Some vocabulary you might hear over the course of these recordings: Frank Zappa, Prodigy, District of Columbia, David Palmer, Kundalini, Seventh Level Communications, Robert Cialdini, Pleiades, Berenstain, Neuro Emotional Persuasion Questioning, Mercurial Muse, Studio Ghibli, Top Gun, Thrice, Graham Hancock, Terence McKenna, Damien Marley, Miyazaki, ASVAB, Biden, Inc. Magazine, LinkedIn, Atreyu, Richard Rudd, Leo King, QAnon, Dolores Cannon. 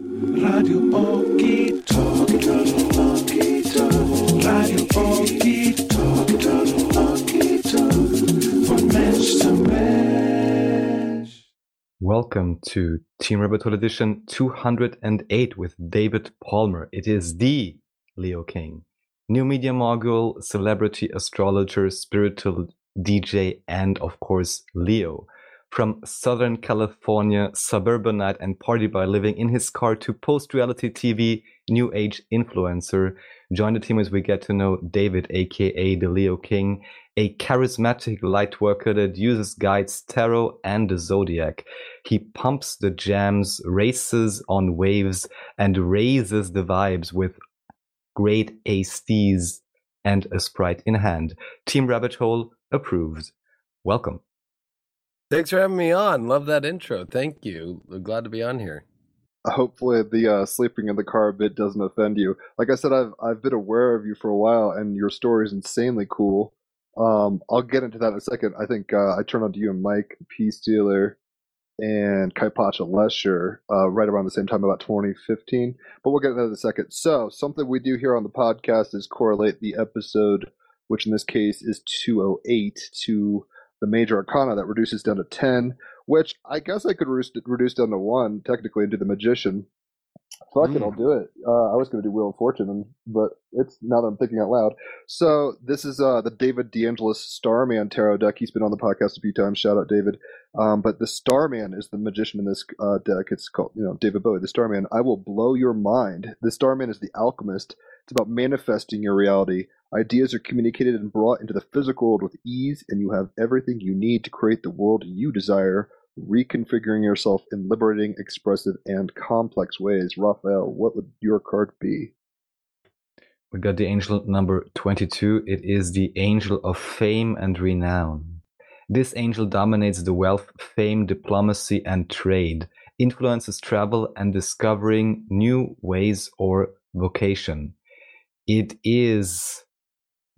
Radio Okie Dokie, Radio Okie Dokie, from Mensch to Mensch. Welcome to Team Rabbit Hole Edition 208 with David Palmer. It is the Leo King, new media mogul, celebrity astrologer, spiritual DJ, and of course, Leo. From Southern California, suburbanite and party by living in his car to post-reality TV, new age influencer. Join the team as we get to know David, aka the Leo King, a charismatic light worker that uses guides, tarot, and the zodiac. He pumps the jams, races on waves, and raises the vibes with great ACs and a Sprite in hand. Team Rabbit Hole approves. Welcome. Thanks for having me on. Love that intro. Thank you. Glad to be on here. Hopefully the sleeping in the car bit doesn't offend you. Like I said, I've been aware of you for a while, and your story is insanely cool. I'll get into that in a second. I think I turned on to you and Mike Peace Dealer and Kaypacha Lescher right around the same time, about 2015. But we'll get into that in a second. So something we do here on the podcast is correlate the episode, which in this case is 208, to the major arcana that reduces down to 10, which I guess I could reduce down to 1 technically into the magician. Fuck it, I'll do it. I was going to do Wheel of Fortune, but it's now that I'm thinking out loud. So this is the David DeAngelis Starman tarot deck. He's been on the podcast a few times. Shout out, David. But the Starman is the magician in this deck. It's called, David Bowie, the Starman. I will blow your mind. The Starman is the alchemist. It's about manifesting your reality. Ideas are communicated and brought into the physical world with ease, and you have everything you need to create the world you desire, reconfiguring yourself in liberating, expressive, and complex ways. Raphael, what would your card be? We got the angel number 22. It is the angel of fame and renown. This angel dominates the wealth, fame, diplomacy, and trade, influences travel and discovering new ways or vocation. It is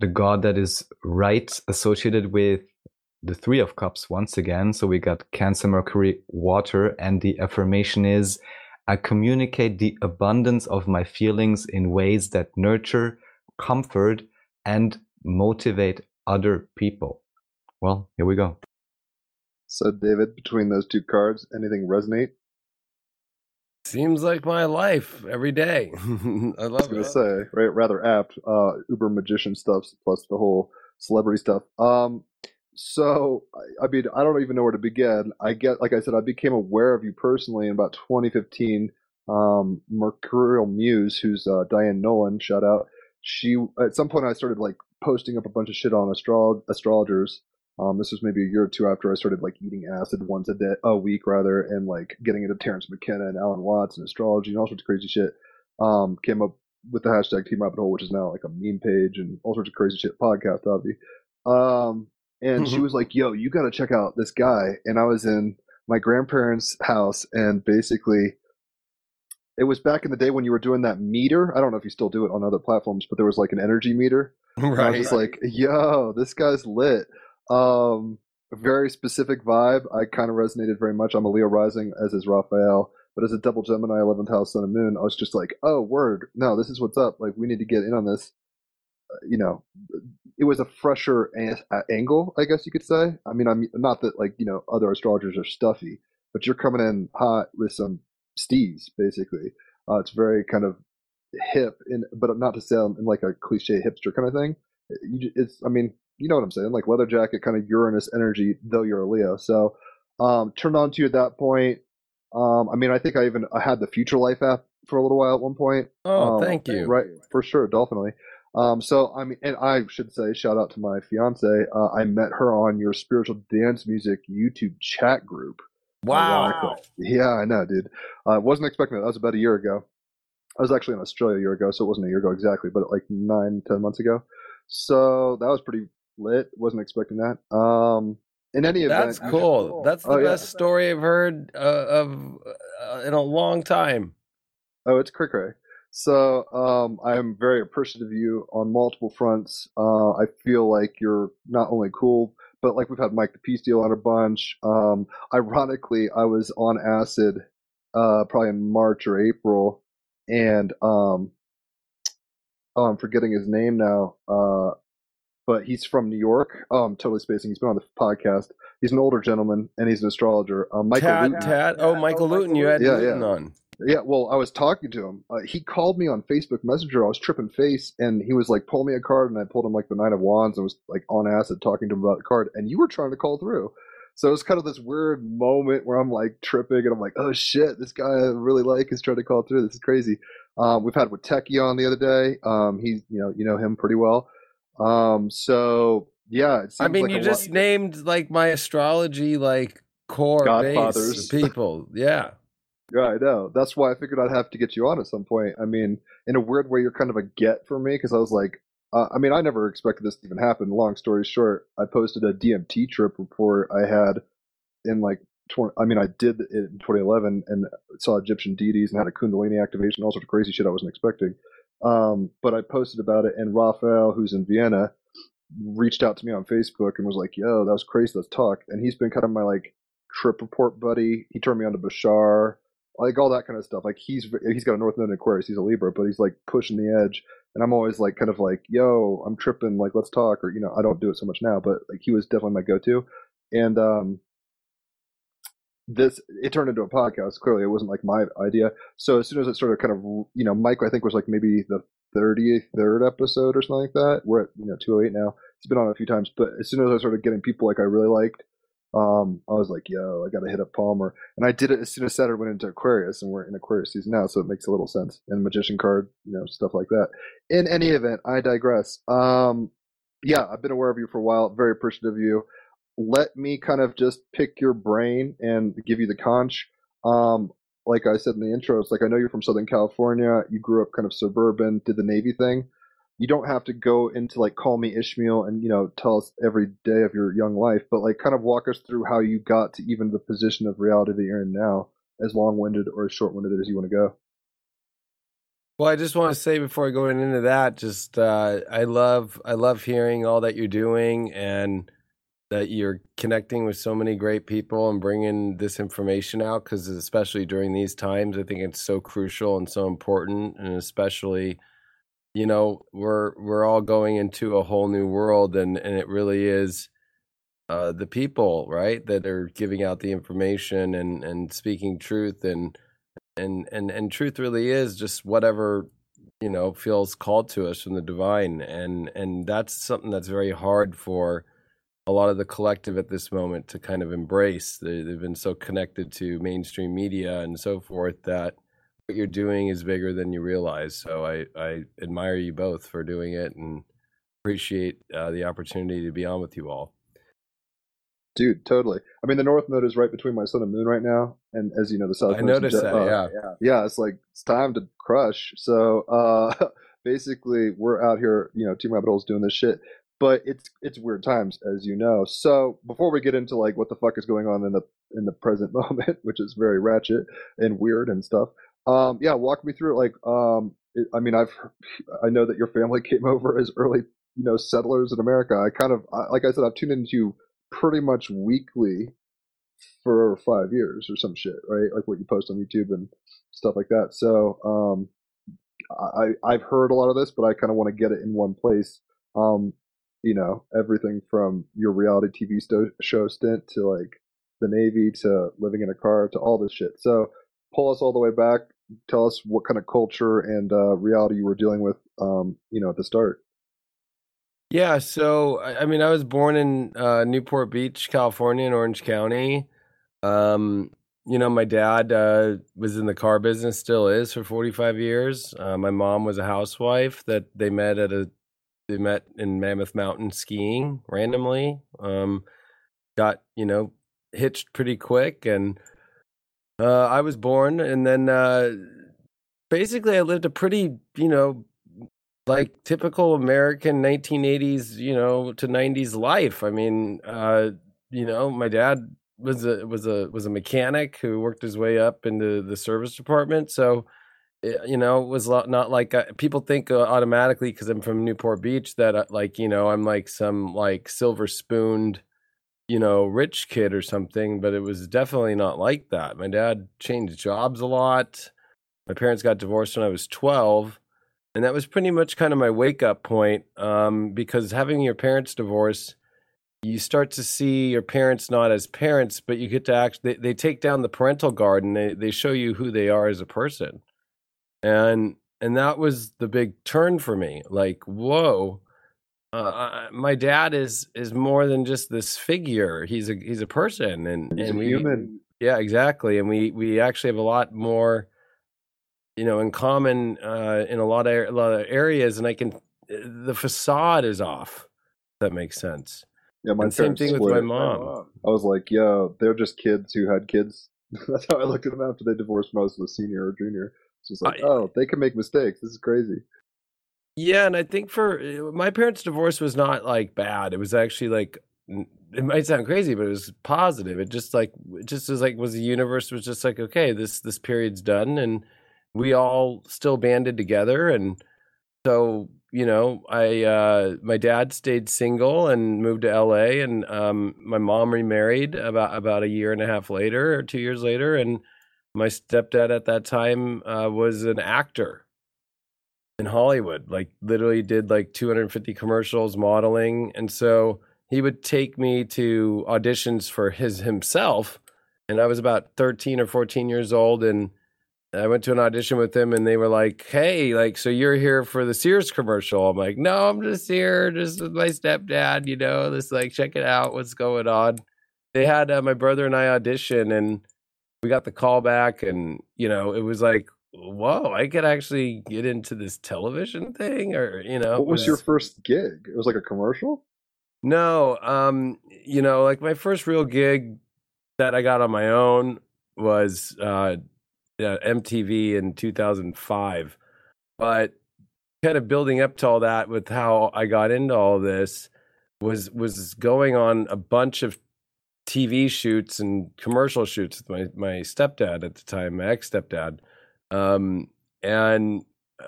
the god that is right associated with the Three of Cups once again. So we got Cancer, Mercury, water, and the affirmation is, I communicate the abundance of my feelings in ways that nurture, comfort, and motivate other people. Well, here we go. So David, between those two cards, anything resonate? Seems like my life every day. I love it. I was going to say, right, rather apt. Uber magician stuff plus the whole celebrity stuff. So, I mean, I don't even know where to begin. I get, like I said, I became aware of you personally in about 2015. Mercurial Muse, who's Diane Nolan, shout out. She, at some point, I started like posting up a bunch of shit on astrologers. This was maybe a year or two after I started like eating acid once a week, and like getting into Terence McKenna and Alan Watts and astrology and all sorts of crazy shit. Came up with the hashtag Team Rabbit Hole, which is now like a meme page and all sorts of crazy shit podcast, obviously. And she was like, yo, you got to check out this guy. And I was in my grandparents' house, and basically it was back in the day when you were doing that meter. I don't know if you still do it on other platforms, but there was like an energy meter. Right. And I was just like, yo, this guy's lit. Very specific vibe. I kind of resonated very much. I'm a Leo rising, as is Raphael, but as a double Gemini, 11th house, sun and moon, I was just like, oh, word. No, this is what's up. Like, we need to get in on this. It was a fresher angle, I guess you could say. I mean, I'm not that like, other astrologers are stuffy, but you're coming in hot with some steez, basically. It's very kind of hip, but not to sound in like a cliche hipster kind of thing. You know what I'm saying? Like leather jacket, kind of Uranus energy, though you're a Leo. So turned on to you at that point. I had the Future Life app for a little while at one point. Oh, thank you. Right. For sure. Definitely. And I should say, shout out to my fiance. I met her on your spiritual dance music YouTube chat group. Wow. Yeah, I know, dude. I wasn't expecting that. That was about a year ago. I was actually in Australia a year ago, so it wasn't a year ago exactly, but like 9-10 months ago. So that was pretty lit. Wasn't expecting that. In any event, that's cool. That's the best story I've heard of in a long time. Oh, it's cray-cray. So I'm very appreciative of you on multiple fronts. I feel like you're not only cool, but like we've had Mike the Peace Dealer on a bunch. Ironically, I was on acid probably in March or April, and I'm forgetting his name now, but he's from New York. I'm totally spacing. He's been on the podcast. He's an older gentleman, and he's an astrologer. Michael Luton. Oh, Michael Luton. You had Luton on. Yeah, well, I was talking to him. He called me on Facebook Messenger. I was tripping face, and he was like, pull me a card, and I pulled him like the Nine of Wands. I was like on acid talking to him about the card, and you were trying to call through. So it was kind of this weird moment where I'm like tripping, and I'm like, oh, shit, this guy I really like is trying to call through. This is crazy. We've had Watecki on the other day. He's, you know him pretty well. So, yeah. It seems you just named like my astrology like core Godfathers people. Yeah. Yeah, I know. That's why I figured I'd have to get you on at some point. I mean, in a weird way, you're kind of a get for me because I was like, I never expected this to even happen. Long story short, I posted a DMT trip report I had in like, I did it in 2011 and saw Egyptian deities and had a Kundalini activation, all sorts of crazy shit I wasn't expecting. But I posted about it, and Raphael, who's in Vienna, reached out to me on Facebook and was like, yo, that was crazy. Let's talk. And he's been kind of my like trip report buddy. He turned me on to Bashar. Like all that kind of stuff. Like he's got a North Node in Aquarius. He's a Libra, but he's like pushing the edge. And I'm always like, kind of like, yo, I'm tripping. Like, let's talk. Or, I don't do it so much now, but like he was definitely my go-to. And it turned into a podcast. Clearly, it wasn't like my idea. So as soon as it started, kind of, Mike, I think was like maybe the 33rd episode or something like that. We're at 208 now. It's been on a few times, but as soon as I started getting people like I really liked. I was like, yo, I gotta hit up Palmer, and I did it as soon as Saturn went into Aquarius, and we're in Aquarius season now, so it makes a little sense. And magician card, stuff like that. In any event, I digress. Yeah, I've been aware of you for a while. Very appreciative of you. Let me kind of just pick your brain and give you the conch. Like I said in the intro, it's like I know you're from Southern California. You grew up kind of suburban, did the Navy thing. You don't have to go into like Call Me Ishmael and, tell us every day of your young life, but like kind of walk us through how you got to even the position of reality that you're in now, as long-winded or as short-winded as you want to go. Well, I just want to say before I go into that, just I love hearing all that you're doing and that you're connecting with so many great people and bringing this information out, because especially during these times, I think it's so crucial and so important, and especially we're all going into a whole new world, and it really is the people, right, that are giving out the information and speaking truth, and truth really is just whatever feels called to us from the divine, and that's something that's very hard for a lot of the collective at this moment to kind of embrace. They've been so connected to mainstream media and so forth that what you're doing is bigger than you realize. So I admire you both for doing it and appreciate the opportunity to be on with you all. Dude, totally. I mean, the North Node is right between my sun and moon right now, and as you know, the South. I noticed that. Yeah. It's like it's time to crush. So basically, we're out here, Team Rabbit Hole's doing this shit, but it's weird times, as you know. So before we get into like what the fuck is going on in the present moment, which is very ratchet and weird and stuff. Walk me through it. Like, I know that your family came over as early, settlers in America. I kind of, like I said, I've tuned into you pretty much weekly for 5 years or some shit, right? Like what you post on YouTube and stuff like that. So, I've heard a lot of this, but I kind of want to get it in one place. Everything from your reality TV show stint to like the Navy, to living in a car, to all this shit. So pull us all the way back. Tell us what kind of culture and reality you were dealing with, at the start. Yeah. So, I was born in Newport Beach, California, in Orange County. My dad was in the car business, still is, for 45 years. My mom was a housewife that they met in Mammoth Mountain skiing randomly. Got, hitched pretty quick, and I was born, and then basically I lived a pretty, like typical American 1980s, to 90s life. I mean, my dad was a mechanic who worked his way up into the service department. So, it was not like people think automatically because I'm from Newport Beach that I'm like some like silver spooned, you know, rich kid or something, but it was definitely not like that. My dad changed jobs a lot. My parents got divorced when I was 12. And that was pretty much kind of my wake-up point, because having your parents divorce, you start to see your parents not as parents, but you get to actually, they take down the parental guard and they show you who they are as a person. And that was the big turn for me. Like, whoa, my dad is more than just this figure. He's a person, and we, human. Yeah, exactly. And we actually have a lot more, you know, in common in a lot of areas. And the facade is off. If that makes sense. Yeah, my same thing with my mom. I was like, yeah, they're just kids who had kids. That's how I looked at them after they divorced when I was a senior or junior. It's just like, oh, they can make mistakes. This is crazy. Yeah, and I think for my parents' divorce was not like bad. It was actually like, it might sound crazy, but it was positive. It just was the universe was just like, okay, this period's done, and we all still banded together. And so, you know, my dad stayed single and moved to LA, and my mom remarried about a year and a half later or 2 years later. And my stepdad at that time was an actor in Hollywood, like literally did like 250 commercials, modeling. And so he would take me to auditions for himself. And I was about 13 or 14 years old, and I went to an audition with them, and they were like, hey, like, so you're here for the Sears commercial. I'm like, no, I'm just here, just with my stepdad, you know, this, like, check it out, what's going on. They had my brother and I audition, and we got the call back, and, you know, it was like, whoa, I could actually get into this television thing, or, you know. What was your first gig? It was like a commercial? No, you know, like my first real gig that I got on my own was, MTV in 2005, but kind of building up to all that with how I got into all this was going on a bunch of TV shoots and commercial shoots with my stepdad at the time, my ex-stepdad, and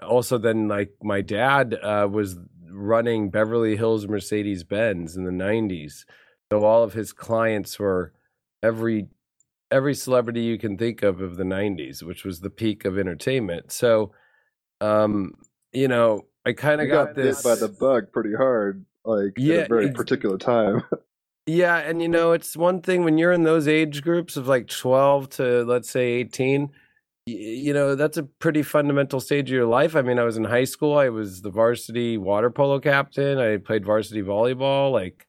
also then like my dad was running Beverly Hills Mercedes-Benz in the 90s, so all of his clients were every celebrity you can think of the 90s, which was the peak of entertainment. So, you know, I kind of got this by the bug pretty hard, like at a very particular time. Yeah. And, you know, it's one thing when you're in those age groups of like 12 to, let's say, 18, you know, that's a pretty fundamental stage of your life. I mean, I was in high school. I was the varsity water polo captain. I played varsity volleyball. Like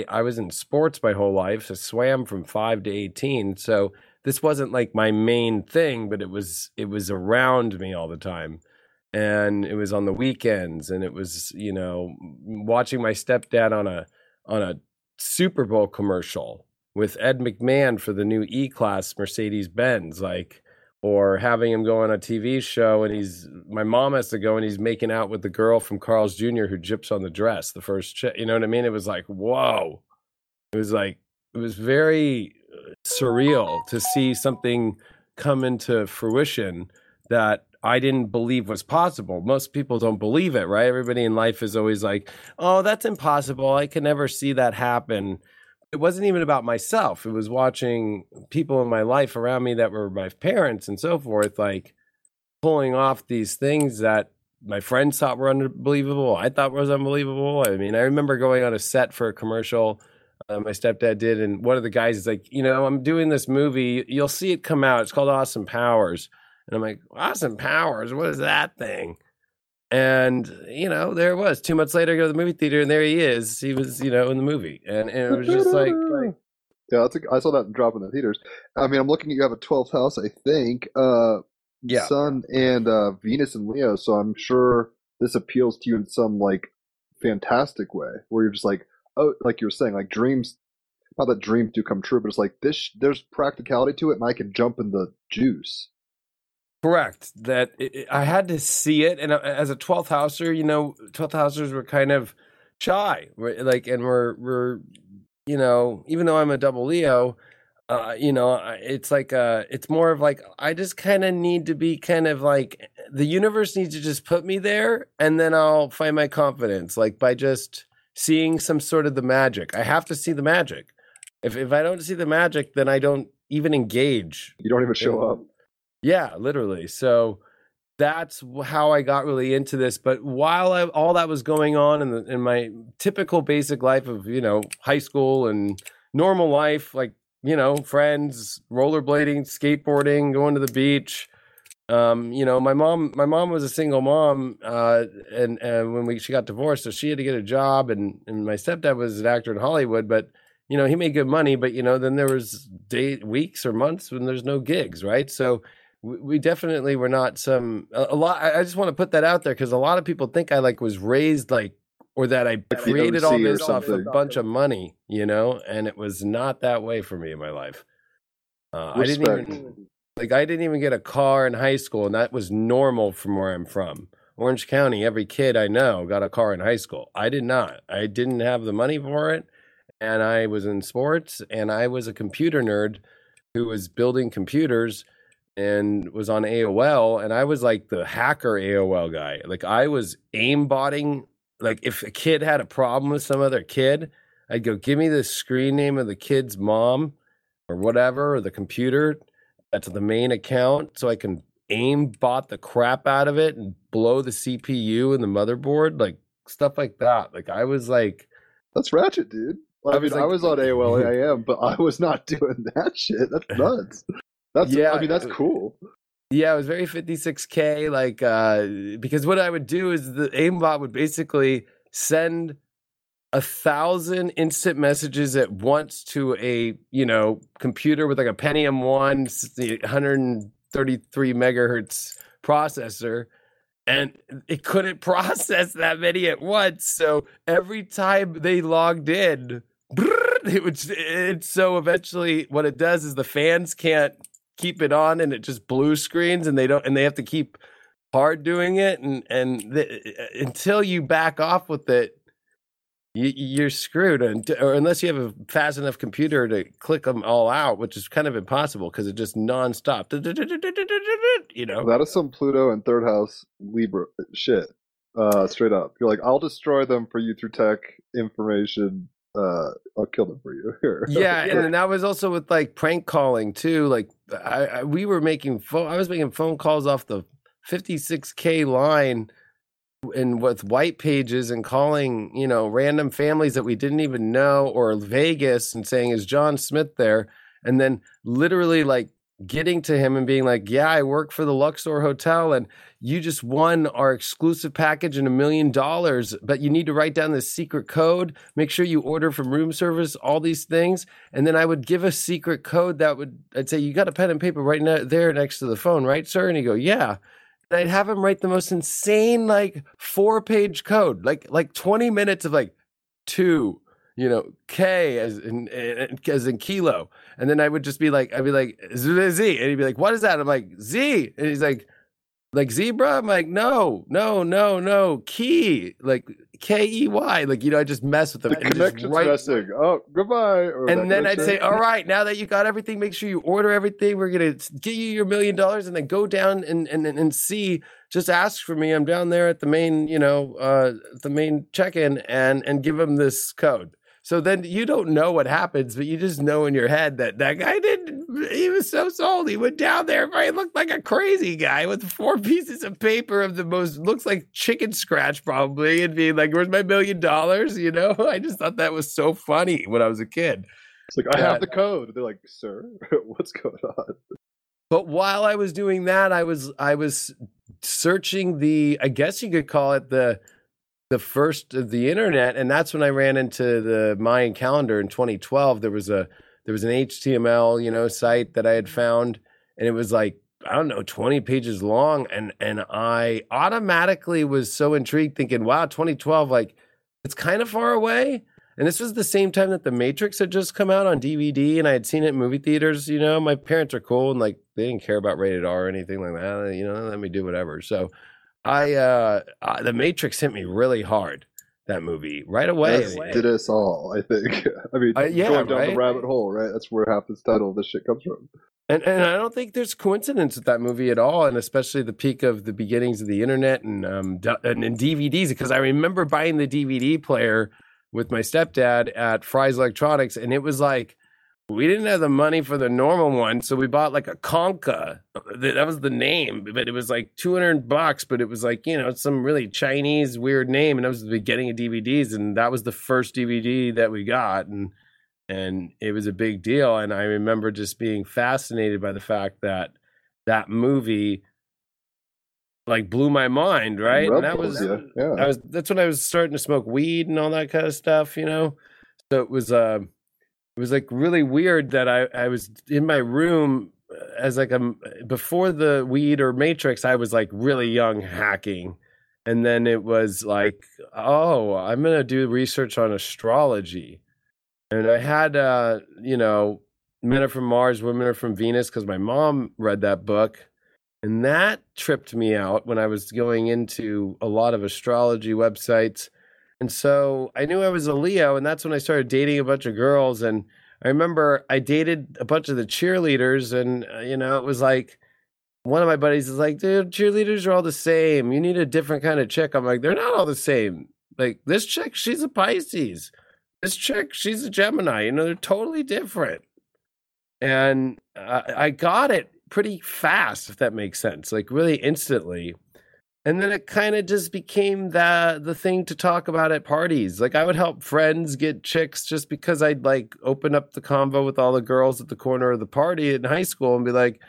I was in sports my whole life, so swam from 5 to 18. So this wasn't like my main thing, but it was around me all the time. And it was on the weekends, and it was, you know, watching my stepdad on a Super Bowl commercial with Ed McMahon for the new E-Class Mercedes-Benz, like, or having him go on a TV show, and my mom has to go, and he's making out with the girl from Carl's Jr. who gyps on the dress, the first chick, you know what I mean? It was like, whoa. It was like, it was very surreal to see something come into fruition that I didn't believe was possible. Most people don't believe it, right? Everybody in life is always like, oh, that's impossible. I can never see that happen. It wasn't even about myself. It was watching people in my life around me that were my parents and so forth, like pulling off these things that my friends thought were unbelievable. I thought was unbelievable. I mean, I remember going on a set for a commercial my stepdad did. And one of the guys is like, you know, I'm doing this movie. You'll see it come out. It's called Awesome Powers. And I'm like, Awesome Powers? What is that thing? And, you know, there it was. 2 months later, I go to the movie theater, and there he is. He was, you know, in the movie. And it was just like... Yeah, I saw that drop in the theaters. I mean, I'm looking at you have a 12th house, I think. Yeah. Sun and Venus and Leo, so I'm sure this appeals to you in some, like, fantastic way, where you're just like, oh, like you were saying, like dreams, not that dreams do come true, but it's like this. There's practicality to it, and I can jump in the juice. Correct. That I had to see it. And as a 12th houser, you know, 12th housers were kind of shy. We're you know, even though I'm a double Leo, you know, it's like, it's more of like, I just kind of need to be kind of like, the universe needs to just put me there, and then I'll find my confidence, like by just seeing some sort of the magic. I have to see the magic. If I don't see the magic, then I don't even engage. You don't even show up. Yeah, literally. So that's how I got really into this. But while all that was going on in my typical basic life of, you know, high school and normal life, like, you know, friends, rollerblading, skateboarding, going to the beach. You know, my mom was a single mom, and when she got divorced, so she had to get a job, and my stepdad was an actor in Hollywood, but, you know, he made good money, but, you know, then there was weeks or months when there's no gigs, right? So we definitely were not I just want to put that out there, because a lot of people think I was raised or that I created all this off a bunch of money, you know, and it was not that way for me in my life. I didn't even get a car in high school, and that was normal from where I'm from. Orange County, every kid I know got a car in high school. I did not. I didn't have the money for it, and I was in sports, and I was a computer nerd who was building computers and was on AOL, and I was like the hacker AOL guy. Like, I was aimbotting. Like, if a kid had a problem with some other kid, I'd go, give me the screen name of the kid's mom or whatever, or the computer that's the main account, so I can aimbot the crap out of it and blow the CPU and the motherboard, like stuff like that. Like, I was like, that's ratchet, dude. I was on AOL AIM, but I was not doing that shit. That's nuts. That's, yeah, I mean, that's cool. Yeah, it was very 56K, because what I would do is the aimbot would basically send 1,000 instant messages at once to a, you know, computer with like a Pentium 1, 133 megahertz processor, and it couldn't process that many at once. So every time they logged in, so eventually what it does is the fans can't keep it on, and it just blue screens, and they have to keep hard doing it, until you back off with it. You're screwed, or unless you have a fast enough computer to click them all out, which is kind of impossible because it's just nonstop. You know, that is some Pluto and third house Libra shit, straight up. You're like, I'll destroy them for you through tech information. I'll kill them for you. Here. Yeah, and then that was also with like prank calling too. Like, I was making phone calls off the 56K line. And with white pages and calling, you know, random families that we didn't even know, or Vegas, and saying, is John Smith there? And then literally like getting to him and being like, yeah, I work for the Luxor Hotel, and you just won our exclusive package and $1 million, but you need to write down this secret code. Make sure you order from room service, all these things. And then I would give a secret code I'd say, you got a pen and paper right now there next to the phone, right, sir? And he'd go, yeah. And I'd have him write the most insane, like 4-page code, like 20 minutes of like 2, you know, K as in kilo. And then I would just be like, I'd be like, Z. And he'd be like, what is that? I'm like, Z. And he's like zebra. I'm like, no. Key, like Key. Like, you know, I just mess with them. The connection dressing. Oh, goodbye. And then I'd say, all right, now that you got everything, make sure you order everything. We're going to get you your $1 million, and then go down and see, just ask for me. I'm down there at the main, you know, the main check-in, and give them this code. So then you don't know what happens, but you just know in your head that guy he was so sold. He went down there, right? He looked like a crazy guy with 4 pieces of paper of the most, looks like chicken scratch probably, and being like, where's my $1 million? You know, I just thought that was so funny when I was a kid. It's like, I have the code. They're like, sir, what's going on? But while I was doing that, I was searching the, I guess you could call it the first of the internet, and that's when I ran into the Mayan calendar in 2012. There was an HTML, you know, site that I had found, and it was like, I don't know, 20 pages long, and I automatically was so intrigued, thinking, wow, 2012, like, it's kind of far away. And this was the same time that The Matrix had just come out on DVD, and I had seen it in movie theaters. You know, my parents are cool, and like, they didn't care about rated R or anything like that. You know, let me do whatever. So I The Matrix hit me really hard, that movie, right away. Yes, did us all, I think. I mean, going down the rabbit hole, right? That's where half this title of this shit comes from. And I don't think there's coincidence with that movie at all, and especially the peak of the beginnings of the internet and DVDs, because I remember buying the DVD player with my stepdad at Fry's Electronics, and it was like, we didn't have the money for the normal one, so we bought like a Conca. That was the name, but it was like $200, but it was like, you know, some really Chinese weird name. And I was at the beginning of DVDs, and that was the first DVD that we got, and it was a big deal. And I remember just being fascinated by the fact that that movie like blew my mind, right? And that was, yeah. That's when I was starting to smoke weed and all that kind of stuff, you know. So it was like really weird that I was in my room as like before the weed or Matrix, I was like really young hacking. And then it was like, oh, I'm going to do research on astrology. And I had, you know, Men Are From Mars, Women Are From Venus, because my mom read that book. And that tripped me out when I was going into a lot of astrology websites. And so I knew I was a Leo, and that's when I started dating a bunch of girls. And I remember I dated a bunch of the cheerleaders, and, you know, it was like, one of my buddies is like, dude, cheerleaders are all the same. You need a different kind of chick. I'm like, they're not all the same. Like, this chick, she's a Pisces. This chick, she's a Gemini. You know, they're totally different. And I got it pretty fast, if that makes sense, like really instantly. And then it kind of just became the thing to talk about at parties. Like, I would help friends get chicks just because I'd like open up the convo with all the girls at the corner of the party in high school and be like,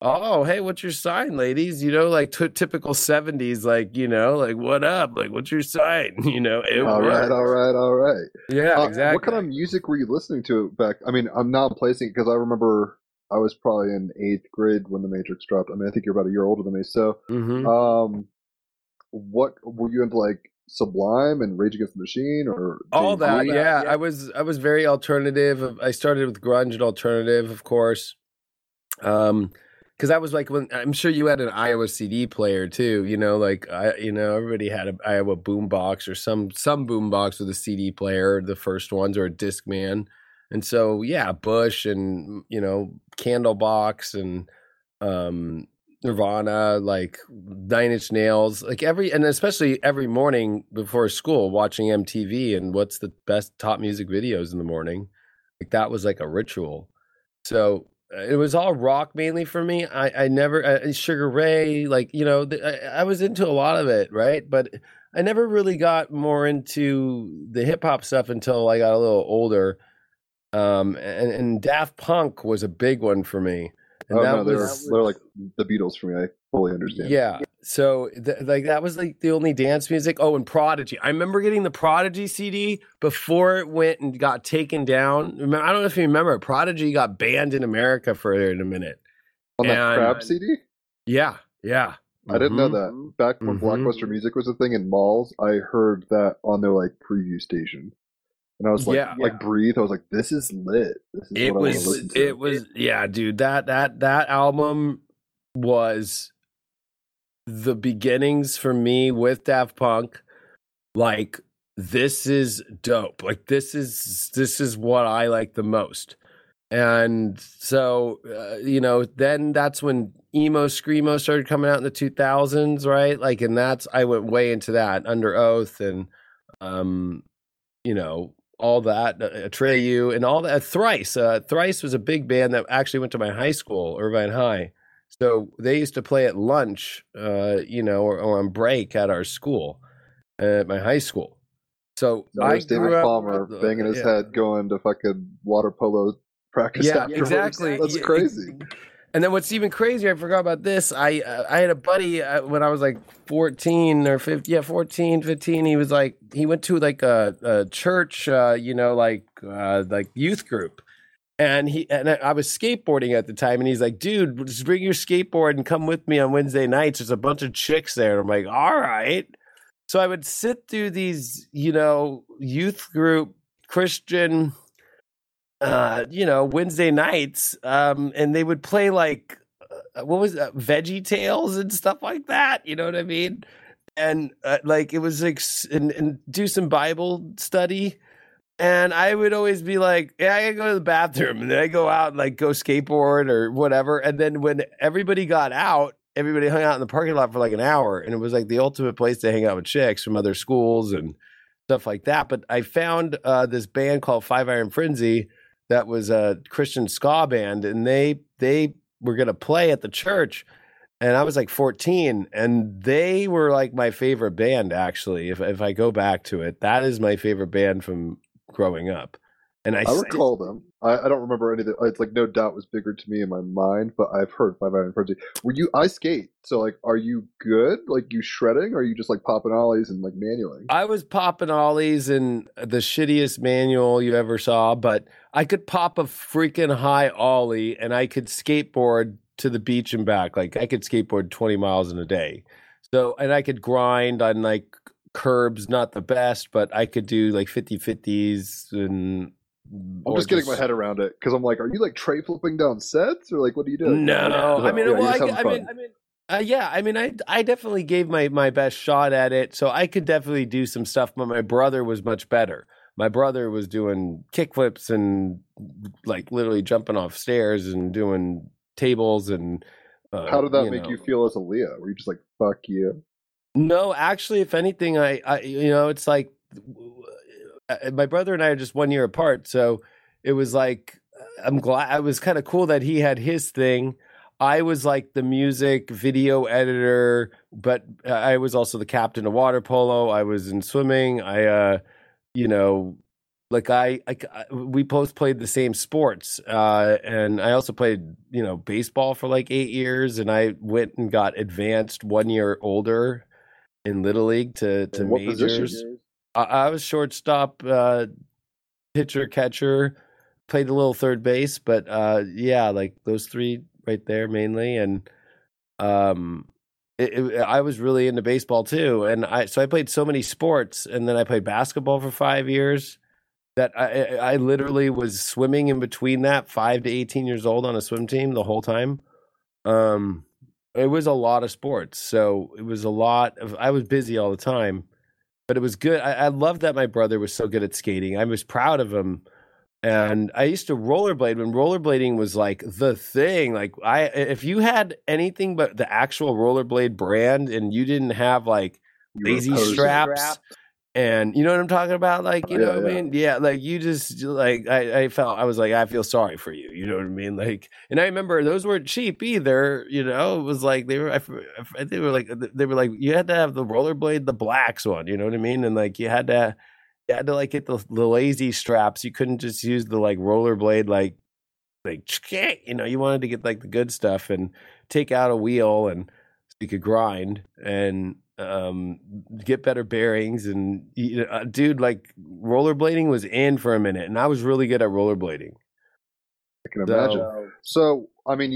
oh, hey, what's your sign, ladies? You know, like typical 70s, like, you know, like, what up? Like, what's your sign? You know, all right. Yeah, exactly. What kind of music were you listening to back? I mean, I'm not placing it because I remember I was probably in 8th grade when The Matrix dropped. I mean, I think you're about a year older than me. So, what were you into, like Sublime and Rage Against the Machine or all that? Yeah, I was very alternative. I started with grunge and alternative, of course, because that was like when I'm sure you had an Iowa CD player too. You know, like everybody had an Iowa boombox or some boombox with a CD player, the first ones, or a Discman, and so yeah, Bush and you know Candlebox and Nirvana, like 9 Inch Nails, like especially every morning before school, watching MTV and what's the best top music videos in the morning. Like that was like a ritual. So it was all rock mainly for me. I never Sugar Ray, like, you know, I was into a lot of it. Right. But I never really got more into the hip hop stuff until I got a little older. And Daft Punk was a big one for me. And they're like the Beatles for me. I fully understand. Yeah. So like that was like the only dance music. Oh, and Prodigy. I remember getting the Prodigy CD before it went and got taken down. I don't know if you remember, Prodigy got banned in America for a minute. On that Crab CD? Yeah. Yeah. I didn't know that. Back when Blockbuster Music was a thing in malls, I heard that on their like preview station. And I was like, Breathe. I was like, this is lit. Dude, that album was the beginnings for me with Daft Punk. Like, this is dope. Like, this is what I like the most. And so, you know, then that's when emo screamo started coming out in the 2000s, right? Like, and I went way into that Under Oath and, you know, all that, Atreyu and all that. Thrice. Thrice was a big band that actually went to my high school, Irvine High. So they used to play at lunch, you know, or on break at our school, at my high school. So I grew up. David Palmer banging his head, going to fucking water polo practice. Yeah, exactly. That's crazy. And then what's even crazier, I forgot about this. I had a buddy when I was like 14 or 15, 14, 15. He went to like a church, you know, like youth group. And I was skateboarding at the time. And he's like, dude, just bring your skateboard and come with me on Wednesday nights. There's a bunch of chicks there. And I'm like, all right. So I would sit through these, you know, youth group Christian you know, Wednesday nights, and they would play like, what was that? Veggie Tales and stuff like that. You know what I mean? And like, it was like, and do some Bible study. And I would always be like, yeah, I gotta go to the bathroom. And then I go out and like go skateboard or whatever. And then when everybody got out, everybody hung out in the parking lot for like an hour. And it was like the ultimate place to hang out with chicks from other schools and stuff like that. But I found this band called Five Iron Frenzy that was a Christian ska band, and they were going to play at the church. And I was like 14, and they were like my favorite band, actually. If I go back to it, that is my favorite band from growing up. And I recall them. I don't remember anything. It's like No Doubt was bigger to me in my mind, but I've heard Five Iron Frenzy. Were you? I skate, so like, are you good? Like, you shredding, or are you just like popping ollies and like manualing? I was popping ollies and the shittiest manual you ever saw, but I could pop a freaking high ollie, and I could skateboard to the beach and back. Like, I could skateboard 20 miles in a day. So, and I could grind on like curbs, not the best, but I could do like 50-50s and. I'm just getting my head around it because I'm like, are you like tray flipping down sets or like what are you doing? No, I mean, yeah, well, I definitely gave my best shot at it, so I could definitely do some stuff. But my brother was much better. My brother was doing kickflips and like literally jumping off stairs and doing tables and. How did that make you feel as a Leo? Were you just like, fuck you? No, actually, if anything, I you know, it's like. My brother and I are just 1 year apart, so it was like I'm glad. I was kind of cool that he had his thing. I was like the music video editor, but I was also the captain of water polo. I was in swimming. We both played the same sports, and I also played baseball for like 8 years, and I went and got advanced 1 year older in Little League to majors. Position? I was shortstop, pitcher, catcher, played a little third base, but like those three right there mainly. And I was really into baseball too. And so I played so many sports, and then I played basketball for 5 years that I literally was swimming in between that 5 to 18 years old on a swim team the whole time. It was a lot of sports. So it was I was busy all the time. But it was good. I loved that my brother was so good at skating. I was proud of him. And I used to rollerblade when rollerblading was like the thing. Like if you had anything but the actual rollerblade brand and you didn't have like lazy straps and you know what I'm talking about? Like, you know what I mean? Yeah. Like you just like, I feel sorry for you. You know what I mean? Like, and I remember those weren't cheap either. It was like, they were like, you had to have the rollerblade, the blacks one, you know what I mean? And like, you had to like get the lazy straps. You couldn't just use the like rollerblade, you wanted to get like the good stuff and take out a wheel and so you could grind and, get better bearings and rollerblading was in for a minute and I was really good at rollerblading. I can imagine. So, I mean,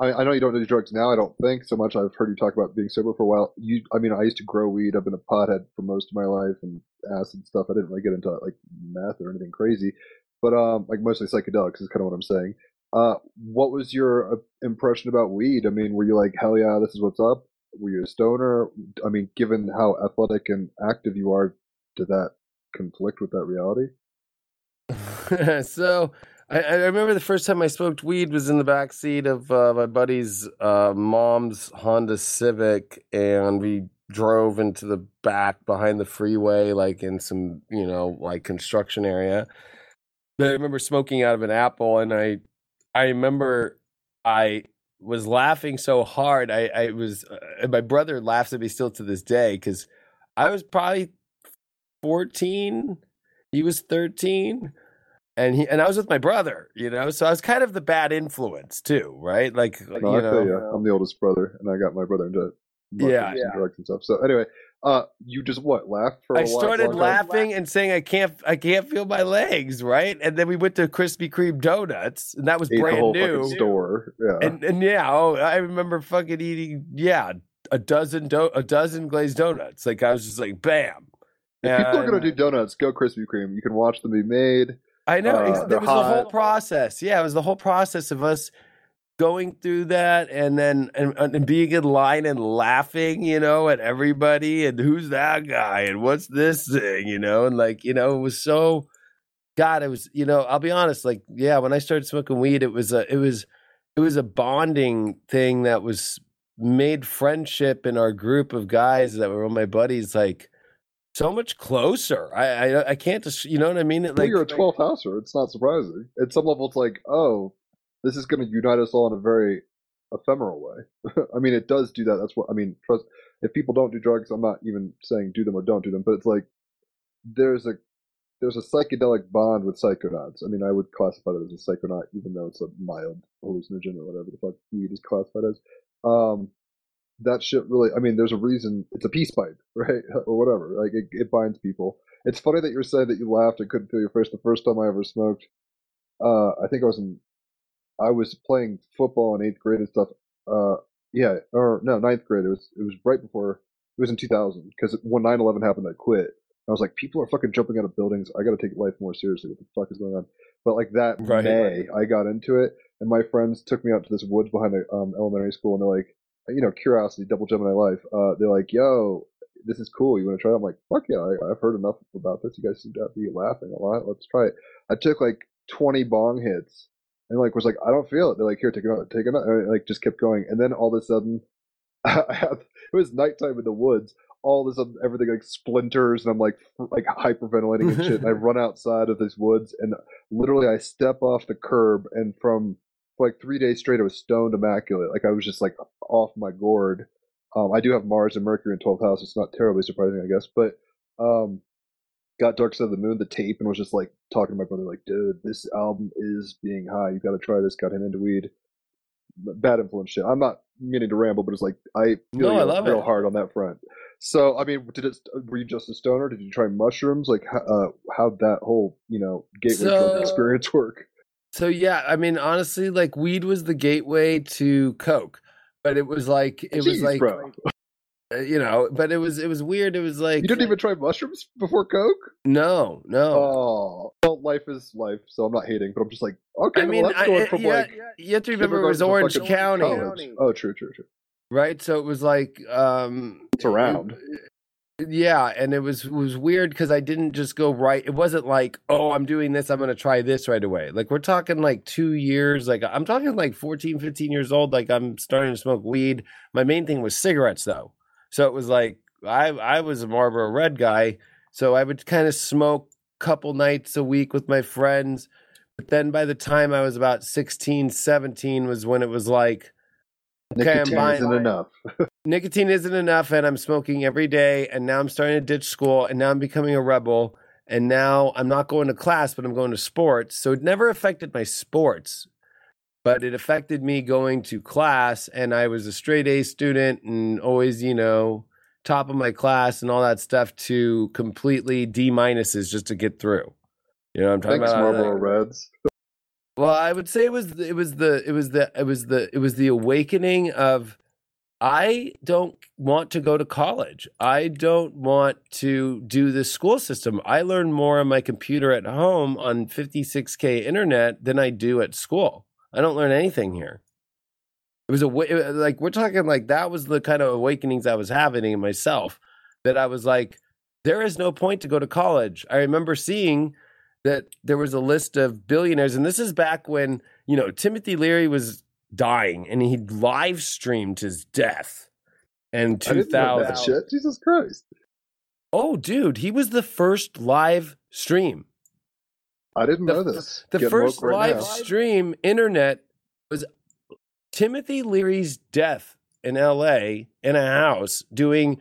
I know you don't do drugs now. I don't think so much. I've heard you talk about being sober for a while. I used to grow weed. I've been a pothead for most of my life and acid stuff. I didn't really get into like meth or anything crazy, but like mostly psychedelics is kind of what I'm saying. What was your impression about weed? I mean, were you like, hell yeah, this is what's up? Were you a stoner? I mean, given how athletic and active you are, did that conflict with that reality? So I remember the first time I smoked weed was in the backseat of my buddy's mom's Honda Civic, and we drove into the back behind the freeway, like in some, like construction area. But I remember smoking out of an apple, and I remember I was laughing so hard. I was, my brother laughs at me still to this day because I was probably 14, he was 13, and I was with my brother, so I was kind of the bad influence too, right? Like, I'm the oldest brother, and I got my brother into drugs and stuff. So anyway, you just laughed for a while? I started laughing and saying I can't feel my legs, right? And then we went to Krispy Kreme donuts, and that was brand new store. Yeah. And I remember fucking eating a dozen glazed donuts. Like I was just like bam. If people are gonna do donuts, go Krispy Kreme. You can watch them be made. I know there was the whole process. Yeah, it was the whole process of us going through that and then being in line and laughing, at everybody and who's that guy and what's this thing, it was so God, it was, I'll be honest, like, yeah, when I started smoking weed, it was a bonding thing that was made friendship in our group of guys that were all my buddies, like so much closer. I can't just, you know what I mean? Like, well, you're a 12th houser. It's not surprising. At some level, it's like, oh, this is going to unite us all in a very ephemeral way. I mean, it does do that. That's what I mean. Trust, if people don't do drugs, I'm not even saying do them or don't do them, but it's like there's a psychedelic bond with psychonauts. I mean, I would classify it as a psychonaut, even though it's a mild hallucinogen or whatever the fuck weed is classified as. That shit really, I mean, there's a reason it's a peace pipe, right? Or whatever. Like, it binds people. It's funny that you were saying that you laughed and couldn't feel your face. The first time I ever smoked, I think I was playing football in 8th grade and stuff. Or no, 9th grade. It was right before, it was in 2000, because when 9/11 happened, I quit. I was like, people are fucking jumping out of buildings. I got to take life more seriously. What the fuck is going on? But like that right. May, I got into it, and my friends took me out to this woods behind an elementary school, and they're like, you know, curiosity, double Gemini life. They're like, yo, this is cool. You want to try it? I'm like, fuck yeah, I've heard enough about this. You guys seem to be laughing a lot. Let's try it. I took like 20 bong hits and like was like, I don't feel it. They're like, here, take it out. And I, like, just kept going. And then all of a sudden, it was nighttime in the woods. All of a sudden, everything like splinters, and I'm like hyperventilating and shit. And I run outside of these woods, and literally I step off the curb, and for like 3 days straight, I was stoned immaculate. Like I was just like off my gourd. I do have Mars and Mercury in 12th house. It's not terribly surprising, I guess. But got Dark Side of the Moon, the tape, and was just like talking to my brother, like, dude, this album is being high. You got to try this. Got him into weed. Bad influence shit. I'm not meaning to ramble, but it's like I love real it. Hard on that front. So I mean, were you just a stoner? Did you try mushrooms? Like how'd that whole gateway drug experience work? So yeah, I mean, honestly, like weed was the gateway to coke, but it was like bro. But it was weird. It was like you didn't even try mushrooms before coke? No. Oh, well, life is life, so I'm not hating, but I'm just like, okay. I mean, well, that's going from you have to remember it was Orange County. Oh, true. Right, so it was like it's around. Yeah, and it was weird because I didn't just go right. It wasn't like, oh, I'm doing this, I'm going to try this right away. Like we're talking like 2 years, like I'm talking like 14, 15 years old, like I'm starting to smoke weed. My main thing was cigarettes though. So it was like I was a Marlboro Red guy, so I would kind of smoke a couple nights a week with my friends. But then by the time I was about 16, 17 was when it was like, okay, enough. Nicotine isn't enough, and I'm smoking every day, and now I'm starting to ditch school, and now I'm becoming a rebel, and now I'm not going to class, but I'm going to sports. So it never affected my sports, but it affected me going to class, and I was a straight A student and always, top of my class and all that stuff to completely D minuses just to get through. You know what I'm talking about? Marlboro Reds. Well, I would say it was the awakening of I don't want to go to college. I don't want to do this school system. I learn more on my computer at home on 56K internet than I do at school. I don't learn anything here. It was like we're talking like that was the kind of awakenings I was having in myself that I was like, there is no point to go to college. I remember seeing that there was a list of billionaires. And this is back when, Timothy Leary was dying and he live streamed his death in 2000. I didn't know that shit. Jesus Christ. Oh, dude, he was the first live stream. I didn't know this. The first live stream internet was Timothy Leary's death in LA in a house doing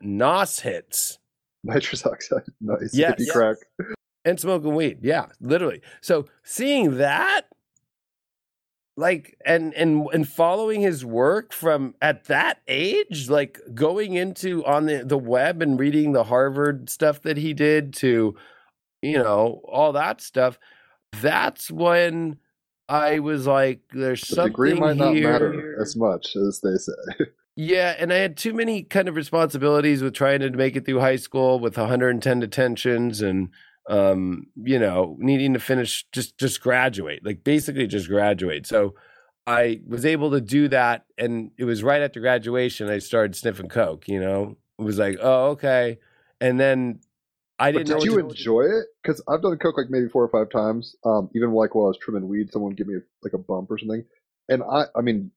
NOS hits. Nitrous oxide. Nice. Yes. Hippie crack. And smoking weed, yeah, literally. So seeing that, like, and following his work from at that age, like going into on the web and reading the Harvard stuff that he did to, all that stuff. That's when I was like, "There's something here." The degree might not matter as much as they say. Yeah, and I had too many kind of responsibilities with trying to make it through high school with 110 detentions and. Needing to finish, just graduate, like basically just graduate. So I was able to do that. And it was right after graduation, I started sniffing coke, it was like, oh, okay. And then did you enjoy it? Cause I've done coke like maybe 4 or 5 times. Even like while I was trimming weed, someone gave me like a bump or something. And I mean,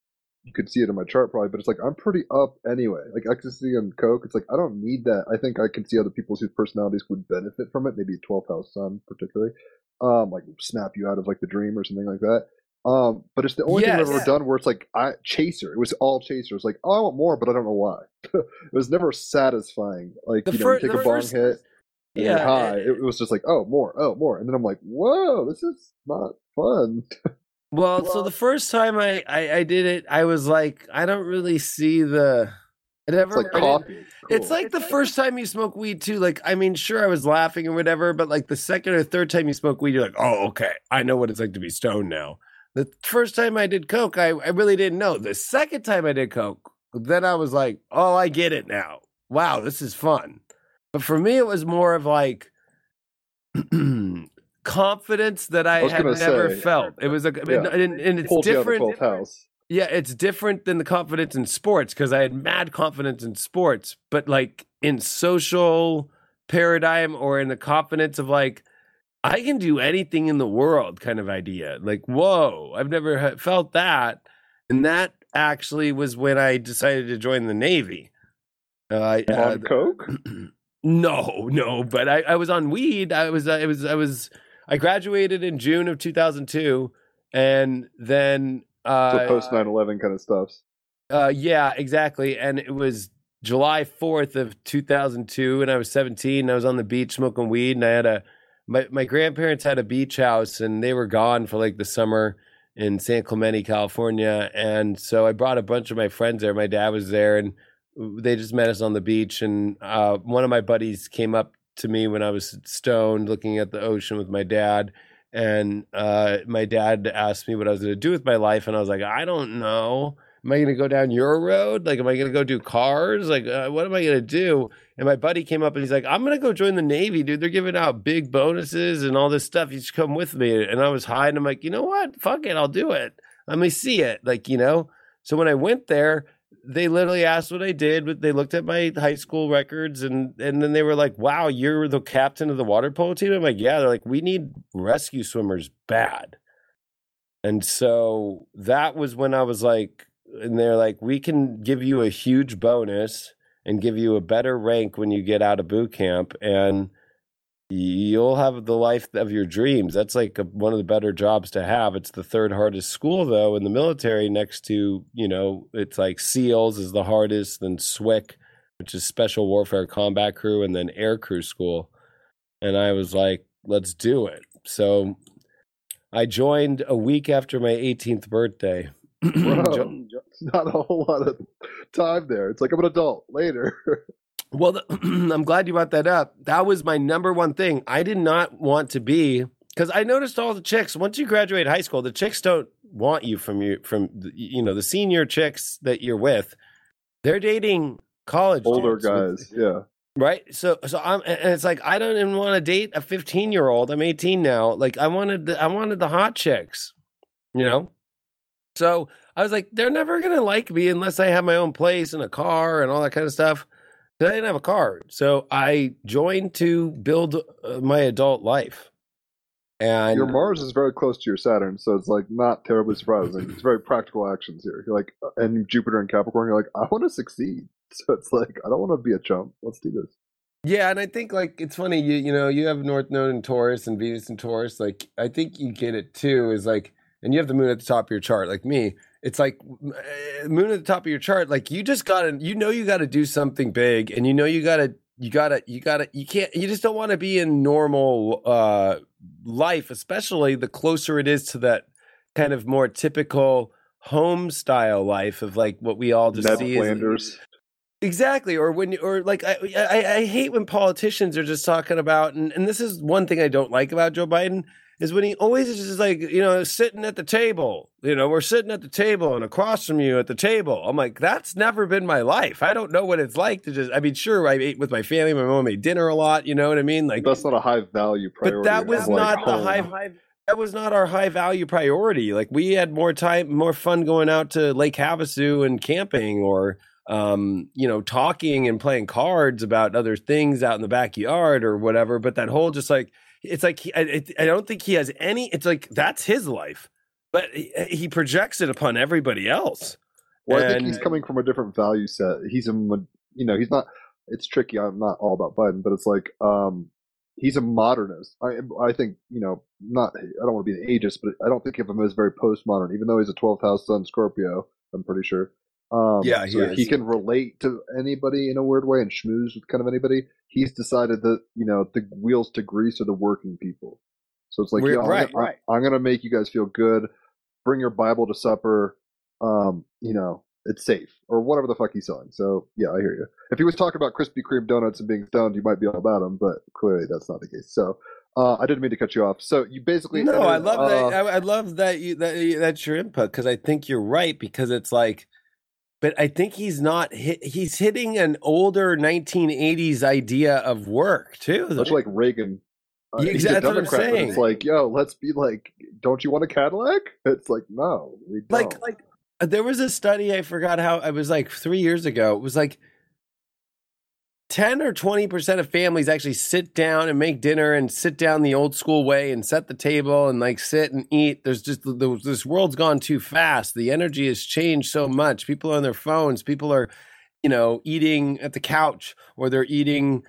you could see it in my chart probably, but it's like, I'm pretty up anyway. Like ecstasy and coke, it's like, I don't need that. I think I can see other people whose personalities would benefit from it. Maybe 12th house sun particularly, like snap you out of like the dream or something like that. But it's the only thing I've ever done where it's like chaser. It was all chaser. It's like, oh, I want more, but I don't know why. It was never satisfying. Like you take a bong hit. Yeah, high. It was just like, oh, more. And then I'm like, whoa, this is not fun. Well, so the first time I did it, I was like, I don't really see the... It's like coffee. Cool. It's like the first time you smoke weed, too. Like, I mean, sure, I was laughing or whatever, but like the second or third time you smoke weed, you're like, oh, okay, I know what it's like to be stoned now. The first time I did coke, I really didn't know. The second time I did coke, then I was like, oh, I get it now. Wow, this is fun. But for me, it was more of like confidence that I had never felt. It was like, and it's different. Yeah, it's different than the confidence in sports because I had mad confidence in sports, but like in social paradigm or in the confidence of like, I can do anything in the world kind of idea. Like, whoa, I've never felt that. And that actually was when I decided to join the Navy. On coke? No, but I was on weed. I graduated in June of 2002, and then so post 9/11 kind of stuff. Yeah, exactly. And it was July 4th of 2002, and I was 17. And I was on the beach smoking weed, and I had my grandparents had a beach house, and they were gone for like the summer in San Clemente, California. And so I brought a bunch of my friends there. My dad was there, and they just met us on the beach, and one of my buddies came up to me when I was stoned looking at the ocean with my dad, and my dad asked me what I was going to do with my life, and I was like, I don't know. Am I going to go down your road? Like, am I going to go do cars? Like, what am I going to do? And my buddy came up, and he's like, I'm going to go join the Navy, dude. They're giving out big bonuses and all this stuff. You should come with me. And I was high, and I'm like, you know what? Fuck it. I'll do it. Let me see it. Like, you know? So when I went there, they literally asked what I did, but they looked at my high school records, and then they were like, wow, you're the captain of the water polo team? I'm like, yeah. They're like, we need rescue swimmers bad. And so that was when I was like, and they're like, we can give you a huge bonus and give you a better rank when you get out of boot camp, and you'll have the life of your dreams. That's like one of the better jobs to have. It's the third hardest school, though, in the military, next to, you know, it's like SEALs is the hardest, then SWCC, which is Special Warfare Combat Crew, and then Air Crew School. And I was like, let's do it. So I joined a week after my 18th birthday. Not a whole lot of time there. It's like I'm an adult later. Well, I'm glad you brought that up. That was my number one thing. I did not want to be, because I noticed all the chicks, once you graduate high school, the chicks don't want you the senior chicks that you're with. They're dating college older guys. Yeah. Right. So and it's like, I don't even want to date a 15-year-old. I'm 18 now. Like I wanted the hot chicks, you know? So I was like, they're never going to like me unless I have my own place and a car and all that kind of stuff. I didn't have a car, so I joined to build my adult life. And your Mars is very close to your Saturn, so it's like not terribly surprising. It's very practical actions here. You're like, and Jupiter and Capricorn, you're like, I want to succeed. So it's like, I don't want to be a chump. Let's do this. Yeah, and I think like it's funny. You know, you have North Node in Taurus and Venus in Taurus. Like, I think you get it too. Is like, and you have the Moon at the top of your chart, like me. It's like Moon at the top of your chart. Like you just gotta, you know, you gotta do something big, and you know you just don't want to be in normal life, especially the closer it is to that kind of more typical home style life of like what we all just Ned see. Flanders. Exactly, I hate when politicians are just talking about, and this is one thing I don't like about Joe Biden. Is when he always is just like, you know, sitting at the table. You know, we're sitting at the table and across from you at the table. I'm like, that's never been my life. I don't know what it's like to just, I mean, sure, I ate with my family. My mom made dinner a lot. You know what I mean? Like that's not a high value priority. But that was not the high. That was not our high value priority. Like we had more time, more fun going out to Lake Havasu and camping, or you know, talking and playing cards about other things out in the backyard or whatever. But that whole just like. It's like, I don't think he has any, it's like, that's his life, but he projects it upon everybody else. Well, I think he's coming from a different value set. He's a, you know, he's not. It's tricky. I'm not all about Biden, but it's like he's a modernist. I think, you know, not. I don't want to be an ageist, but I don't think of him as very postmodern, even though he's a 12th house sun Scorpio. I'm pretty sure. Yeah, he can relate to anybody in a weird way and schmooze with kind of anybody. He's decided that, you know, the wheels to grease are the working people. So it's like, I'm going to make you guys feel good. Bring your Bible to supper. You know, it's safe, or whatever the fuck he's selling. So yeah, I hear you. If he was talking about Krispy Kreme donuts and being stoned, you might be all about him, but clearly that's not the case. So I didn't mean to cut you off. So you basically I love that. I love that that's your input, because I think you're right, because it's like. But I think he's not. He's hitting an older 1980s idea of work too. Much like Reagan. Exactly, that's what I'm saying. It's like, yo, let's be like, don't you want a Cadillac? It's like, no, we don't. Like there was a study, I forgot how. It was like 3 years ago. It was like 10 or 20% of families actually sit down and make dinner and sit down the old school way and set the table and like sit and eat. There's just this world's gone too fast. The energy has changed so much. People are on their phones. People are, you know, eating at the couch, or they're eating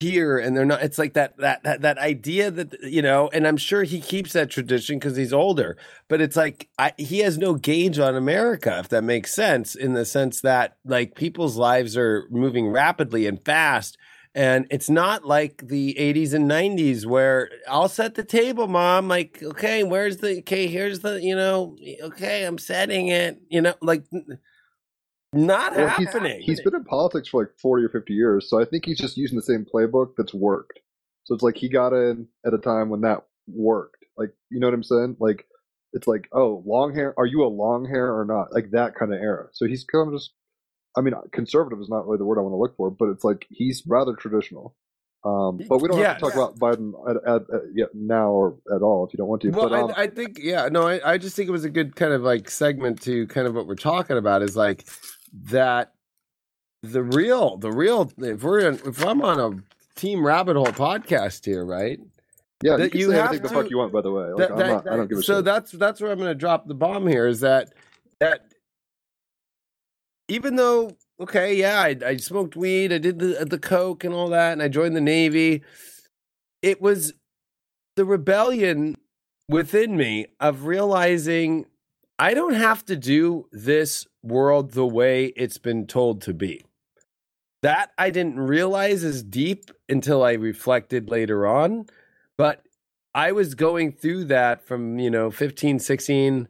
here and they're not. It's like that idea that, you know, and I'm sure he keeps that tradition because he's older, but it's like he has no gauge on America, if that makes sense, in the sense that like people's lives are moving rapidly and fast, and it's not like the 80s and 90s where I'll set the table, mom, like, okay, here's the, you know, okay, I'm setting it, you know, like. Not happening. He's been in politics for like 40 or 50 years, so I think he's just using the same playbook that's worked. So it's like he got in at a time when that worked. Like, you know what I'm saying? Like, it's like, oh, long hair. Are you a long hair or not? Like that kind of era. So he's kind of just, I mean, conservative is not really the word I want to look for, but it's like he's rather traditional. But we don't have to talk about Biden now or at all if you don't want to. Well, but, I think, I just think it was a good kind of like segment to kind of what we're talking about is like. That the real if I'm on a Team Rabbit Hole podcast here, right? Yeah, that you have anything the fuck you want, by the way. Like, I don't give a shit. So that's where I'm going to drop the bomb here. Is that even though I smoked weed, I did the coke and all that, and I joined the Navy, it was the rebellion within me of realizing I don't have to do this world the way it's been told to be. That I didn't realize is deep until I reflected later on, but I was going through that from, you know, 15, 16,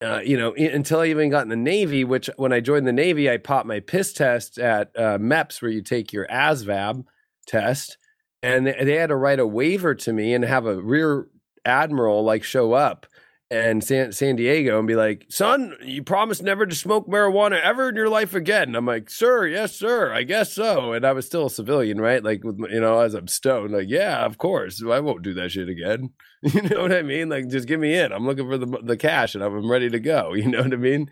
until I even got in the Navy, which when I joined the Navy, I popped my piss test at MEPS, where you take your ASVAB test, and they had to write a waiver to me and have a rear admiral like show up and San Diego and be like, son, you promised never to smoke marijuana ever in your life again. And I'm like, sir, yes, sir, I guess so. And I was still a civilian, right? Like, you know, as I'm stoned, like, yeah, of course, I won't do that shit again. You know what I mean? Like, just give me in. I'm looking for the cash and I'm ready to go. You know what I mean?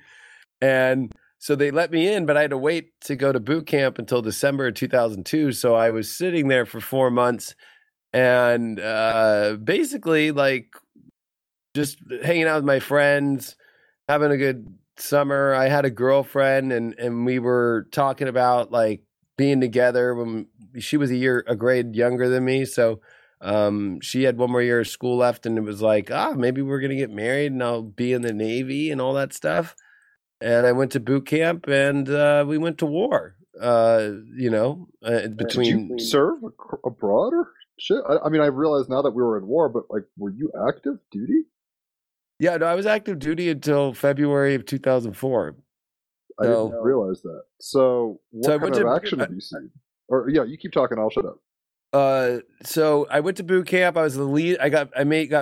And so they let me in, but I had to wait to go to boot camp until December of 2002. So I was sitting there for 4 months and basically like, just hanging out with my friends, having a good summer. I had a girlfriend and we were talking about like being together when she was a grade younger than me. So she had one more year of school left, and it was like, maybe we're going to get married and I'll be in the Navy and all that stuff. And I went to boot camp and we went to war, between. Did you serve abroad or shit? I mean, I realize now that we were in war, but like, were you active duty? Yeah, no, I was active duty until February of 2004. I didn't realize that. So what kind of action have you seen? Or yeah, you keep talking, I'll shut up. So I went to boot camp. I was the lead. I got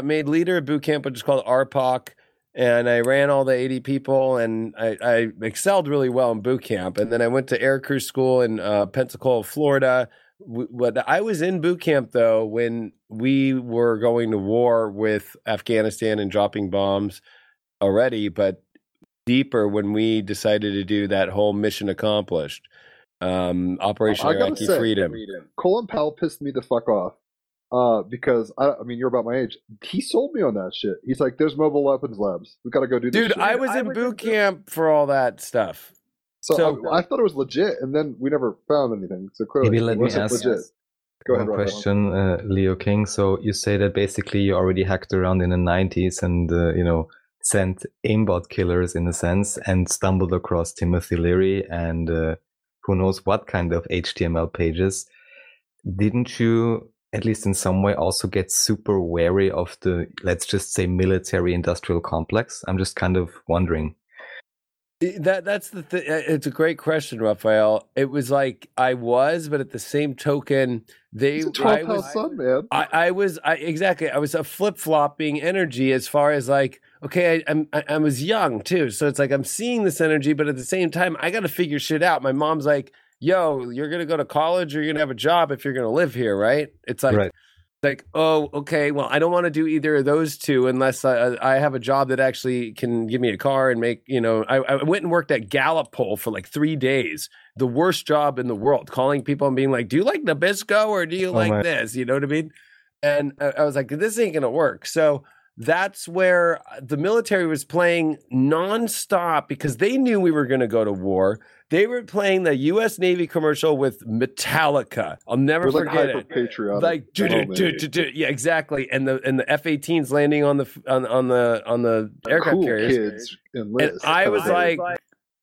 made leader at boot camp, which is called RPOC, and I ran all the 80 people, and I excelled really well in boot camp. And then I went to air crew school in Pensacola, Florida. But I was in boot camp though when we were going to war with Afghanistan and dropping bombs already, but deeper when we decided to do that whole mission accomplished, Operation Iraqi Freedom. Colin Powell pissed me the fuck off. Because I mean, you're about my age. He sold me on that shit. He's like, "There's mobile weapons labs. We gotta go do this." Dude, I was in boot camp for all that stuff. So I thought it was legit, and then we never found anything. So clearly, maybe let me ask one question, Leo King. So you say that basically you already hacked around in the 90s, and you know, sent aimbot killers in a sense, and stumbled across Timothy Leary and who knows what kind of HTML pages. Didn't you, at least in some way, also get super wary of the, let's just say, military industrial complex? I'm just kind of wondering. That's the thing. It's a great question, Raphael. It was like I was, but at the same token, they I was a flip-flopping energy as far as like, okay, I was young too, so it's like I'm seeing this energy, but at the same time, I got to figure shit out. My mom's like, yo, you're going to go to college or you're going to have a job if you're going to live here, right? It's like, oh, okay, well, I don't want to do either of those two unless I have a job that actually can give me a car and make, you know, I went and worked at Gallup poll for like 3 days. The worst job in the world, calling people and being like, do you like Nabisco or do you like this? You know what I mean? And I was like, this ain't going to work. So that's where the military was playing nonstop because they knew we were going to go to war. They were playing the U.S. Navy commercial with Metallica. I'll never forget it. Like, yeah, exactly. And the F-18s landing on the aircraft carriers. And I was like,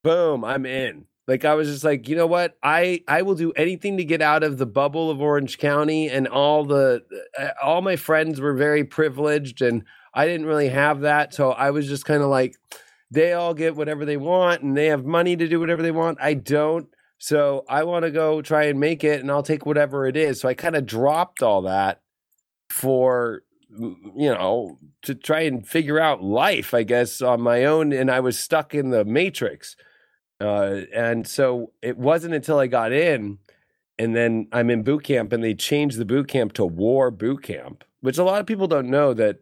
boom, I'm in. Like, I was just like, you know what? I will do anything to get out of the bubble of Orange County, and all my friends were very privileged, and I didn't really have that, so I was just kind of like, they all get whatever they want, and they have money to do whatever they want. I don't, so I want to go try and make it, and I'll take whatever it is. So I kind of dropped all that for, you know, to try and figure out life, I guess, on my own, and I was stuck in the matrix. And so it wasn't until I got in, and then I'm in boot camp, and they changed the boot camp to war boot camp, which a lot of people don't know that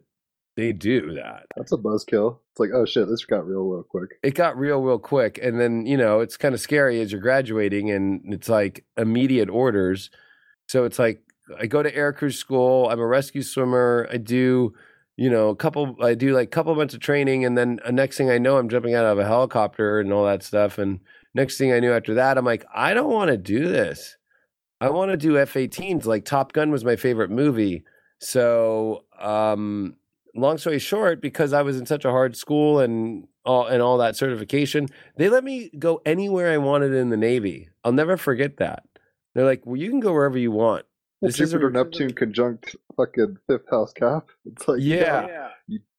they do that. That's a buzzkill. It's like, oh shit, this got real quick. It got real quick. And then, you know, it's kind of scary as you're graduating, and it's like immediate orders. So it's like, I go to air crew school. I'm a rescue swimmer. I do, you know, a couple months of training, and then the next thing I know, I'm jumping out of a helicopter and all that stuff. And next thing I knew after that, I'm like, I don't want to do this. I want to do F-18s. Like, Top Gun was my favorite movie. So, long story short, because I was in such a hard school and all that certification, they let me go anywhere I wanted in the Navy. I'll never forget that. They're like, well, you can go wherever you want. Well, this Jupiter Neptune conjunct fucking fifth house cap. It's like, yeah.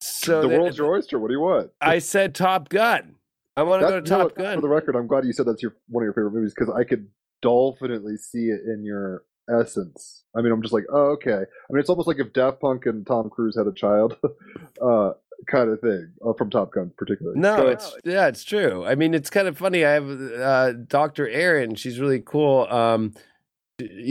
So the world's your oyster. What do you want? I said Top Gun. I want to go to Top Gun. For the record, I'm glad you said that's one of your favorite movies, because I could dolphinitely see it in your essence. I mean, I'm just like, oh, okay. I mean, it's almost like if Daft Punk and Tom Cruise had a child, kind of thing, from Top Gun particularly. It's true. I mean, it's kind of funny. I have Dr. Erin. She's really cool.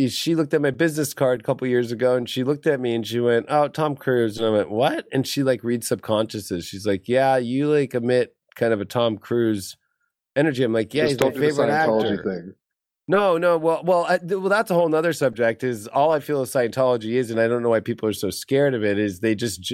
She looked at my business card a couple years ago, and she looked at me and she went, oh, Tom Cruise. And I went, what? And she like reads subconsciouses. She's like, yeah, you like emit kind of a Tom Cruise energy. I'm like, yeah, he's my favorite actor. Thing. No. Well, that's a whole nother subject, is all I feel is Scientology is, and I don't know why people are so scared of it, is they just,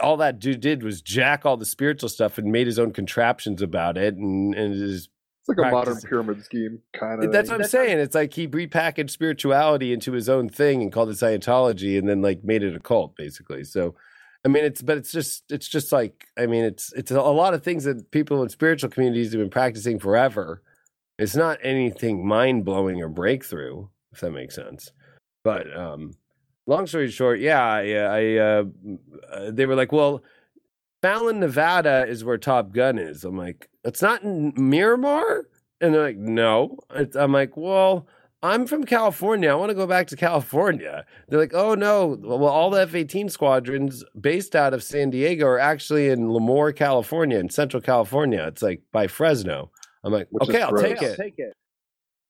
all that dude did was jack all the spiritual stuff and made his own contraptions about it. And it is. It's like a modern pyramid scheme kind of. That's what I'm saying. It's like he repackaged spirituality into his own thing and called it Scientology, and then like made it a cult, basically. So, I mean, it's just like, I mean, it's a lot of things that people in spiritual communities have been practicing forever. It's not anything mind blowing or breakthrough, if that makes sense. But long story short, I they were like, well, Fallon, Nevada is where Top Gun is. I'm like, it's not in Miramar? And they're like, no. I'm like, well, I'm from California. I want to go back to California. They're like, oh, no. Well, all the F-18 squadrons based out of San Diego are actually in Lemoore, California, in Central California. It's like by Fresno. I'm like, okay, I'll take it.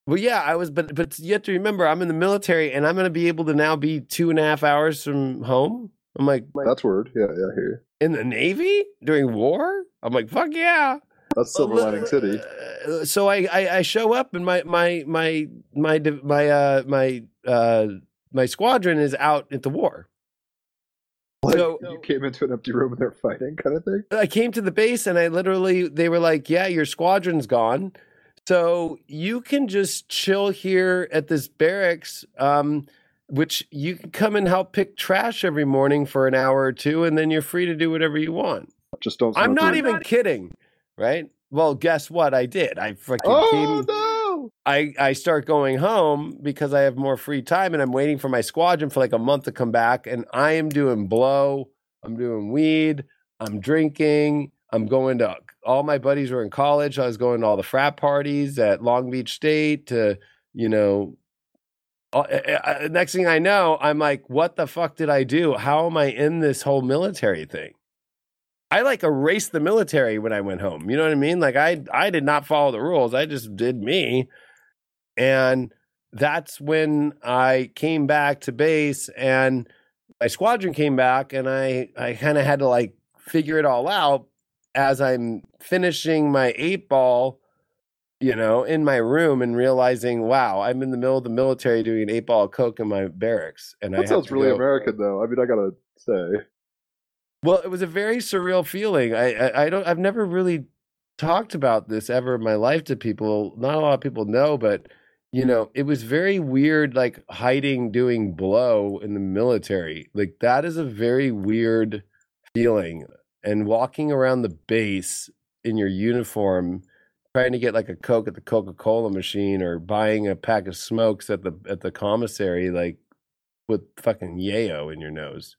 Well, yeah, but you have to remember, I'm in the military, and I'm going to be able to now be 2.5 hours from home. I'm like, that's weird. Yeah, I hear you. In the Navy during war? I'm like, fuck yeah. That's Silver Lining City. So I show up, and my my squadron is out at the war. Like, so, you came into an empty room and they're fighting kind of thing? I came to the base and I literally, they were like, yeah, your squadron's gone. So you can just chill here at this barracks, which you can come and help pick trash every morning for an hour or two, and then you're free to do whatever you want. Just don't. I'm not even kidding, right? Well, guess what? I did. I freaking came. No! I start going home because I have more free time, and I'm waiting for my squadron for like a month to come back. And I am doing blow. I'm doing weed. I'm drinking. I'm going to, all my buddies were in college. I was going to all the frat parties at Long Beach State to, you know, next thing I know, I'm like, what the fuck did I do? How am I in this whole military thing? I like erased the military when I went home. You know what I mean? Like I did not follow the rules. I just did me. And that's when I came back to base and my squadron came back and I kind of had to like figure it all out. As I'm finishing my 8-ball, you know, in my room and realizing, wow, I'm in the middle of the military doing an 8-ball of coke in my barracks. And that sounds really American, though. I mean, I gotta say. Well, it was a very surreal feeling. I've never really talked about this ever in my life to people. Not a lot of people know, but you know, it was very weird, like hiding, doing blow in the military. Like that is a very weird feeling. And walking around the base in your uniform, trying to get like a Coke at the Coca-Cola machine or buying a pack of smokes at the commissary, like with fucking yayo in your nose.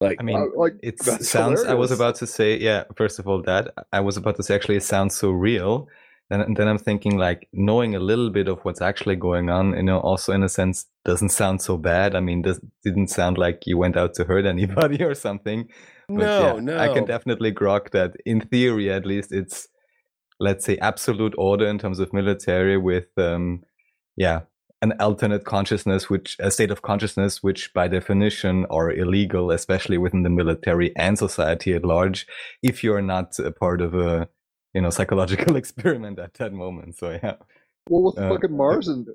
Like, I mean, it sounds, hilarious. I was about to say, yeah, first of all, that I was about to say, actually, it sounds so real. And then I'm thinking like knowing a little bit of what's actually going on, you know, also in a sense doesn't sound so bad. I mean, this didn't sound like you went out to hurt anybody or something. But no. I can definitely grok that in theory, at least it's, let's say, absolute order in terms of military with, an alternate consciousness, which a state of consciousness, which by definition are illegal, especially within the military and society at large, if you're not a part of a, you know, psychological experiment at that moment. So yeah. Well, with fucking Mars and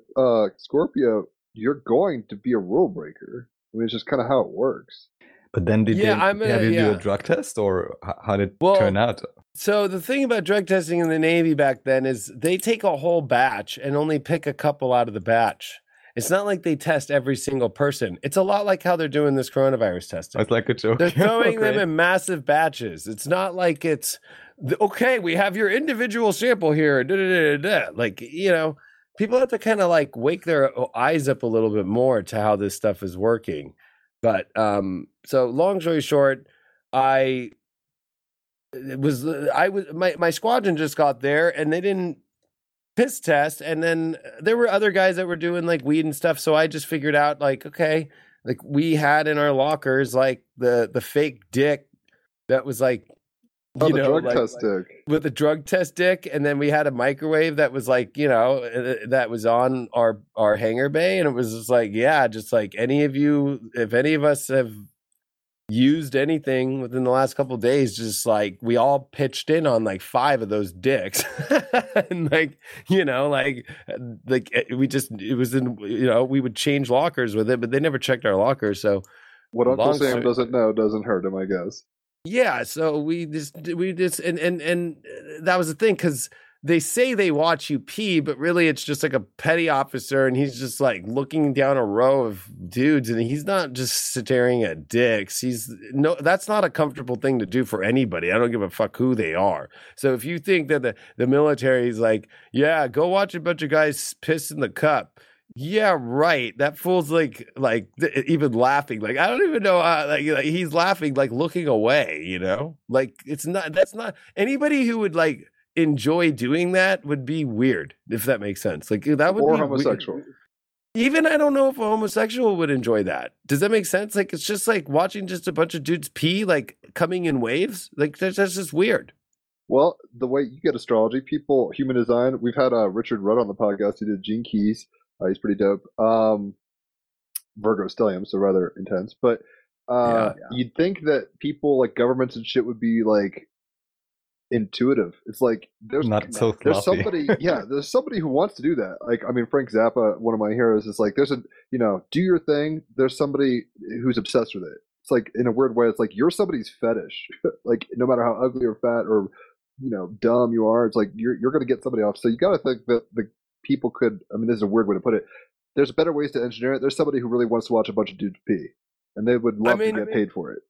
Scorpio, you're going to be a rule breaker. I mean, it's just kind of how it works. But then did you do a drug test or how did it turn out? So the thing about drug testing in the Navy back then is they take a whole batch and only pick a couple out of the batch. It's not like they test every single person. It's a lot like how they're doing this coronavirus testing. That's like a joke. They're throwing them in massive batches. It's not like it's, okay, we have your individual sample here. Da, da, da, da. Like, you know, people have to kind of like wake their eyes up a little bit more to how this stuff is working. But so long story short, my squadron just got there and they didn't piss test. And then there were other guys that were doing like weed and stuff. So I just figured out like, okay, like we had in our lockers, like the fake dick that was like, with the drug test dick. And then we had a microwave that was like, you know, that was on our hangar bay. And it was just like, yeah, just like any of you, if any of us have used anything within the last couple of days, just like we all pitched in on like 5 of those dicks. And like, you know, like we just, it was in, you know, we would change lockers with it, but they never checked our lockers. So what Uncle Sam doesn't know doesn't hurt him, I guess. Yeah, so we just and that was the thing, because they say they watch you pee, but really it's just like a petty officer, and he's just like looking down a row of dudes, and he's not just staring at dicks. That's not a comfortable thing to do for anybody. I don't give a fuck who they are. So if you think that the military is like, yeah, go watch a bunch of guys piss in the cup. Yeah, right. That fool's like even laughing. Like I don't even know. Like he's laughing, like looking away. You know, like it's not. That's not anybody who would like enjoy doing that would be weird. If that makes sense. Like that would be homosexual. Weird. Even I don't know if a homosexual would enjoy that. Does that make sense? Like it's just like watching just a bunch of dudes pee, like coming in waves. Like that's just weird. Well, the way you get astrology, people, human design. We've had Richard Rudd on the podcast. He did Gene Keys. He's pretty dope. Virgo stellium, so rather intense. But You'd think that people like governments and shit would be like intuitive. It's like there's not so there's somebody there's somebody who wants to do that. Like, I mean, Frank Zappa, one of my heroes, is like, there's a, you know, do your thing. There's somebody who's obsessed with it. It's like, in a weird way, it's like you're somebody's fetish. Like, no matter how ugly or fat or, you know, dumb you are, it's like you're going to get somebody off. So you got to think that the people could, I mean, this is a weird way to put it, there's better ways to engineer it. There's somebody who really wants to watch a bunch of dudes pee, and they would love to get paid for it.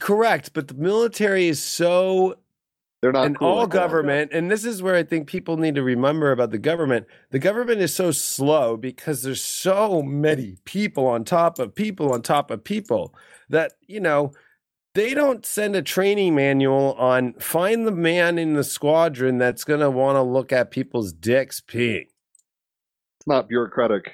Correct, but the military is so... They're not cool. All government, and this is where I think people need to remember about the government. The government is so slow because there's so many people on top of people on top of people that, you know, they don't send a training manual on find the man in the squadron that's going to want to look at people's dicks peeing. It's not bureaucratic.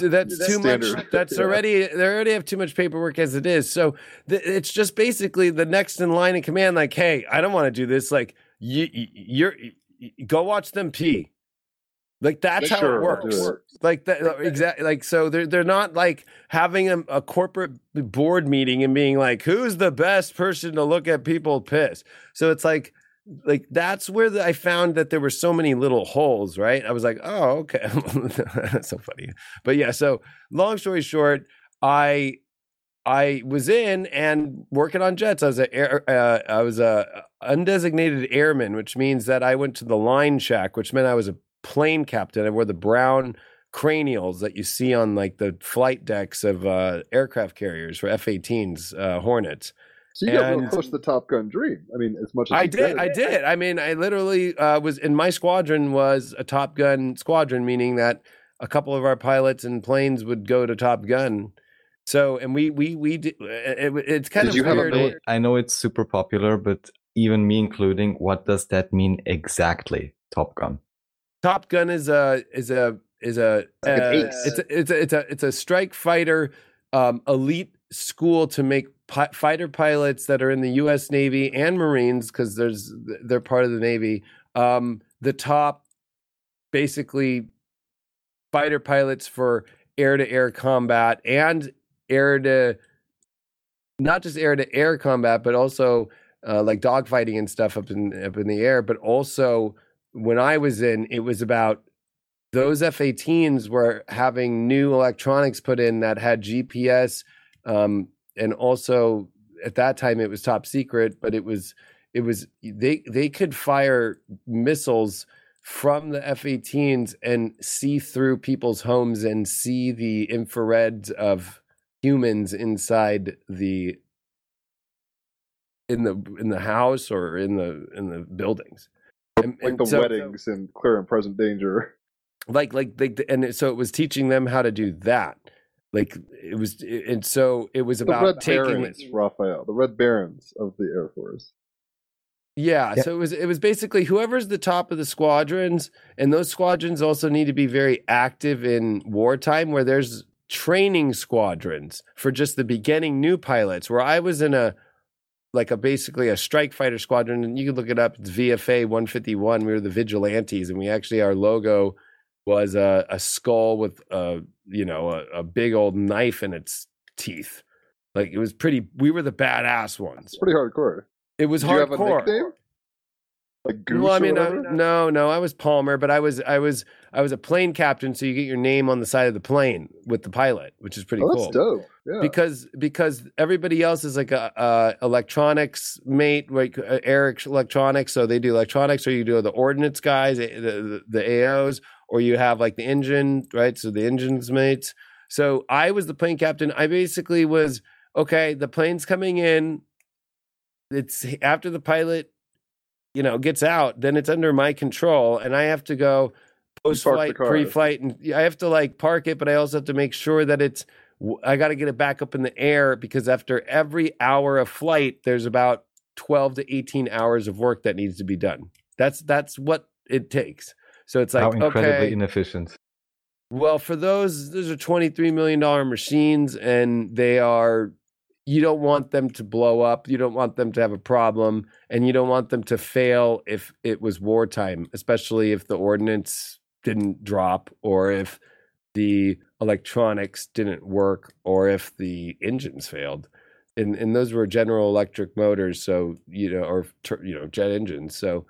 So that's too standard. Much. That's they already have too much paperwork as it is. So it's just basically the next in line of command. Like, hey, I don't want to do this. Like, you go watch them pee. Like, that's how it works. Like that, exactly. Like, so they're not like having a corporate board meeting and being like, who's the best person to look at people piss? So it's like. Like, that's where I found that there were so many little holes, right? I was like, oh, okay. That's so funny. But yeah, so long story short, I was in and working on jets. I was a undesignated airman, which means that I went to the line shack, which meant I was a plane captain. I wore the brown cranials that you see on like the flight decks of aircraft carriers for F-18s, Hornets. So you got real close to the Top Gun dream. I mean, as much as I did. I mean, I literally was in my squadron was a Top Gun squadron, meaning that a couple of our pilots and planes would go to Top Gun. So, and we did, it's kind of weird. I know it's super popular, but even me including, what does that mean exactly? Top Gun. Top Gun is a strike fighter elite school to make fighter pilots that are in the U.S. Navy and Marines, because they're part of the Navy, the top basically fighter pilots for air-to-air combat and not just air-to-air combat, but also like dogfighting and stuff up in the air. But also, when I was in, it was about those F-18s were having new electronics put in that had GPS. And also at that time it was top secret, but it was they could fire missiles from the F-18s and see through people's homes and see the infrared of humans inside in the house or in the buildings. Weddings and clear and present danger. And so it was teaching them how to do that. Like it was, and so it was about the Red Barons, Raphael, the Red Barons of the Air Force. Yeah, so it was basically whoever's the top of the squadrons, and those squadrons also need to be very active in wartime, where there's training squadrons for just the beginning new pilots. Where I was in basically a strike fighter squadron, and you can look it up. It's VFA 151. We were the vigilantes, and we actually our logo was a skull with a big old knife in its teeth. Like it was pretty. We were the badass ones. It's pretty hardcore. It was hardcore. Did you have a nickname? Like Goose? Well, I mean, no. I was Palmer, but I was a plane captain. So you get your name on the side of the plane with the pilot, which is pretty cool. That's dope. Yeah. Because everybody else is like a electronics mate, like air electronics. So they do electronics, or you do the ordnance guys, the AOs. Or you have like the engine, right? So the engine's mates. So I was the plane captain. I basically was, okay, the plane's coming in. It's after the pilot, gets out, then it's under my control. And I have to go post-flight, pre-flight. And I have to park it, but I also have to make sure that I got to get it back up in the air, because after every hour of flight, there's about 12 to 18 hours of work that needs to be done. That's what it takes. So it's like, how incredibly inefficient. Well, for those are $23 million machines, and you don't want them to blow up. You don't want them to have a problem, and you don't want them to fail if it was wartime, especially if the ordnance didn't drop, or if the electronics didn't work, or if the engines failed. And those were General Electric motors, so, or jet engines. So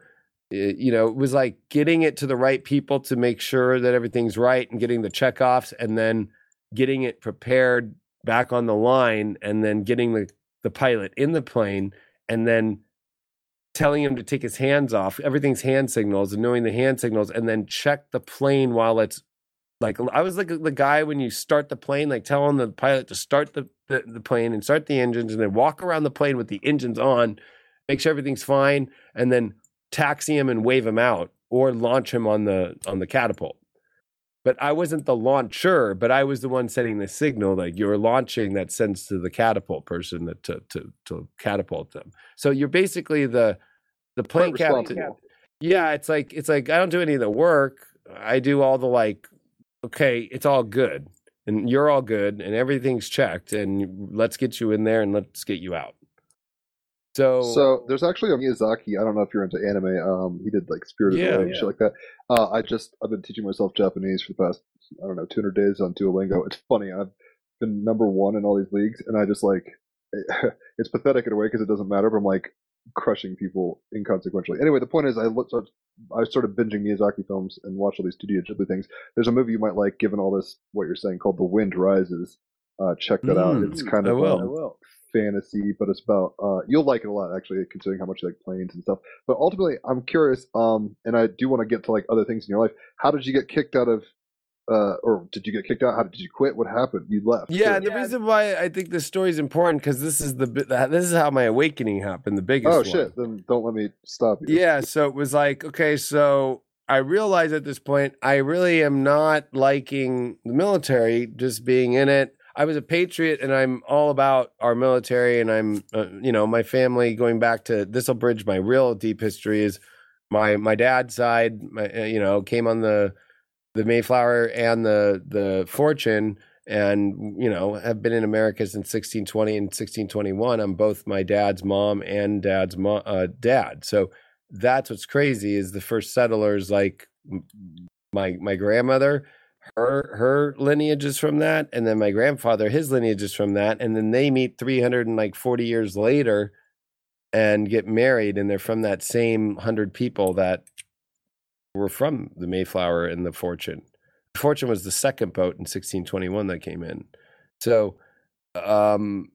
you know, it was like getting it to the right people to make sure that everything's right and getting the checkoffs and then getting it prepared back on the line and then getting the pilot in the plane and then telling him to take his hands off. Everything's hand signals and knowing the hand signals and then check the plane while it's like, I was like the guy when you start the plane, like telling the pilot to start the plane and start the engines and then walk around the plane with the engines on, make sure everything's fine, and then taxi him and wave him out or launch him on the catapult. But I wasn't the launcher, but I was the one setting the signal like you're launching, that sends to the catapult person to catapult them. So you're basically the plane captain. Yeah, it's like I don't do any of the work. I do all the like, okay, it's all good and you're all good and everything's checked and let's get you in there and let's get you out. So there's actually a Miyazaki, I don't know if you're into anime, he did like Spirited Away and shit like that. I've been teaching myself Japanese for the past, I don't know, 200 days on Duolingo. It's funny, I've been #1 in all these leagues, and I just like, it's pathetic in a way because it doesn't matter, but I'm like crushing people inconsequentially. Anyway, the point is I started binging Miyazaki films and watched all these Studio Ghibli things. There's a movie you might like, given all this, what you're saying, called The Wind Rises. Check that out. It's kind of fantasy, but it's about you'll like it a lot actually, considering how much you like planes and stuff. But ultimately, I'm curious, and I do want to get to like other things in your life. How did you get kicked out of, or did you get kicked out? How did you quit? What happened? You left. Yeah, the reason why I think this story is important because this is how my awakening happened. The biggest. Oh shit! One. Then don't let me stop you. Yeah. So it was like, okay, so I realized at this point I really am not liking the military, just being in it. I was a patriot and I'm all about our military and I'm, you know, my family going back to, this will bridge my real deep history, is my dad's side, came on the Mayflower and the Fortune and, you know, have been in America since 1620 and 1621. I'm both my dad's mom and dad's dad. So that's what's crazy is the first settlers, like my grandmother, her lineage is from that, and then my grandfather, his lineage is from that, and then they meet 340 years later and get married, and they're from that same 100 people that were from the Mayflower and the Fortune. The Fortune was the second boat in 1621 that came in. So then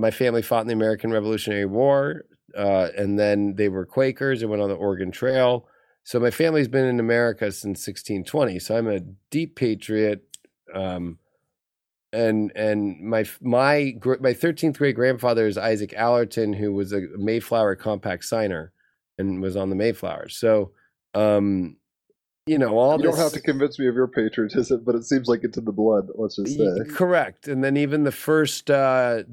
my family fought in the American Revolutionary War, and then they were Quakers and went on the Oregon Trail. So my family's been in America since 1620. So I'm a deep patriot, and my 13th great grandfather is Isaac Allerton, who was a Mayflower compact signer and was on the Mayflower. So, you know, all you don't have to convince me of your patriotism, but it seems like it's in the blood. Let's just say correct. And then even the first one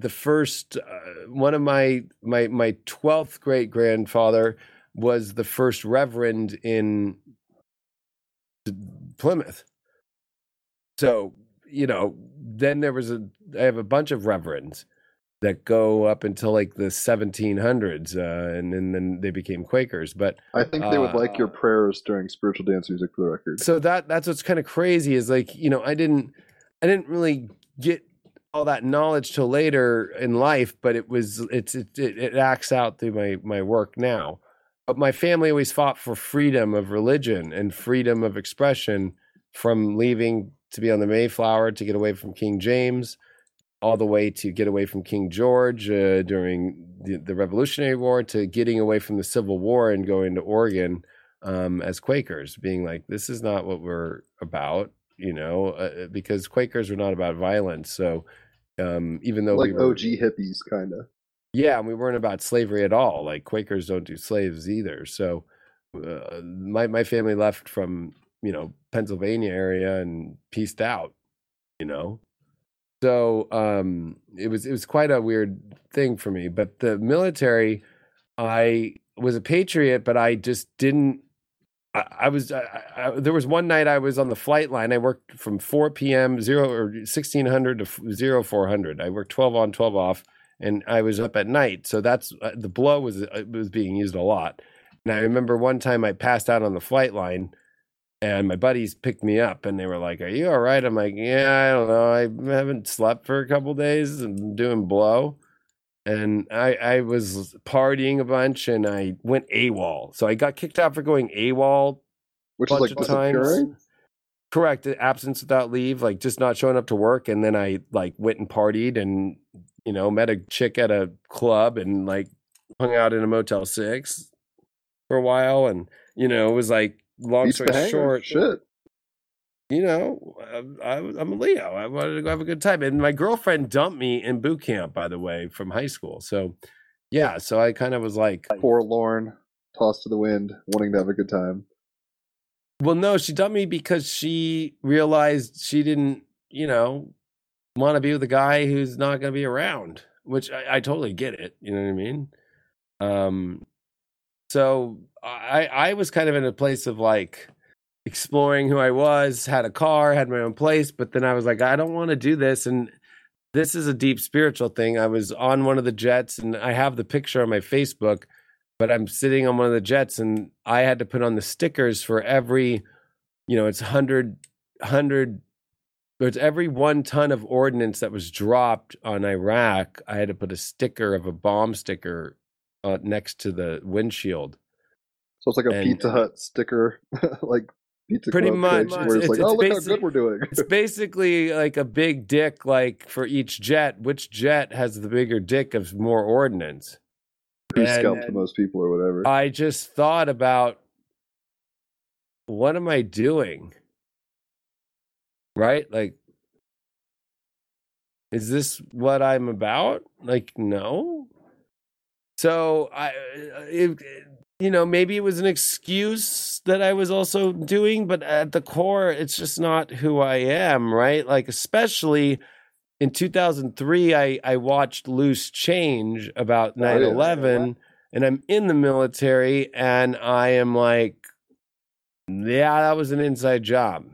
of my 12th great grandfather was the first reverend in Plymouth. So, you know, then there was I have a bunch of reverends that go up until like the 1700s, and then they became Quakers. But I think they would like your prayers during spiritual dance music, for the record. So that's what's kind of crazy is like, you know, I didn't really get all that knowledge till later in life, but it acts out through my work now. But my family always fought for freedom of religion and freedom of expression, from leaving to be on the Mayflower to get away from King James, all the way to get away from King George during the Revolutionary War, to getting away from the Civil War and going to Oregon as Quakers, being like, this is not what we're about, you know, because Quakers were not about violence. So even though like we were OG hippies kind of. Yeah, and we weren't about slavery at all. Like Quakers don't do slaves either. So my family left from, you know, Pennsylvania area and peaced out, you know. So it was quite a weird thing for me. But the military, I was a patriot, but I just didn't. There was one night I was on the flight line. I worked from 4 p.m. 1600 to 0400. I worked 12 on, 12 off. And I was up at night, so that's the blow was being used a lot. And I remember one time I passed out on the flight line, and my buddies picked me up, and they were like, "Are you all right?" I'm like, "Yeah, I don't know. I haven't slept for a couple days. I'm doing blow." and I was partying a bunch, and I went AWOL. So I got kicked out for going AWOL a bunch of times. Correct. Absence without leave, like just not showing up to work. And then I like went and partied and, you know, met a chick at a club and like hung out in a Motel 6 for a while. And, you know, it was like long story short, shit. You know, I'm a Leo. I wanted to go have a good time. And my girlfriend dumped me in boot camp, by the way, from high school. So, yeah. So I kind of was like forlorn, tossed to the wind, wanting to have a good time. Well, no, she dumped me because she realized she didn't, you know, want to be with a guy who's not going to be around, which I totally get it. You know what I mean? So I was kind of in a place of like exploring who I was, had a car, had my own place. But then I was like, I don't want to do this. And this is a deep spiritual thing. I was on one of the jets and I have the picture on my Facebook. But I'm sitting on one of the jets and I had to put on the stickers for every, you know, it's 100, it's every 1 ton of ordnance that was dropped on Iraq. I had to put a sticker of a bomb sticker next to the windshield. So it's like a Pizza Hut sticker, like Pizza Pretty much. Where it's like, oh, look how good we're doing. It's basically like a big dick, like for each jet, which jet has the bigger dick of more ordnance. Who scalped the most people or whatever. I just thought about, what am I doing? Right? Like, is this what I'm about? Like, no. So you know, maybe it was an excuse that I was also doing, but at the core, it's just not who I am. Right? Like, especially. In 2003, I watched Loose Change about 9/11, and I'm in the military, and I am like, yeah, that was an inside job.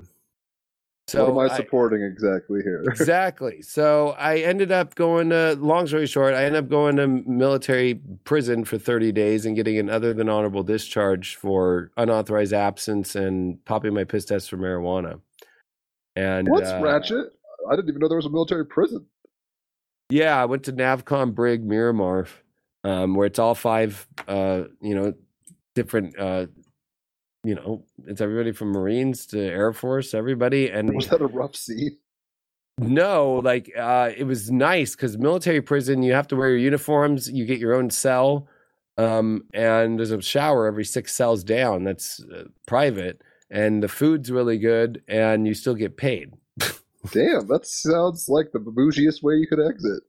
So what am I supporting exactly here? Exactly. So I ended up going to, long story short, I ended up going to military prison for 30 days and getting an other than honorable discharge for unauthorized absence and popping my piss test for marijuana. And what's ratchet? I didn't even know there was a military prison. Yeah, I went to Navcom Brig Miramar, where it's all five, you know, different, you know, it's everybody from Marines to Air Force, everybody. And was that a rough scene? No, like it was nice because military prison, you have to wear your uniforms, you get your own cell, and there's a shower every 6 cells down. That's private, and the food's really good, and you still get paid. Damn, that sounds like the bougiest way you could exit.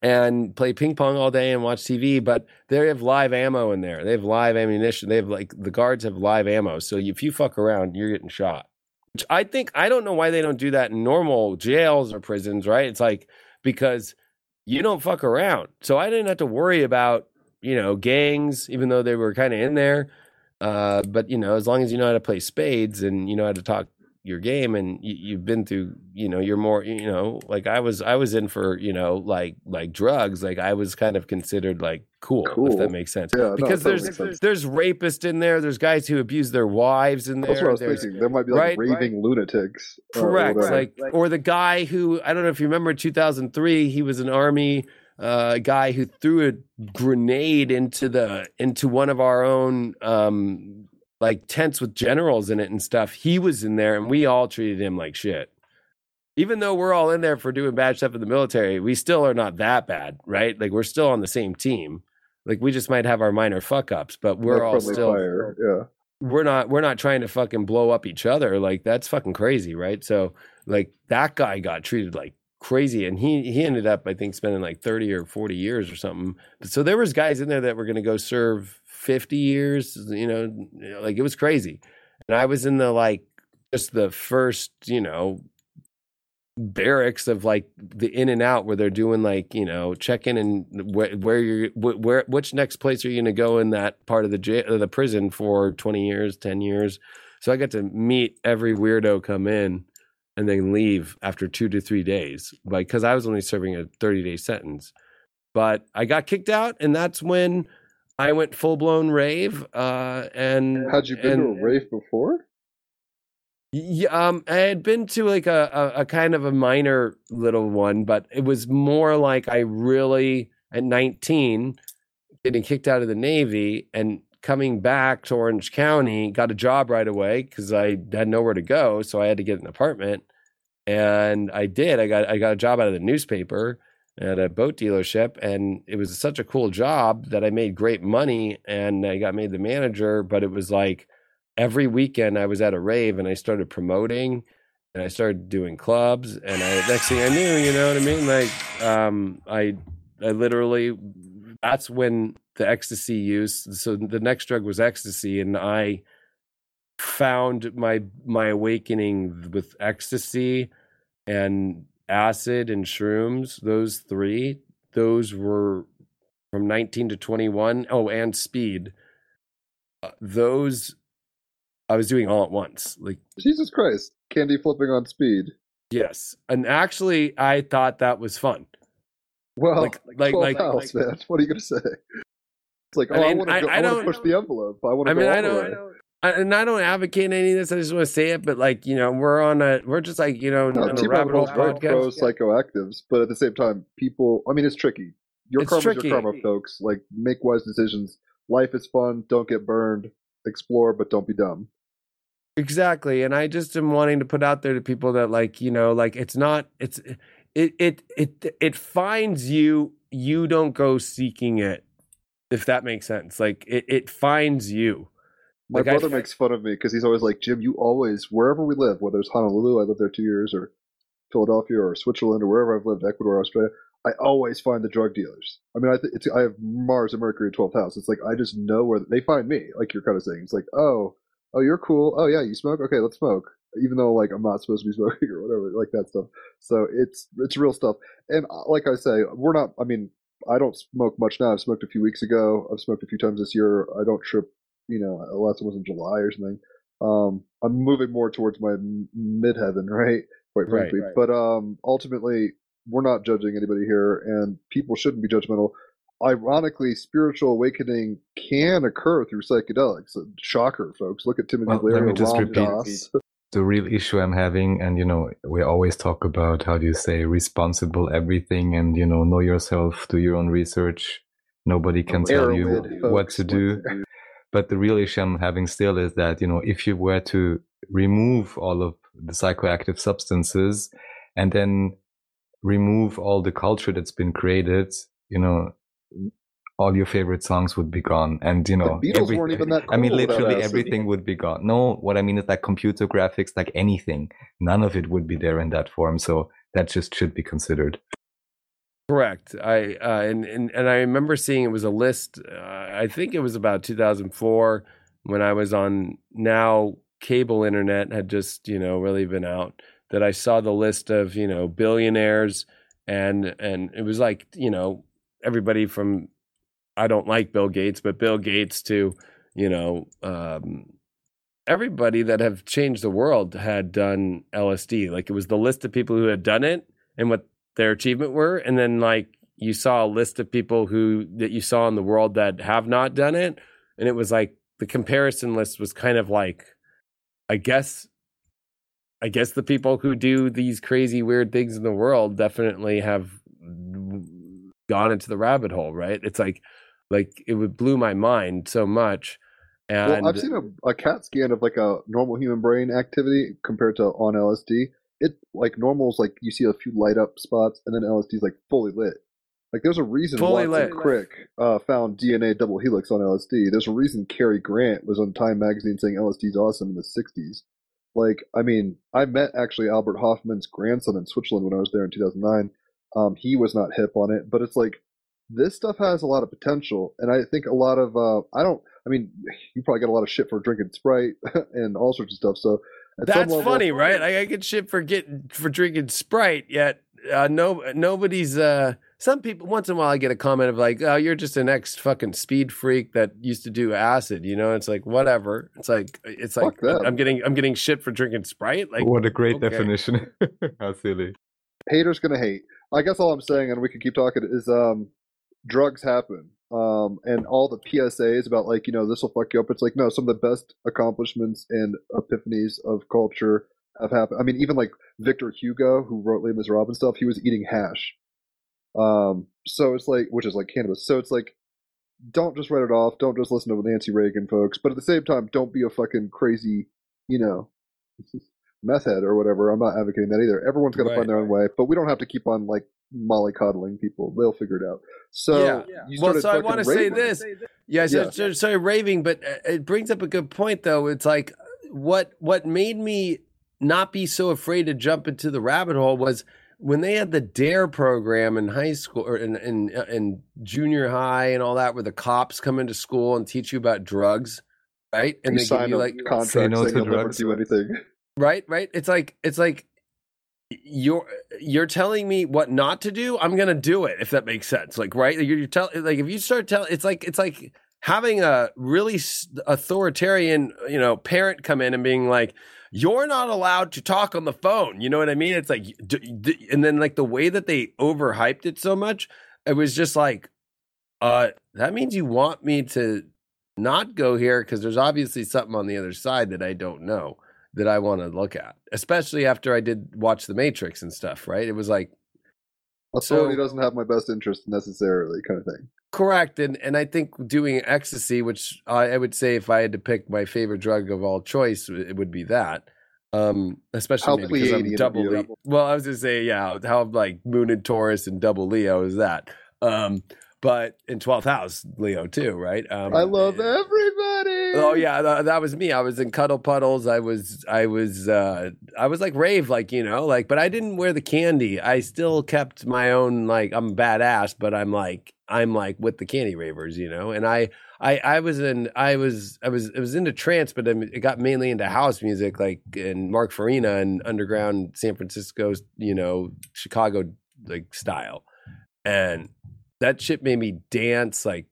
And play ping pong all day and watch TV, but they have live ammo in there. They have live ammunition. They have like the guards have live ammo. So if you fuck around, you're getting shot. Which I don't know why they don't do that in normal jails or prisons, right? It's like because you don't fuck around. So I didn't have to worry about, you know, gangs, even though they were kind of in there. But, you know, as long as you know how to play spades and you know how to talk your game and you've been through, you know, you're more, you know, like I was in for, you know, like drugs, like I was kind of considered like cool. If that makes sense. Yeah, because there's rapists in there. There's guys who abuse their wives in there. That's what I was thinking. There might be like raving lunatics. Correct. Or the guy who, I don't know if you remember 2003, he was an army guy who threw a grenade into one of our own, like tents with generals in it and stuff. He was in there and we all treated him like shit. Even though we're all in there for doing bad stuff in the military, we still are not that bad, right? Like we're still on the same team. Like we just might have our minor fuck ups, but we're all still fire. Yeah. We're not trying to fucking blow up each other. Like that's fucking crazy, right? So like that guy got treated like crazy and he ended up, I think, spending like 30 or 40 years or something. So there was guys in there that were going to go serve 50 years, you know, like it was crazy. And I was in the like just the first, you know, barracks of like the in and out where they're doing like, you know, check in and which next place are you going to go in that part of the jail, the prison for 20 years, 10 years. So I got to meet every weirdo come in and then leave after 2 to 3 days, like because I was only serving a 30-day sentence. But I got kicked out, and that's when I went full blown rave. And had you been to a rave before? Yeah, I had been to like a kind of a minor little one, but it was more like I really at 19, getting kicked out of the Navy and coming back to Orange County, got a job right away because I had nowhere to go. So I had to get an apartment. And I did. I got a job out of the newspaper at a boat dealership, and it was such a cool job that I made great money, and I got made the manager. But it was like every weekend I was at a rave, and I started promoting, and I started doing clubs, and I, next thing I knew, you know what I mean? Like, I literally, that's when the ecstasy use. So the next drug was ecstasy, and I found my awakening with ecstasy and acid and shrooms. Those three, those were from 19 to 21. Oh, and speed. Those I was doing all at once. Like, Jesus Christ, candy flipping on speed. Yes. And actually I thought that was fun. Well, like, man. What are you going to say? It's like, oh, I mean, I want to push the envelope. And I don't advocate any of this. I just want to say it, but like, you know, we're just like, on a rabbit hole podcast. Psychoactives, but at the same time, people, I mean, it's tricky. Your karma is your karma, folks. Like, make wise decisions. Life is fun. Don't get burned. Explore, but don't be dumb. Exactly. And I just am wanting to put out there to people that, like, you know, like, it finds you. You don't go seeking it, if that makes sense. Like, it finds you. My brother makes fun of me because he's always like, Jim, you always, wherever we live, whether it's Honolulu, I lived there 2 years, or Philadelphia, or Switzerland, or wherever I've lived, Ecuador, Australia, I always find the drug dealers. I mean, I have Mars and Mercury in 12th house. It's like, I just know where they find me, like you're kind of saying. It's like, oh, you're cool. Oh, yeah, you smoke? Okay, let's smoke. Even though, like, I'm not supposed to be smoking or whatever, like that stuff. So it's real stuff. And like I say, we're not, I mean, I don't smoke much now. I've smoked a few weeks ago. I've smoked a few times this year. I don't trip. You know, last one was in July or something. I'm moving more towards my midheaven, right? Quite frankly. Right. But ultimately, we're not judging anybody here, and people shouldn't be judgmental. Ironically, spiritual awakening can occur through psychedelics. Shocker, folks. Look at Timothy Leary. Let me just repeat the real issue I'm having. And, you know, we always talk about, how do you say, responsible everything, and, you know yourself, do your own research. Nobody can tell you what to do. But the real issue I'm having still is that, you know, if you were to remove all of the psychoactive substances and then remove all the culture that's been created, you know, all your favorite songs would be gone. And, you know, the Beatles weren't even that cool. I mean, literally everything would be gone. No, what I mean is like computer graphics, like anything, none of it would be there in that form. So that just should be considered. Correct. I remember seeing, it was a list. I think it was about 2004 when I was on, now cable internet had just, you know, really been out, that I saw the list of, you know, billionaires, and it was like, you know, everybody from, I don't like Bill Gates, but Bill Gates to, you know, everybody that have changed the world had done LSD. Like, it was the list of people who had done it and what their achievement were, and then like you saw a list of people who that you saw in the world that have not done it, and it was like the comparison list was kind of like, I guess the people who do these crazy weird things in the world definitely have gone into the rabbit hole, right? It's like it would blew my mind so much. And well, I've seen a CAT scan of like a normal human brain activity compared to on LSD. It like normal's like you see a few light up spots, and then LSD's like fully lit. Like, there's a reason Watson Crick found DNA double helix on LSD. There's a reason Cary Grant was on Time magazine saying LSD's awesome in the 60s. Like, I mean, I met actually Albert Hoffman's grandson in Switzerland when I was there in 2009. He was not hip on it, but it's like this stuff has a lot of potential, and I think a lot of you probably get a lot of shit for drinking Sprite and all sorts of stuff. So. That's funny, right? Like, I get shit for drinking Sprite, yet nobody's. Some people, once in a while, I get a comment of like, "Oh, you're just an ex fucking speed freak that used to do acid," you know. It's like, whatever. It's like I'm getting shit for drinking Sprite. Like, what a great definition! How silly. Haters gonna hate. I guess all I'm saying, and we can keep talking, is drugs happen. And all the PSAs about like, you know, this will fuck you up. It's like, no, some of the best accomplishments and epiphanies of culture have happened. I mean, even like Victor Hugo, who wrote Les Miserables and stuff, he was eating hash. So it's like, which is like cannabis. So it's like, don't just write it off. Don't just listen to the Nancy Reagan folks. But at the same time, don't be a fucking crazy, you know, meth head or whatever. I'm not advocating that either. Everyone's got to find their own way, but we don't have to keep on like mollycoddling people. They'll figure it out. So, so I want to say this. Yeah, so raving, but it brings up a good point though. It's like what made me not be so afraid to jump into the rabbit hole was when they had the DARE program in high school or in junior high and all that, where the cops come into school and teach you about drugs, right? And they give you like contracts saying you'll never do anything. Right. It's like you're telling me what not to do. I'm gonna do it, if that makes sense. Like, right? You're telling, like, if you start telling, it's like having a really authoritarian, you know, parent come in and being like, you're not allowed to talk on the phone. You know what I mean? It's like, and then like the way that they overhyped it so much, it was just like, that means you want me to not go here because there's obviously something on the other side that I don't know that I want to look at, especially after I did watch The Matrix and stuff, right? It was like, authority doesn't have my best interest necessarily, kind of thing. Correct. And I think doing ecstasy, which I would say if I had to pick my favorite drug of all choice, it would be that. Especially because I'm double Leo. Well, I was going to say, yeah, how like Moon and Taurus and double Leo is that. But in 12th house, Leo too, right? I love everybody. Oh yeah, that was me. I was in cuddle puddles. I was like rave, like, you know, like, but I didn't wear the candy. I still kept my own, like, I'm badass, but I'm like with the candy ravers, you know, and I was into trance, but it got mainly into house music, like, and Mark Farina and underground San Francisco, you know, Chicago, like, style. And that shit made me dance like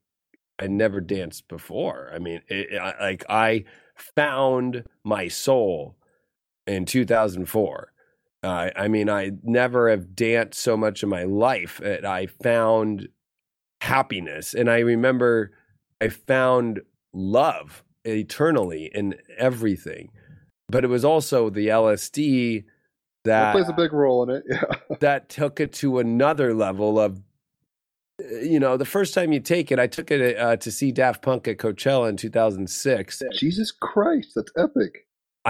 I never danced before. I mean, I found my soul in 2004. I mean, I never have danced so much in my life. I found happiness, and I remember I found love eternally in everything, but it was also the LSD that plays a big role in it. Yeah. That took it to another level of, you know, the first time you take it, I took it to see Daft Punk at Coachella in 2006. Jesus Christ, that's epic.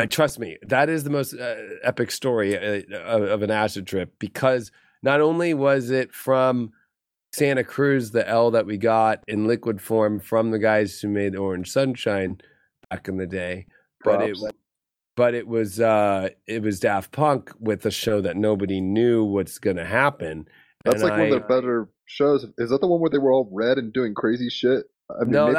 Trust me, that is the most epic story of an acid trip, because not only was it from Santa Cruz, the L that we got in liquid form from the guys who made Orange Sunshine back in the day, but it was Daft Punk with a show that nobody knew what's going to happen. That's like one of the better shows. Is that the one where they were all red and doing crazy shit? I mean, no,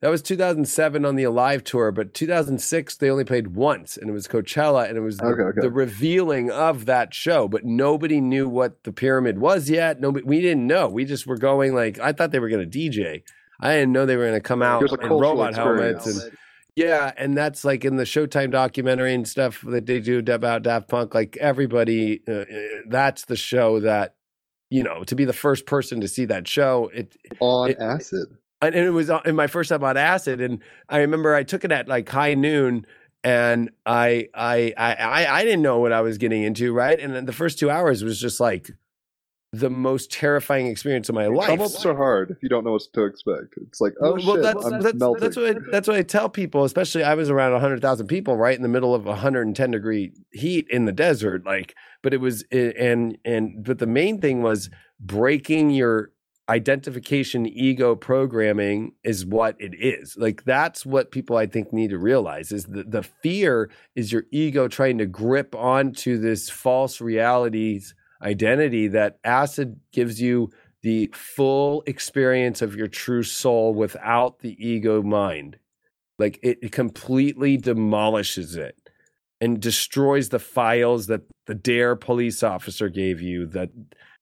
that was 2007 on the Alive tour, but 2006 they only played once, and it was Coachella, and it was the revealing of that show. But nobody knew what the pyramid was yet. Nobody, we didn't know. We just were going, like, I thought they were going to DJ. I didn't know they were going to come out in robot helmets and. Yeah, and that's like in the Showtime documentary and stuff that they do about Daft Punk. Like, everybody, that's the show that, you know, to be the first person to see that show acid. And it was in my first time on acid, and I remember I took it at like high noon, and I didn't know what I was getting into, right? And then the first 2 hours was just like the most terrifying experience of my life. Troubles are hard if you don't know what to expect. It's like, shit, I'm melting. That's what I tell people, especially I was around 100,000 people, right, in the middle of 110 degree heat in the desert. Like, but it was, but the main thing was breaking your identification ego programming is what it is. Like, that's what people I think need to realize is the fear is your ego trying to grip onto this false realities identity that acid gives you the full experience of your true soul without the ego mind. Like, it completely demolishes it and destroys the files that the DARE police officer gave you, that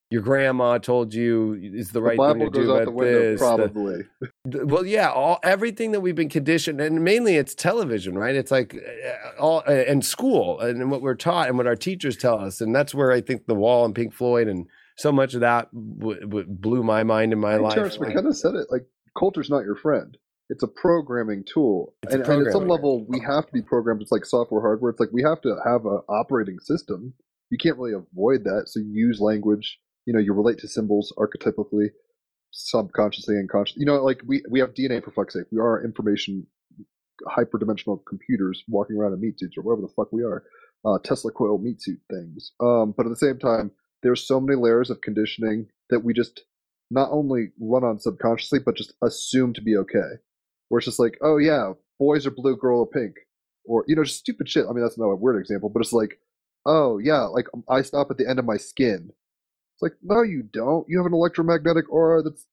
your grandma told you is the right thing to do about this. Probably. Everything that we've been conditioned, and mainly it's television, right? It's like all and school and what we're taught and what our teachers tell us, and that's where I think The Wall and Pink Floyd and so much of that blew my mind in my life. Terence McKenna said it, like, culture's not your friend. It's a programming tool, and at some level we have to be programmed. It's like software, hardware. It's like we have to have an operating system. You can't really avoid that, so you use language you know, you relate to symbols archetypically, subconsciously, and consciously. You know, like we have DNA, for fuck's sake. We are information, hyperdimensional computers walking around in meat suits or whatever the fuck we are. Tesla coil meat suit things. But at the same time, there's so many layers of conditioning that we just not only run on subconsciously, but just assume to be okay. Where it's just like, oh yeah, boys are blue, girl are pink. Or, you know, just stupid shit. I mean, that's not a weird example, but it's like, oh yeah, like I stop at the end of my skin. It's like, no, you don't. You have an electromagnetic aura that's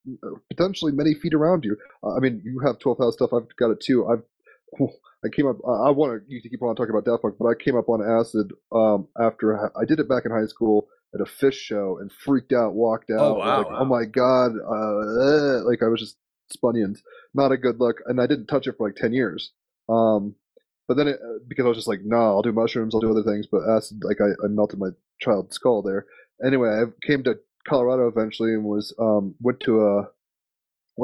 potentially many feet around you. I mean, you have 12th house stuff. I've got it too. I came up. I want you to keep on talking about Daft Punk, but I came up on acid after I did it back in high school at a fish show and freaked out, walked out. Oh, wow, like, wow. Oh my god! Like I was just spunions. Not a good look, and I didn't touch it for like 10 years. But then, because I was just like, no, I'll do mushrooms, I'll do other things, but acid, like I melted my child's skull there. Anyway, I came to Colorado eventually and was I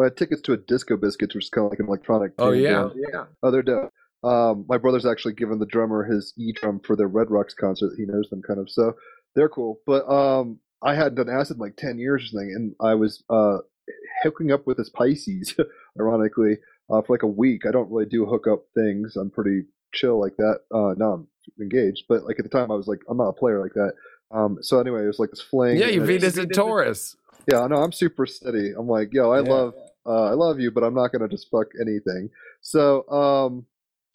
had tickets to a Disco Biscuits, which is kind of like an electronic. Oh yeah, yeah. Oh, they're dope. My brother's actually given the drummer his e-drum for their Red Rocks concert. He knows them kind of, so they're cool. But I hadn't done acid in like 10 years or something, and I was hooking up with this Pisces, ironically, for like a week. I don't really do hookup things. I'm pretty chill like that. Now I'm engaged, but like at the time I was like, I'm not a player like that. So anyway, it was like this fling. Yeah, you Venus and Taurus. Yeah, no, I'm super steady. I'm like, yo, I love you, but I'm not gonna just fuck anything. So,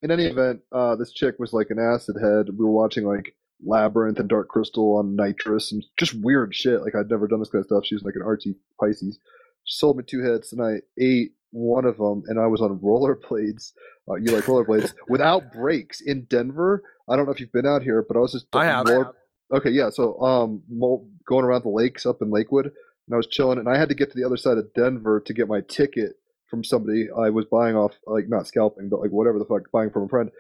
in any event, this chick was like an acid head. We were watching like Labyrinth and Dark Crystal on nitrous and just weird shit. Like I'd never done this kind of stuff. She was like an artsy Pisces. She sold me 2 hits, and I ate one of them, and I was on rollerblades. You like rollerblades without brakes in Denver? I don't know if you've been out here, but I was just okay, yeah. So, going around the lakes up in Lakewood, and I was chilling, and I had to get to the other side of Denver to get my ticket from somebody I was buying off, like not scalping, but like whatever the fuck, buying from a friend.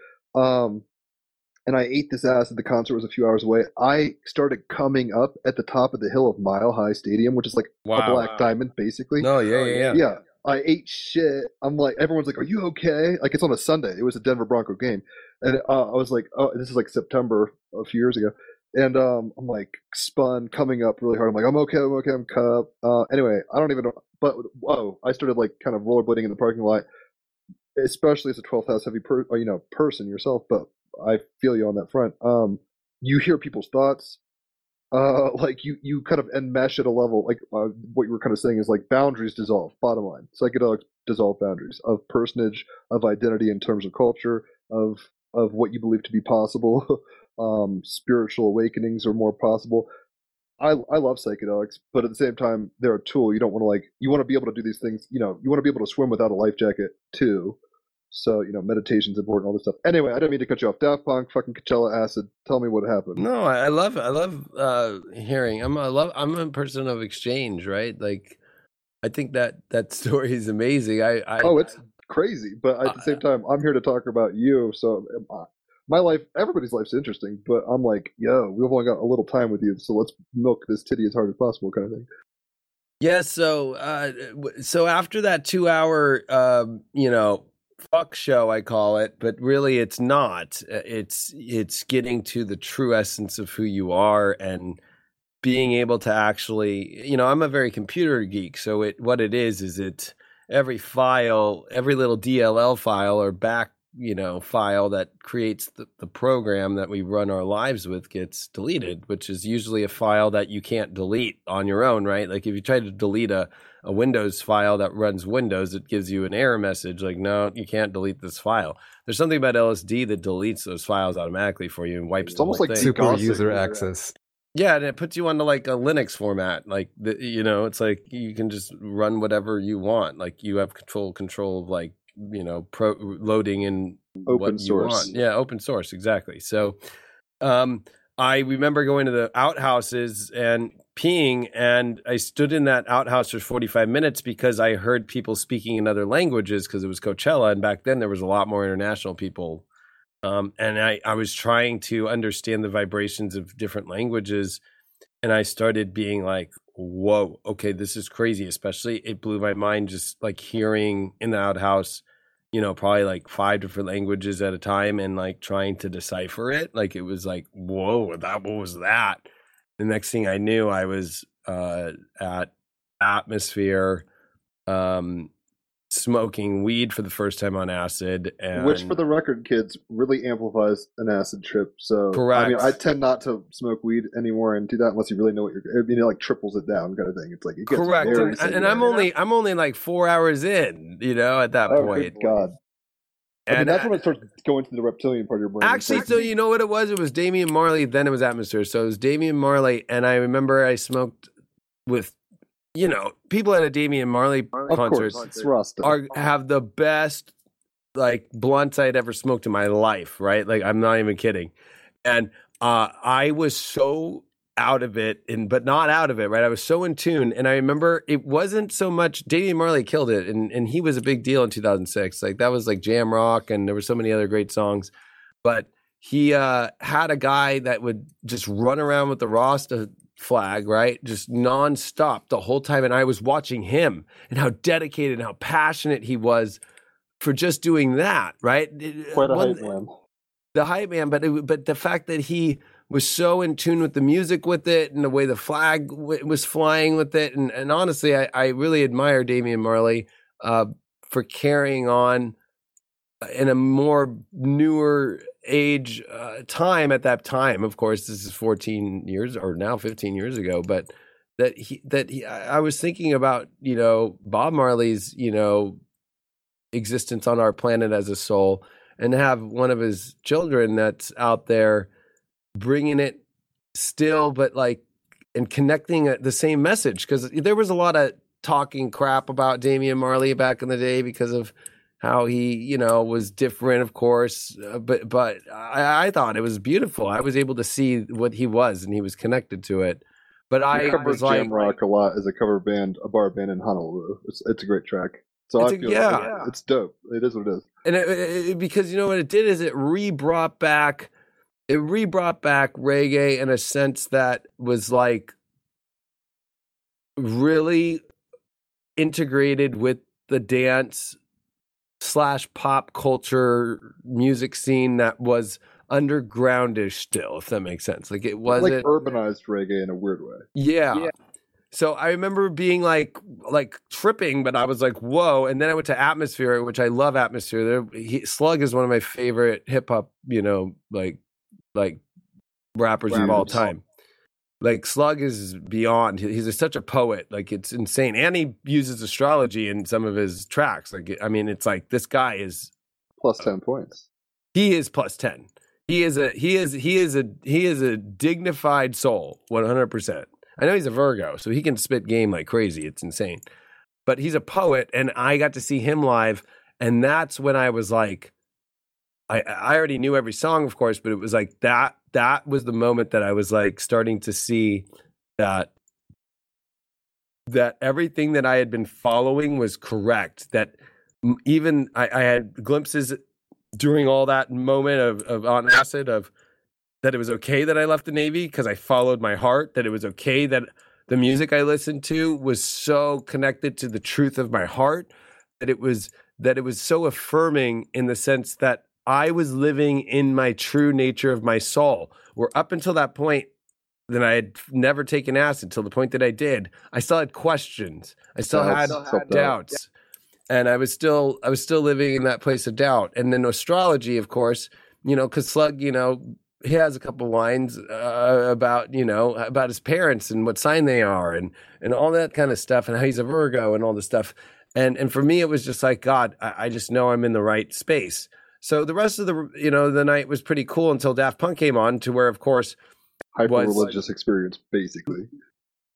And I ate this acid. The concert was a few hours away. I started coming up at the top of the hill of Mile High Stadium, which is like a black diamond, basically. No, yeah. I ate shit. I'm like, everyone's like, "Are you okay?" Like it's on a Sunday. It was a Denver Bronco game, and I was like, "Oh, this is like September a few years ago." And I'm like spun, coming up really hard. I'm like, I'm okay, I'm cut. Anyway, I don't even know. But whoa, I started like kind of rollerblading in the parking lot, especially as a 12th house heavy person yourself. But I feel you on that front. You hear people's thoughts, like you kind of enmesh at a level. Like what you were kind of saying is like boundaries dissolve. Bottom line, psychedelics dissolve boundaries of personage, of identity in terms of culture, of what you believe to be possible. Spiritual awakenings are more possible. I love psychedelics, but at the same time, they're a tool. You don't want to you want to be able to do these things. You know, you want to be able to swim without a life jacket too. So, you know, meditation's important, all this stuff. Anyway, I don't mean to cut you off. Daft Punk, fucking Coachella, acid. Tell me what happened. No, I love hearing. I'm a person of exchange, right? Like, I think that story is amazing. It's crazy, but at the same time, I'm here to talk about you. So. My life, everybody's life's interesting, but I'm like, yo, we've only got a little time with you, so let's milk this titty as hard as possible, kind of thing. Yeah, so so after that 2-hour, fuck show, I call it, but really it's not. It's getting to the true essence of who you are and being able to actually, you know, I'm a very computer geek, so it is every file, every little DLL file or back, you know, file that creates the program that we run our lives with gets deleted, which is usually a file that you can't delete on your own, right? Like if you try to delete a Windows file that runs Windows, it gives you an error message like, no, you can't delete this file. There's something about LSD that deletes those files automatically for you and wipes it's the almost whole like thing. Super user access. Yeah, and it puts you onto like a Linux format. Like, it's like you can just run whatever you want. Like you have control of like, you know, loading in open source. Yeah, open source, exactly. So I remember going to the outhouses and peeing, and I stood in that outhouse for 45 minutes because I heard people speaking in other languages because it was Coachella, and back then there was a lot more international people. And I was trying to understand the vibrations of different languages, and I started being like, whoa, okay, this is crazy. Especially it blew my mind just like hearing in the outhouse, you know, probably like 5 different languages at a time and like trying to decipher it. Like it was like, whoa, what was that? The next thing I knew, I was at Atmosphere, smoking weed for the first time on acid, and which, for the record, kids, really amplifies an acid trip. So correct. I mean, I tend not to smoke weed anymore and do that unless you really know what you're. I mean, it like triples it down, kind of thing. It's like it gets correct, and I'm only like 4 hours in, you know, at that point. Good God. And I mean, that's when it starts going to the reptilian part of your brain. Actually, so you know what it was? It was Damien Marley, then it was Atmosphere. So it was Damien Marley, and I remember I smoked with, you know, people at a Damien Marley concert have the best, like, blunts I'd ever smoked in my life, right? Like, I'm not even kidding. And I was so out of it, but not out of it, right? I was so in tune. And I remember it wasn't so much Damien Marley killed it, and he was a big deal in 2006. Like, that was like jam rock, and there were so many other great songs. But he had a guy that would just run around with the Rasta flag, right? Just nonstop the whole time. And I was watching him and how dedicated and how passionate he was for just doing that, right? Quite a hype man. The hype man, but the fact that he was so in tune with the music with it and the way the flag was flying with it. And honestly, I really admire Damien Marley for carrying on in a more newer age time at that time. Of course, this is 14 years or now 15 years ago, but that he, I was thinking about, you know, Bob Marley's, you know, existence on our planet as a soul, and have one of his children that's out there bringing it still, but like, and connecting the same message. Because there was a lot of talking crap about Damien Marley back in the day because of how he, you know, was different, of course. But I thought it was beautiful. I was able to see what he was, and he was connected to it. But I was like, jam rock a lot as a cover band, a bar band in Honolulu. It's a great track. So I feel like it's dope. It is what it is. And because you know what it did is it re-brought back reggae in a sense that was like really integrated with the dance / pop culture music scene that was undergroundish still, if that makes sense. Like it wasn't like urbanized reggae in a weird way. Yeah. So I remember being like tripping, but I was like, whoa. And then I went to Atmosphere, which I love Atmosphere. Slug is one of my favorite hip hop, you know, like rappers of all time. Like Slug is beyond, he's such a poet. Like it's insane. And he uses astrology in some of his tracks. Like, I mean, it's like this guy is plus 10 points. He is plus 10. He is a dignified soul. 100%. I know he's a Virgo, so he can spit game like crazy. It's insane, but he's a poet. And I got to see him live. And that's when I was like, I already knew every song, of course, but it was like that was the moment that I was like starting to see that everything that I had been following was correct. That even I had glimpses during all that moment of on acid of that it was okay that I left the Navy because I followed my heart, that it was okay that the music I listened to was so connected to the truth of my heart, that it was so affirming in the sense that I was living in my true nature of my soul, where up until that point that I had never taken acid, until the point that I did, I still had questions. I still had doubts. And I was still living in that place of doubt. And then astrology, of course, you know, because Slug, you know, he has a couple lines about his parents and what sign they are and all that kind of stuff, and how he's a Virgo and all this stuff. And for me, it was just like, God, I just know I'm in the right space. So the rest of the night was pretty cool until Daft Punk came on, to where, of course, hyper-religious experience, basically.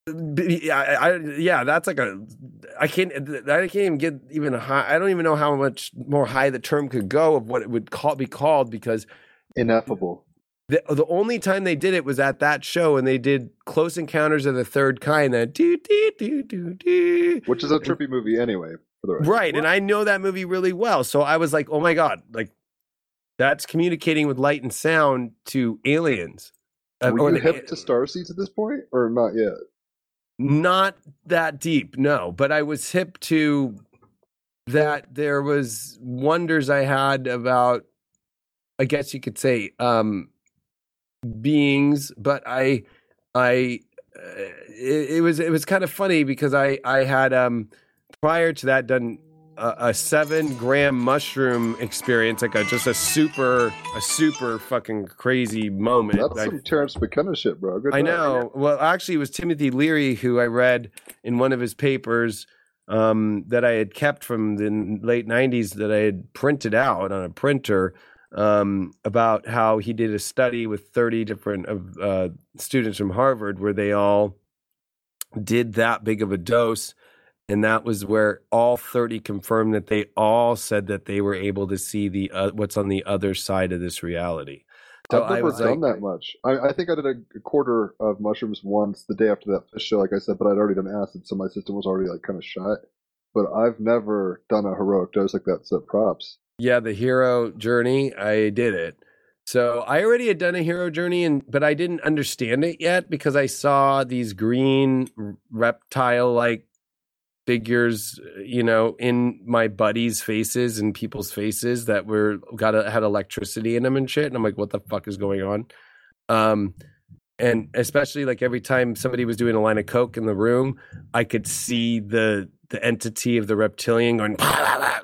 Yeah, that's like I can't even get even high. I don't even know how much more high the term could go of what it would be called, because ineffable. The only time they did it was at that show, and they did Close Encounters of the Third Kind, that do do do do do, which is a trippy movie anyway. Right, and I know that movie really well, so I was like, oh my God, like that's communicating with light and sound to aliens. Were you hip to starseeds at this point, or not yet? Not that deep, no, but I was hip to that. There was wonders I had about, I guess you could say, beings, but I it was kind of funny because I had prior to that done a 7 gram mushroom experience, like a super fucking crazy moment. That's some Terence McKenna shit, bro. Good I know. Yeah. Well, actually, it was Timothy Leary who I read in one of his papers that I had kept from the late 90s that I had printed out on a printer about how he did a study with 30 different students from Harvard where they all did that big of a dose. And that was where all 30 confirmed that they all said that they were able to see the what's on the other side of this reality. So I've never done that much. I think I did a quarter of mushrooms once the day after that fish show, like I said, but I'd already done acid, so my system was already like kind of shot. But I've never done a heroic dose like that, so props. Yeah, the hero journey, I did it. So I already had done a hero journey, but I didn't understand it yet because I saw these green reptile-like figures, you know, in my buddies' faces and people's faces that had electricity in them and shit. And I'm like, what the fuck is going on? And especially like every time somebody was doing a line of coke in the room, I could see the entity of the reptilian going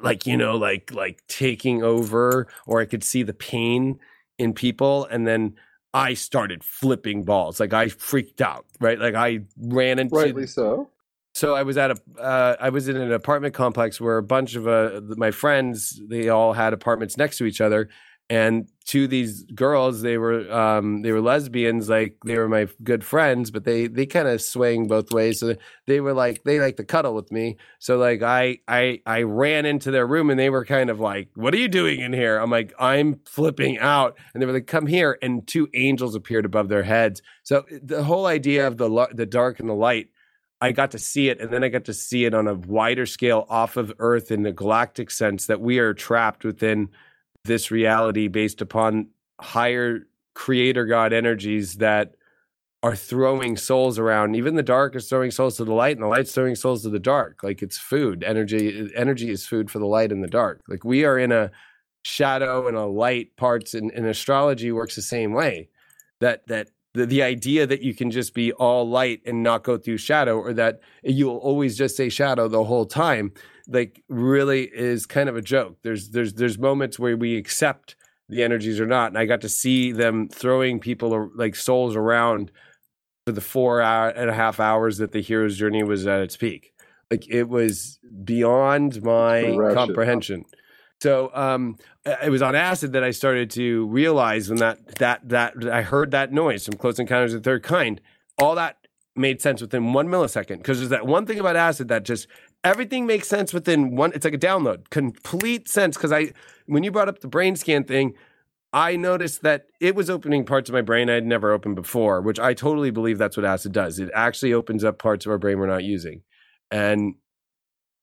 like, you know, like taking over, or I could see the pain in people. And then I started flipping balls. Like I freaked out, right? Like I ran into... Rightly so. So I was in an apartment complex where a bunch of my friends, they all had apartments next to each other, and to these girls, they were lesbians, like they were my good friends, but they kind of swaying both ways. So they were like, they like to cuddle with me. So like I ran into their room and they were kind of like, "What are you doing in here?" I'm like, "I'm flipping out," and they were like, "Come here!" And two angels appeared above their heads. So the whole idea of the dark and the light, I got to see it, and then I got to see it on a wider scale off of Earth in the galactic sense that we are trapped within this reality based upon higher creator God energies that are throwing souls around. Even the dark is throwing souls to the light, and the light's throwing souls to the dark. Like it's food. Energy is food for the light and the dark. Like we are in a shadow and a light parts, and astrology works the same way. That The idea that you can just be all light and not go through shadow, or that you'll always just say shadow the whole time, like really is kind of a joke. There's moments where we accept the energies or not. And I got to see them throwing people like souls around for the 4.5 hours that the hero's journey was at its peak. Like it was beyond my comprehension. So it was on acid that I started to realize when that I heard that noise from Close Encounters of the Third Kind, all that made sense within 1 millisecond. Because there's that one thing about acid that just everything makes sense within one. It's like a download, complete sense. Because when you brought up the brain scan thing, I noticed that it was opening parts of my brain I had never opened before, which I totally believe that's what acid does. It actually opens up parts of our brain we're not using. And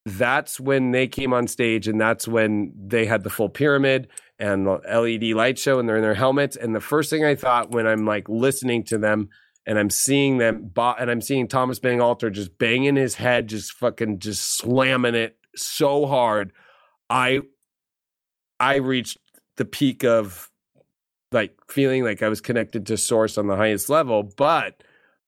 that's when they came on stage, and that's when they had the full pyramid and the LED light show, and they're in their helmets. And the first thing I thought when I'm like listening to them and I'm seeing them, and I'm seeing Thomas Bangalter just banging his head, just fucking just slamming it so hard, I reached the peak of like feeling like I was connected to source on the highest level. But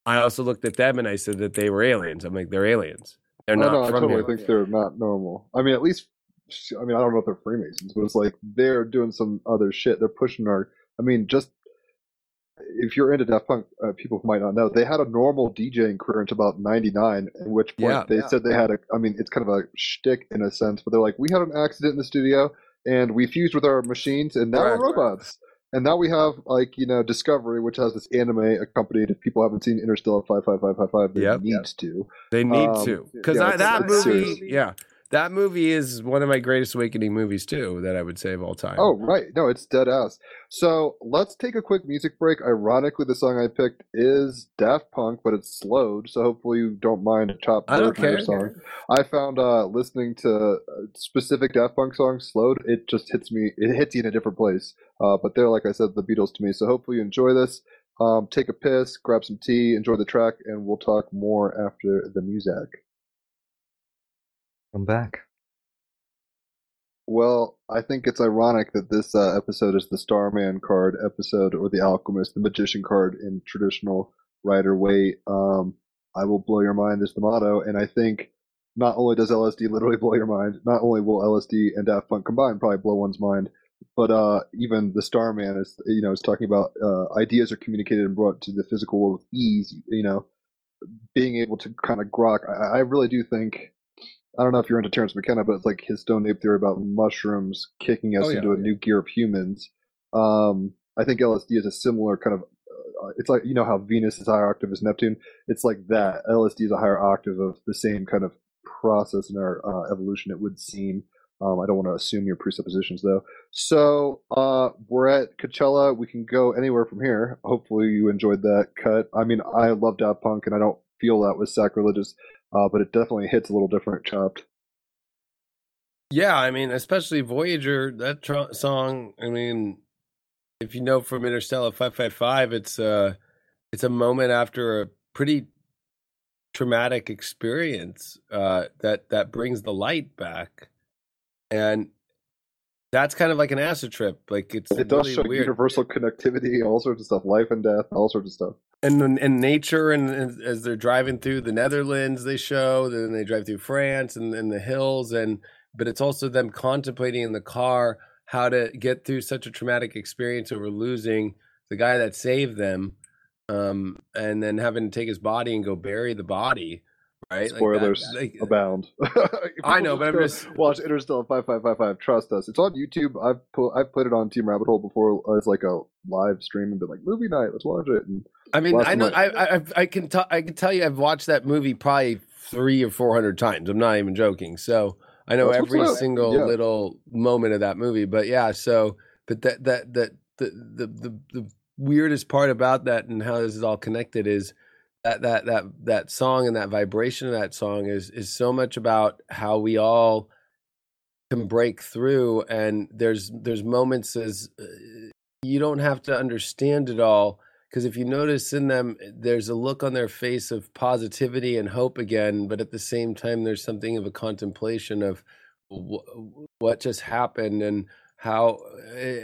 I also looked at them and I said that they were aliens. I'm like, they're aliens. I totally here. Think they're not normal. I mean, I don't know if they're Freemasons, but it's like they're doing some other shit. They're pushing just if you're into Daft Punk, people might not know, they had a normal DJing career until about 99, at which point they said they had it's kind of a shtick in a sense, but they're like, we had an accident in the studio and we fused with our machines and now we're robots. And now we have Discovery, which has this anime accompanied. If people haven't seen Interstellar 55555, they need to. They need to, because that movie, serious. That movie is one of my greatest awakening movies too. That I would say of all time. Oh right, no, it's dead ass. So let's take a quick music break. Ironically, the song I picked is Daft Punk, but it's slowed. So hopefully you don't mind a chopped version of your song. I found listening to specific Daft Punk songs slowed, it just hits me. It hits you in a different place. But they're, like I said, the Beatles to me. So hopefully you enjoy this. Take a piss, grab some tea, enjoy the track, and we'll talk more after the music. I'm back. Well, I think it's ironic that this episode is the Starman card episode, or the Alchemist, the Magician card in traditional right or wait, I will blow your mind is the motto. And I think not only does LSD literally blow your mind, not only will LSD and Daft Punk combined probably blow one's mind, but even the Starman is, you know, is talking about ideas are communicated and brought to the physical world with ease, you know, being able to kind of grok. I really do think, I don't know if you're into Terence McKenna, but it's like his stone ape theory about mushrooms kicking us into a new gear of humans. I think LSD is a similar kind of, it's like, you know how Venus is a higher octave as Neptune? It's like that. LSD is a higher octave of the same kind of process in our evolution, it would seem. I don't want to assume your presuppositions, though. So we're at Coachella. We can go anywhere from here. Hopefully you enjoyed that cut. I mean, I love Daft Punk, and I don't feel that was sacrilegious, but it definitely hits a little different chopped. Yeah, I mean, especially Voyager, that song, I mean, if you know from Interstellar 555, it's a moment after a pretty traumatic experience that brings the light back. And that's kind of like an acid trip. Like it does really show weird. Universal connectivity, all sorts of stuff, life and death, all sorts of stuff. And nature, and as they're driving through the Netherlands, they show, then they drive through France and the hills. But it's also them contemplating in the car how to get through such a traumatic experience over losing the guy that saved them, and then having to take his body and go bury the body. Right? Spoilers abound. I know, but I'm just watch Interstellar 5555. Trust us, it's on YouTube. I've put it on Team Rabbit Hole before as like a live stream and been like movie night. Let's watch it. And I mean, I know I can tell you I've watched that movie probably 300 or 400 times. I'm not even joking. So I know every single little moment of that movie. But yeah, so but the weirdest part about that and how this is all connected is. That song and that vibration of that song is so much about how we all can break through. And there's moments as you don't have to understand it all, because if you notice in them, there's a look on their face of positivity and hope again. But at the same time, there's something of a contemplation of what just happened and how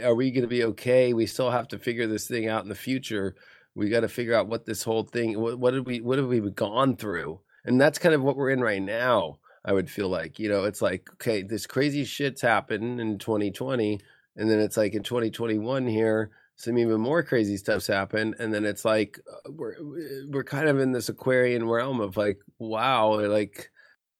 are we going to be okay? We still have to figure this thing out in the future. We got to figure out what this whole thing, what have we gone through? And that's kind of what we're in right now. I would feel like, you know, it's like, okay, this crazy shit's happened in 2020. And then it's like in 2021 here, some even more crazy stuff's happened. And then it's like, we're kind of in this Aquarian realm of like, wow, like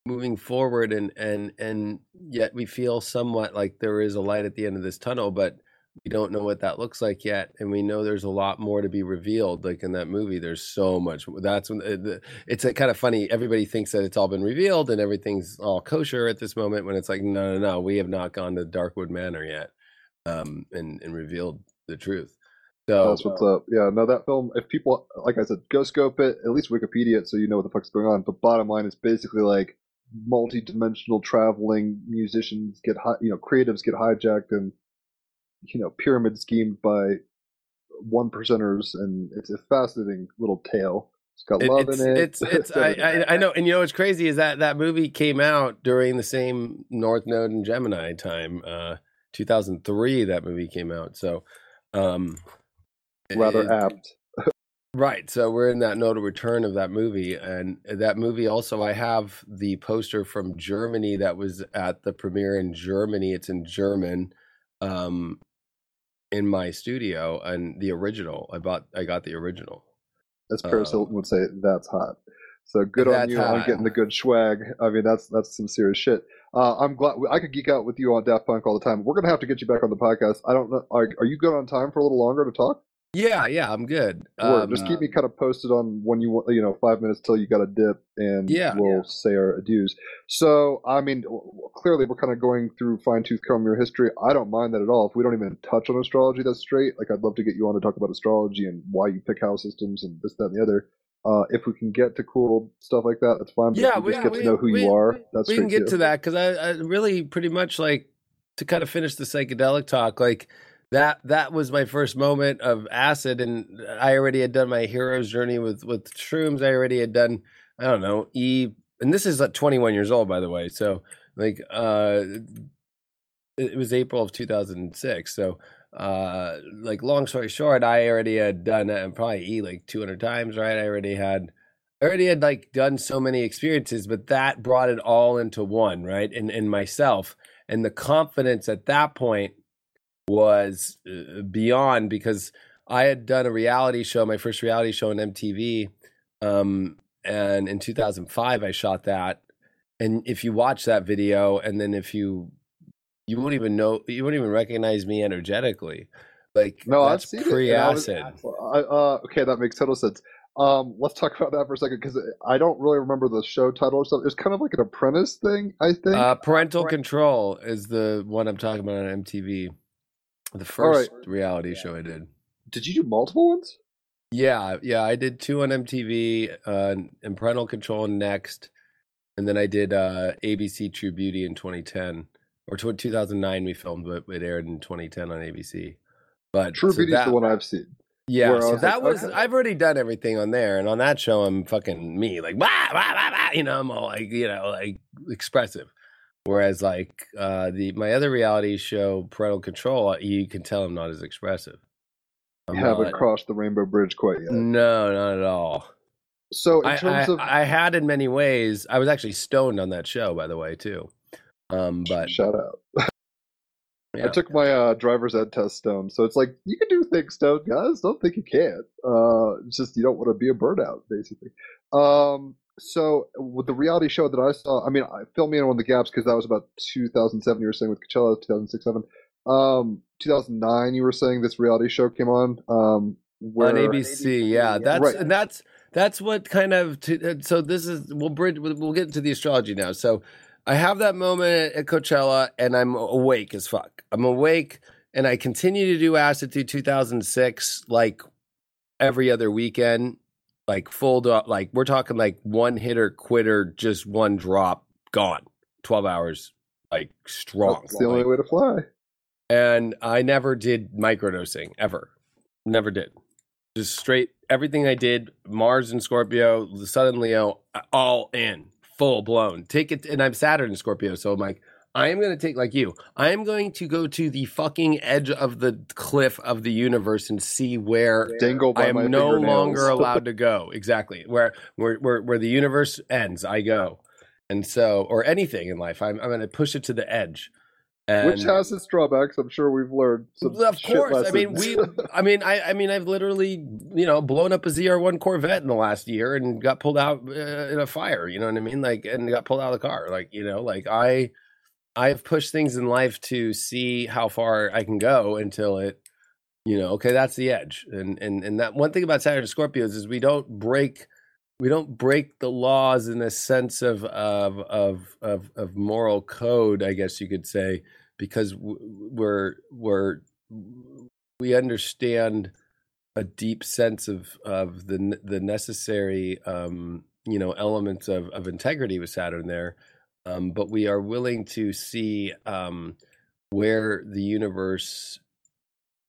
moving forward. And yet we feel somewhat like there is a light at the end of this tunnel, but we don't know what that looks like yet, and we know there's a lot more to be revealed. Like in that movie, there's so much. That's when it's kind of funny. Everybody thinks that it's all been revealed and everything's all kosher at this moment. When it's like, no, we have not gone to Darkwood Manor yet, and revealed the truth. So that's what's up. Yeah, no, that film. If people, like I said, go scope it. At least Wikipedia it, so you know what the fuck's going on. But bottom line, it's basically like multi-dimensional traveling musicians get, creatives get hijacked and. You know, pyramid schemed by one percenters, and it's a fascinating little tale. It's got love in it. It's I know, and you know what's crazy is that movie came out during the same North Node and Gemini time, 2003. That movie came out, so rather apt, right? So we're in that nodal return of that movie, and that movie also. I have the poster from Germany that was at the premiere in Germany. It's in German. In my studio, and the original I got the original, as Paris Hilton would say, that's hot. So good on you on getting the good swag. I mean, that's some serious shit. I'm glad I could geek out with you on Daft Punk all the time. We're gonna have to get you back on the podcast. I don't know, are you good on time for a little longer to talk? Yeah, I'm good. Just keep me kind of posted on when you want, 5 minutes till you got a dip, and we'll say our adieus. So, I mean, clearly we're kind of going through fine-tooth comb your history. I don't mind that at all. If we don't even touch on astrology, that's straight. Like, I'd love to get you on to talk about astrology and why you pick house systems and this, that, and the other. If we can get to cool stuff like that, that's fine. But yeah, we can get to that, because I really pretty much like to kind of finish the psychedelic talk, like. That was my first moment of acid, and I already had done my hero's journey with shrooms. I already had done, I don't know, and this is at 21 years old, by the way. So like, it was April of 2006. So like, long story short, I already had done and probably like 200 times, right? I already had like done so many experiences, but that brought it all into one, right? In myself. And the confidence at that point was beyond, because I had done a reality show, my first reality show on MTV. And in 2005, I shot that. And if you watch that video, and then if you won't even know, you won't even recognize me energetically. Like, no, that's pre-acid. Okay, that makes total sense. Let's talk about that for a second, because I don't really remember the show title or something. It's kind of like an Apprentice thing, I think. Parental Control is the one I'm talking about on MTV. The first reality show I did. Did you do multiple ones? Yeah, I did two on MTV, and Parental Control next, and then I did ABC True Beauty in 2010. Or 2009 we filmed, but it aired in 2010 on ABC. But True Beauty is the one I've seen. Yeah, so that was, I've already done everything on there, and on that show I'm fucking me, like, bah, bah, bah, bah, you know, I'm all like, you know, like expressive. Whereas like my other reality show, Parental Control, you can tell I'm not as expressive. Haven't crossed the Rainbow Bridge quite yet. No, not at all. So in terms of, I had in many ways. I was actually stoned on that show, by the way, too. But shout out. Yeah. I took my driver's ed test stoned, so it's like you can do things stoned, guys. Don't think you can't. It's just you don't want to be a burnout, basically. So with the reality show that I saw, I mean, fill me in on the gaps, because that was about 2007. You were saying with Coachella, 2006, 2007. 2009, you were saying this reality show came on on ABC. Yeah, that's right. And that's what kind of so this is, we'll get into the astrology now. So I have that moment at Coachella, and I'm awake as fuck. I'm awake, and I continue to do acid through 2006, like every other weekend, like full drop, like we're talking like one hitter quitter, just one drop, gone, 12 hours, like strong. That's the only way to fly. And I never did microdosing, ever. Never did. Just straight, everything I did, Mars and Scorpio, the Sun and Leo, all in, full blown. Take it, and I'm Saturn and Scorpio, so I'm like, I am going to take, like you, I am going to go to the fucking edge of the cliff of the universe and see where I am no longer allowed to go. Exactly. Where the universe ends, I go. And so, or anything in life, I'm going to push it to the edge. And, which has its drawbacks, I'm sure we've learned. Of course, I mean I've literally, you know, blown up a ZR1 Corvette in the last year and got pulled out in a fire. You know what I mean? Like, and got pulled out of the car. Like, you know, like I've pushed things in life to see how far I can go until it, you know, okay, that's the edge. And that one thing about Saturn and Scorpios is we don't break the laws in a sense of moral code, I guess you could say, because we understand a deep sense of the necessary you know, elements of integrity with Saturn there, but we are willing to see where the universe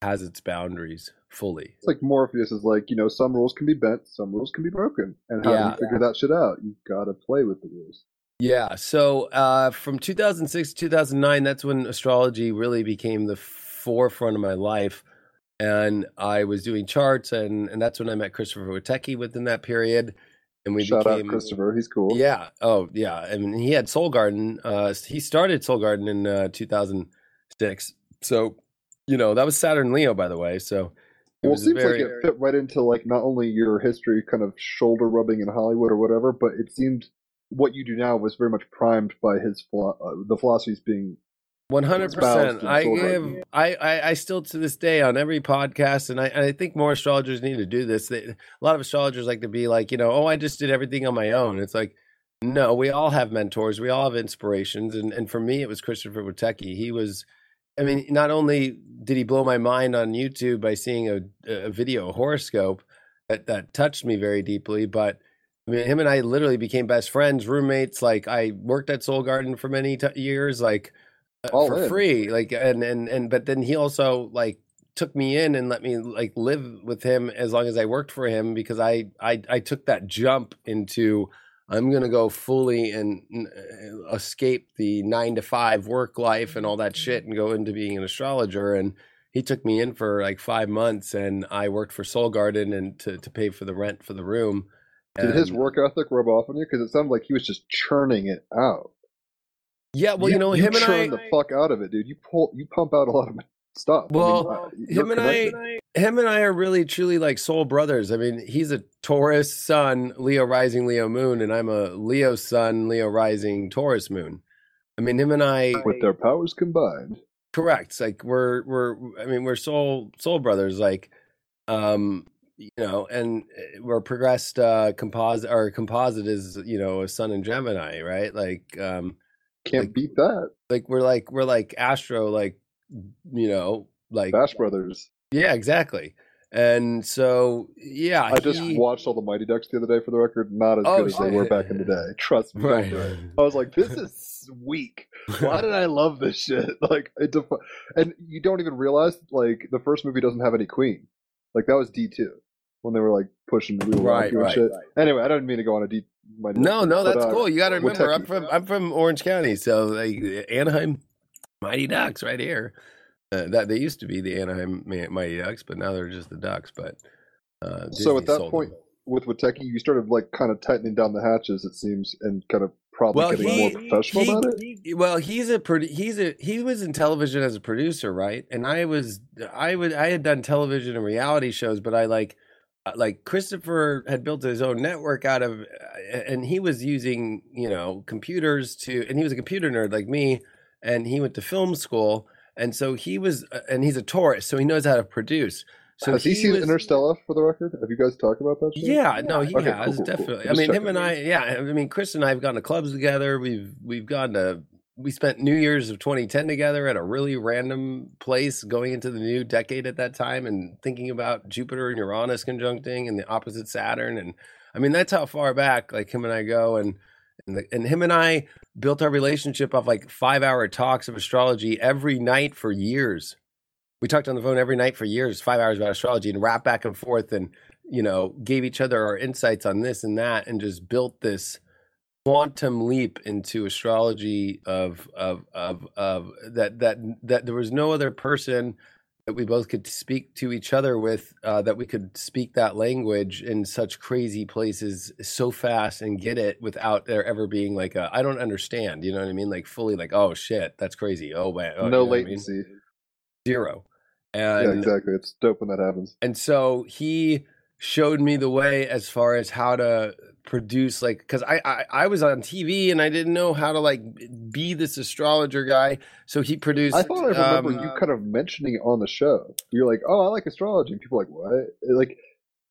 has its boundaries fully. It's like Morpheus is like, you know, some rules can be bent, some rules can be broken, and how do you figure that shit out? You gotta play with the rules. Yeah. So from 2006 to 2009, that's when astrology really became the forefront of my life, and I was doing charts, and that's when I met Christopher Watecki within that period, and we shout out Christopher, he's cool. Yeah. Oh yeah. I mean, he had Soul Garden. He started Soul Garden in 2006. So, you know, that was Saturn Leo, by the way. So. Well, it seems like it fit right into, like, not only your history kind of shoulder rubbing in Hollywood or whatever, but it seemed what you do now was very much primed by his the philosophies being 100%. I still to this day on every podcast, and I think more astrologers need to do this. A lot of astrologers like to be like, you know, oh, I just did everything on my own. It's like, no, we all have mentors, we all have inspirations, and for me it was Christopher Watecki. He was. I mean, not only did he blow my mind on YouTube by seeing a video horoscope that touched me very deeply, but I mean, him and I literally became best friends, roommates. Like, I worked at Soul Garden for many years, like for free, like, and but then he also like took me in and let me like live with him as long as I worked for him, because I took that jump into, I'm going to go fully and escape the 9-to-5 work life and all that shit and go into being an astrologer. And he took me in for like 5 months, and I worked for Soul Garden and to pay for the rent for the room. Did his work ethic rub off on you? Because it sounded like he was just churning it out. Yeah, well, you know, him and I... You churn the fuck out of it, dude. You pump out a lot of stuff. Well, I mean, him and I are really, truly like soul brothers. I mean, he's a Taurus sun, Leo rising, Leo moon, and I'm a Leo sun, Leo rising, Taurus moon. I mean, him and I... With their powers combined. Correct. Like, we're soul brothers, like... You know, and we're progressed composite is, you know, a sun in Gemini, right? Like can't like, beat that. Like we're like astro, like, you know, like Bash Brothers. Yeah, exactly. And so yeah, I just watched all the Mighty Ducks the other day, for the record. Not as good as they were back in the day. Trust me. Right. I was like, this is weak. Why did I love this shit? Like and you don't even realize, like, the first movie doesn't have any Queen. Like, that was D2 when they were like pushing the blue right, right, shit. Right. Anyway, I don't mean to go on a deep. No, that's cool. You got to remember, Watecki. I'm from Orange County, so like Anaheim Mighty Ducks right here. That they used to be the Anaheim Mighty Ducks, but now they're just the Ducks. But so at that point, with Watecki, you started like kind of tightening down the hatches, it seems, and kind of probably getting more professional about it. Well, he was in television as a producer, right? And I had done television and reality shows, but I like Christopher had built his own network out of, and he was using, you know, computers to, and he was a computer nerd like me, and he went to film school, and so he was, and he's a Taurus, so he knows how to produce. So has he seen Interstellar, for the record? Have you guys talked about that shit? Yeah, no, he has, definitely. I mean, him and I, yeah, I mean, Chris and I have gone to clubs together. We spent New Year's of 2010 together at a really random place, going into the new decade at that time and thinking about Jupiter and Uranus conjuncting and the opposite Saturn. And I mean, that's how far back like him and I go. And him and I built our relationship off like 5-hour talks of astrology every night for years. We talked on the phone every night for years, 5 hours about astrology, and wrapped back and forth, and, you know, gave each other our insights on this and that, and just built this quantum leap into astrology of that there was no other person that we both could speak to each other with, that we could speak that language in such crazy places so fast and get it without there ever being like a, I don't understand, you know what I mean? Like fully like, oh shit, that's crazy. Oh man. Oh, no latency. I mean? Zero. And, yeah, exactly. It's dope when that happens. And so he showed me the way as far as how to produce, like, because I was on TV and I didn't know how to like be this astrologer guy. So he produced. I thought I remember you kind of mentioning it on the show. You're like, oh, I like astrology. And people are like, what? Like,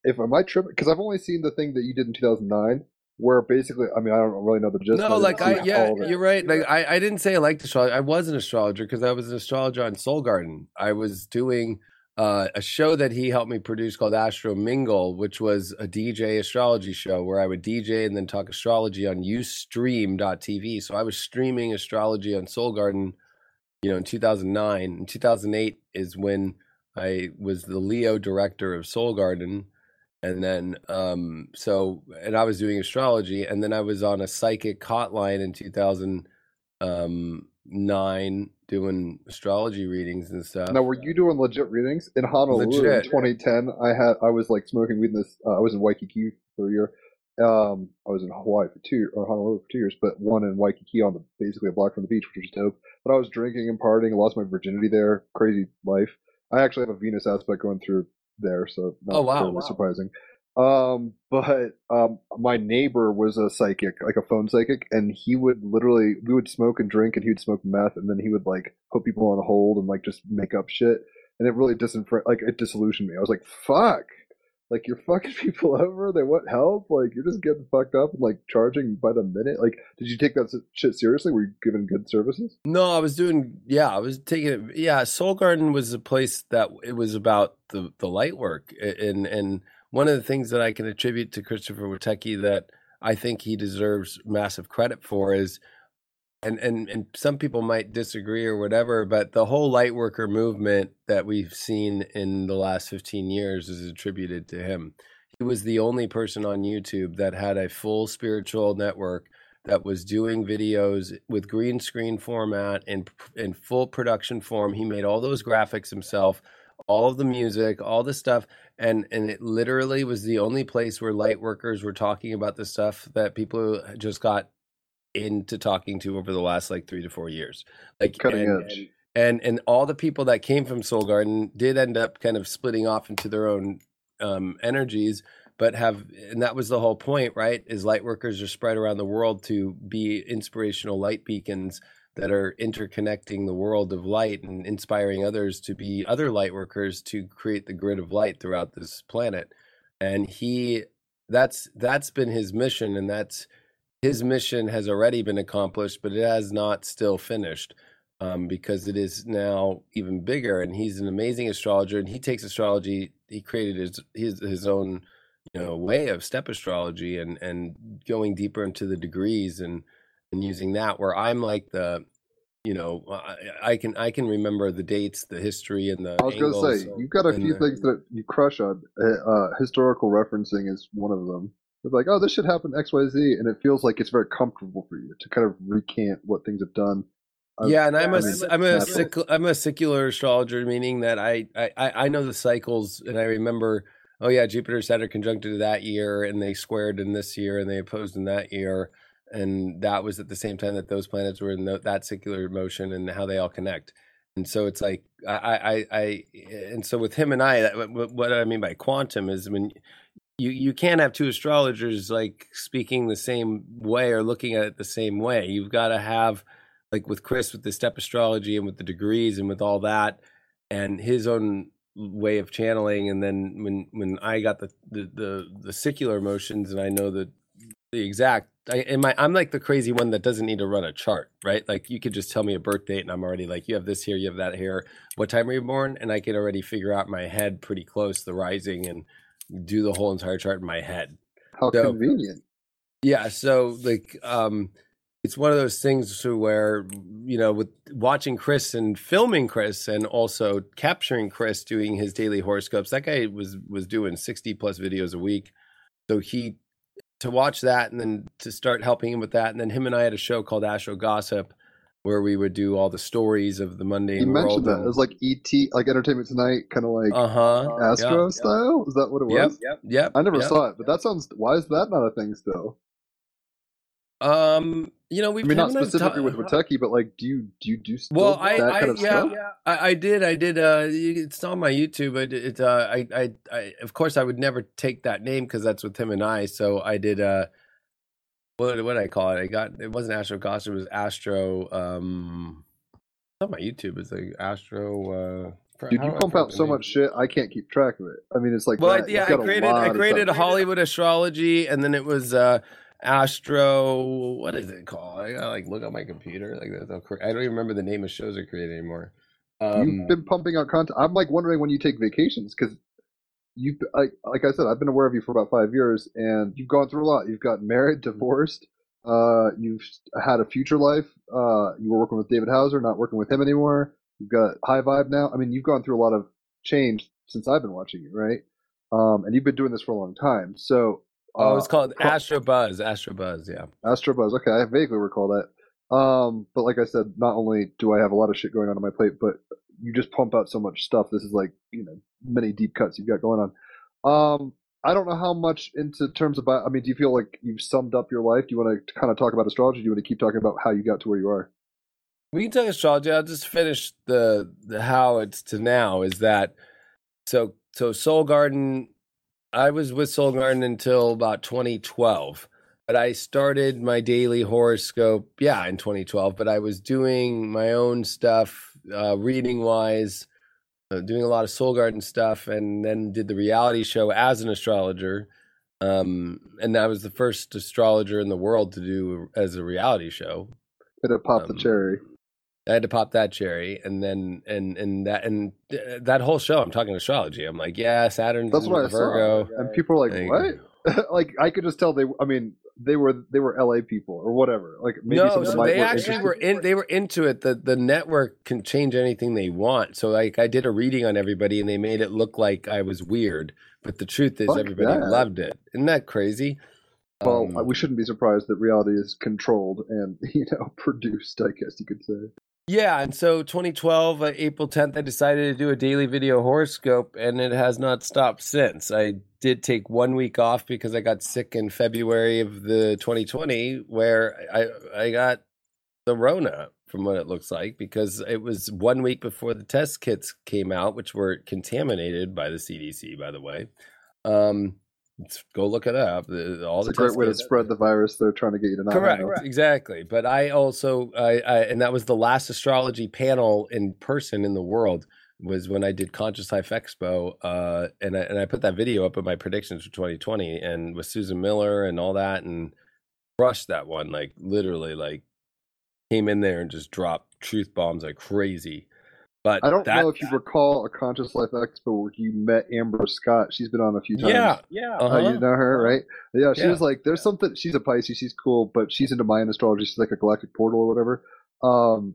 if am I tripping? Because I've only seen the thing that you did in 2009. Where basically, I mean, I don't really know the gist. No, like you're right. Like I didn't say I liked astrology. I was an astrologer because I was an astrologer on Soul Garden. I was doing a show that he helped me produce called Astro Mingle, which was a DJ astrology show where I would DJ and then talk astrology on Ustream.tv. So I was streaming astrology on Soul Garden, you know, in 2009. In 2008 is when I was the Leo director of Soul Garden. And then, and I was doing astrology, and then I was on a psychic hotline in 2009 doing astrology readings and stuff. Now, were you doing legit readings in Honolulu in 2010? I was like smoking weed in this. I was in Waikiki for a year. I was in Hawaii for Honolulu for 2 years, but one in Waikiki on basically a block from the beach, which was dope. But I was drinking and partying, lost my virginity there. Crazy life. I actually have a Venus aspect going through there, so not really surprising. But my neighbor was a psychic, like a phone psychic, and he would literally, we would smoke and drink, and he would smoke meth, and then he would like put people on hold and like just make up shit, and it really it disillusioned me. I was like, fuck, like you're fucking people over, they want help, like you're just getting fucked up and like charging by the minute. Like, did you take that shit seriously? Were you giving good services? No, I was taking it. Soul Garden was a place that it was about the light work, and one of the things that I can attribute to Christopher Watecki that I think he deserves massive credit for is, and some people might disagree or whatever, but the whole light worker movement that we've seen in the last 15 years is attributed to him. He was the only person on YouTube that had a full spiritual network that was doing videos with green screen format and in full production form. He made all those graphics himself, all of the music, all the stuff. And it literally was the only place where light workers were talking about the stuff that people just got into talking to over the last like 3 to 4 years. Like cutting edge. And all the people that came from Soul Garden did end up kind of splitting off into their own energies, but and that was the whole point, right? Is light workers are spread around the world to be inspirational light beacons that are interconnecting the world of light and inspiring others to be other light workers to create the grid of light throughout this planet. And that's been his mission, and that's his mission has already been accomplished, but it has not still finished. Because it is now even bigger, and he's an amazing astrologer, and he takes astrology. He created his own, way of step astrology, and going deeper into the degrees and using that. Where I'm like I can remember the dates, the history, and the. I was going to say you've got a few things that you crush on. Historical referencing is one of them. It's like, oh, this should happen X, Y, Z, and it feels like it's very comfortable for you to kind of recant what things have done. Yeah, and I'm a secular astrologer, meaning that I know the cycles, and I remember, oh yeah, Jupiter, Saturn conjuncted that year, and they squared in this year, and they opposed in that year, and that was at the same time that those planets were in that secular motion, and how they all connect. And so it's like and so with him and I, what I mean by quantum is when you can't have two astrologers like speaking the same way or looking at it the same way. You've got to have, like with Chris, with the step astrology and with the degrees and with all that and his own way of channeling. And then when I got the secular motions, and I know the exact, I'm like the crazy one that doesn't need to run a chart, right? Like you could just tell me a birth date and I'm already like, you have this here, you have that here. What time were you born? And I can already figure out in my head pretty close the rising and do the whole entire chart in my head. How convenient. Yeah. So like, it's one of those things where, with watching Chris and filming Chris and also capturing Chris doing his daily horoscopes, that guy was doing 60 plus videos a week. So to watch that and then to start helping him with that. And then him and I had a show called Astro Gossip where we would do all the stories of the mundane world. You mentioned that. It was like E.T., like Entertainment Tonight, kind of like Astro style? Is that what it was? Yep. I never saw it, but that sounds, why is that not a thing still? We not specifically with Watecki, but like, do you do stuff? Well, kind of stuff? Yeah, I did. It's on my YouTube. I of course I would never take that name because that's with him and I. So I did. What did I call it? It wasn't Astro Gossip. It was Astro. It's on my YouTube. It's like Astro. Dude, you pump out so much shit, I can't keep track of it. I mean, it's like. Well, yeah, I created a Hollywood astrology, and then it was. Astro, what is it called? I gotta look at my computer. I don't even remember the name of shows I create anymore. You've been pumping out content. I'm wondering when you take vacations, because you, like I said, I've been aware of you for about 5 years, and you've gone through a lot. You've gotten married, divorced. You've had a future life. You were working with David Hauser, not working with him anymore. You've got High Vibe now. I mean, you've gone through a lot of change since I've been watching you, right? And you've been doing this for a long time, so. Oh, it's called Astrobuzz, yeah. Astrobuzz, okay, I vaguely recall that. But like I said, not only do I have a lot of shit going on my plate, but you just pump out so much stuff. This is many deep cuts you've got going on. I don't know how much into terms of, do you feel like you've summed up your life? Do you want to kind of talk about astrology? Do you want to keep talking about how you got to where you are? We can talk astrology. I'll just finish the how it's to now is that, so Soul Garden, I was with Soul Garden until about 2012, but I started my daily horoscope, in 2012, but I was doing my own stuff, reading-wise, doing a lot of Soul Garden stuff, and then did the reality show as an astrologer, and I was the first astrologer in the world to do as a reality show. Could have popped the cherry. I had to pop that cherry, and then that whole show, I'm talking astrology. I'm like, yeah, Saturn's in Virgo, and people are like, what? I could just tell they were LA people or whatever. Like, maybe they were into it. The network can change anything they want. So I did a reading on everybody, and they made it look like I was weird, but the truth is everybody loved it. Isn't that crazy? Well, we shouldn't be surprised that reality is controlled and, produced, I guess you could say. Yeah, and so 2012, April 10th, I decided to do a daily video horoscope, and it has not stopped since. I did take 1 week off because I got sick in February of the 2020, where I got the Rona, from what it looks like, because it was 1 week before the test kits came out, which were contaminated by the CDC, by the way. Let's go look it up. It's a great way to spread the virus. They're trying to get you to not. Correct, exactly. But I also, and that was the last astrology panel in person in the world, was when I did Conscious Life Expo, and I put that video up of my predictions for 2020, and with Susan Miller and all that, and crushed that one. Like literally, came in there and just dropped truth bombs like crazy. But I don't know if you recall a Conscious Life Expo where you met Amber Scott. She's been on a few times. Yeah. Uh-huh. You know her, right? Yeah, she was like, there's something, she's a Pisces, she's cool, but she's into Mayan astrology. She's like a galactic portal or whatever.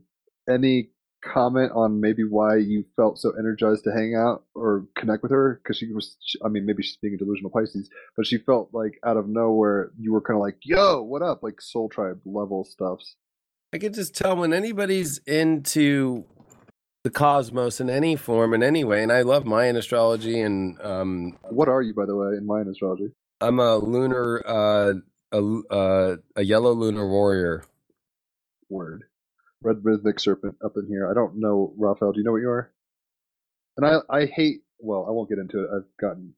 Any comment on maybe why you felt so energized to hang out or connect with her? Because maybe she's being a delusional Pisces, but she felt like out of nowhere, you were kind of like, yo, what up? Like Soul Tribe level stuffs. I could just tell when anybody's into the cosmos in any form, in any way, and I love Mayan astrology. And what are you, by the way, in Mayan astrology? I'm a lunar, a yellow lunar warrior. Word, red rhythmic serpent up in here. I don't know, Raphael. Do you know what you are? And I hate. Well, I won't get into it. I've gotten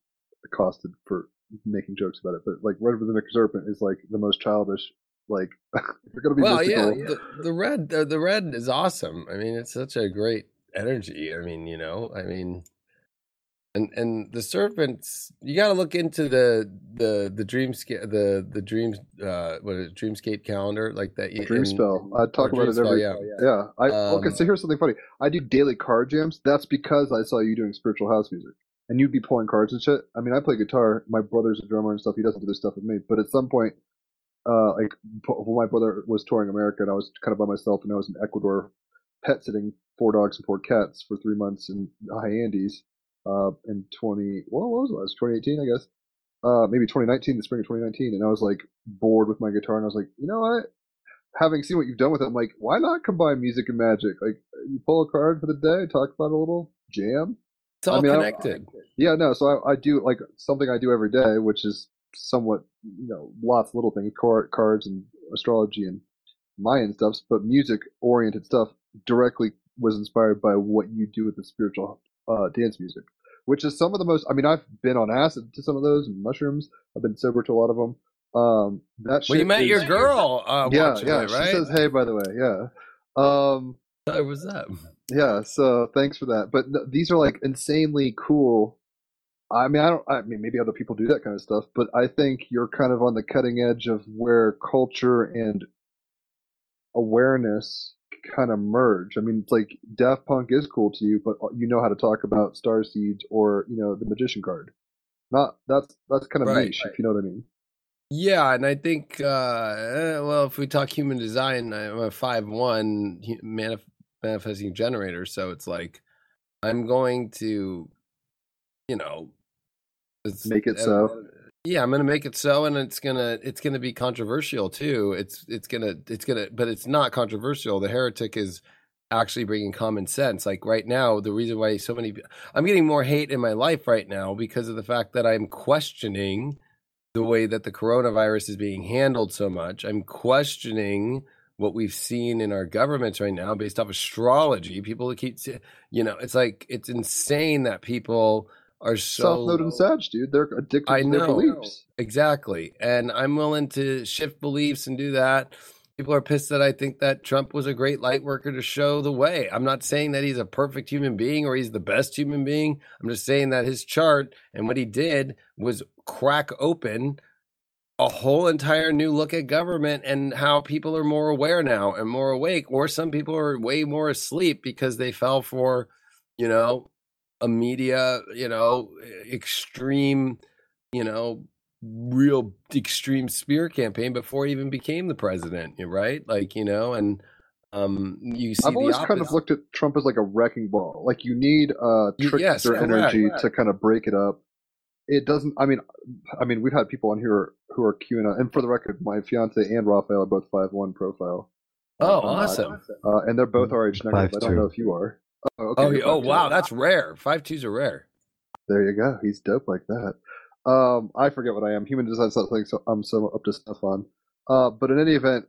accosted for making jokes about it. But like, red rhythmic serpent is like the most childish. Like, you're gonna be mystical. Yeah. The red is awesome. I mean, it's such a great energy. And the serpents, you got to look into the dreamscape, the dreams, dreamscape calendar, like that. Dream spell. I talk about it every. Yeah. Okay, so here's something funny. I do daily card jams. That's because I saw you doing spiritual house music, and you'd be pulling cards and shit. I mean, I play guitar. My brother's a drummer and stuff. He doesn't do this stuff with me. But at some point, my brother was touring America, and I was kind of by myself, and I was in Ecuador, pet sitting 4 dogs and 4 cats for 3 months in the high Andes. It was 2018, I guess. Maybe 2019, the spring of 2019, and I was like bored with my guitar, and I was like, you know what? Having seen what you've done with it, I'm like, why not combine music and magic? Like, you pull a card for the day, talk about a little jam. It's all connected. So I do like something I do every day, which is somewhat, lots of little things, cards and astrology and Mayan stuff, but music-oriented stuff directly was inspired by what you do with the spiritual dance music, which is some of the most. I mean, I've been on acid to some of those, and mushrooms. I've been sober to a lot of them. You met your girl. Watching it, right? She says, "Hey, by the way, yeah." That was that. Yeah. So thanks for that. But these are like insanely cool. I mean, maybe other people do that kind of stuff, but I think you're kind of on the cutting edge of where culture and awareness kind of merge. I mean, it's like Daft Punk is cool to you, but you know how to talk about star seeds or, the magician card. That's kind of niche, if you know what I mean. Yeah, and I think, if we talk human design, I'm a 5/1 manifesting generator, so it's like I'm going to... make it so. Yeah, I'm going to make it so, and it's gonna be controversial too. But it's not controversial. The heretic is actually bringing common sense. Like right now, the reason why I'm getting more hate in my life right now because of the fact that I'm questioning the way that the coronavirus is being handled so much. I'm questioning what we've seen in our governments right now based off astrology. People keep, it's like it's insane that people are so self-load and sage, dude. They're addicted to their beliefs. Exactly. And I'm willing to shift beliefs and do that. People are pissed that I think that Trump was a great light worker to show the way. I'm not saying that he's a perfect human being or he's the best human being. I'm just saying that his chart and what he did was crack open a whole entire new look at government and how people are more aware now and more awake, or some people are way more asleep because they fell for, a media, extreme, real extreme smear campaign before he even became the president, right? You see, I've always kind of looked at Trump as like a wrecking ball. Like you need tricks or energy to kind of break it up It doesn't. I mean, we've had people on here who are queuing up. And for the record, my fiance and Raphael are both 5'1" profile. Oh, awesome! And they're both RH negative. I don't know if you are. Oh, okay, oh wow, that's rare. 5'2s are rare. There you go. He's dope like that. I forget what I am. Human design something. So I'm so up to stuff on. But in any event,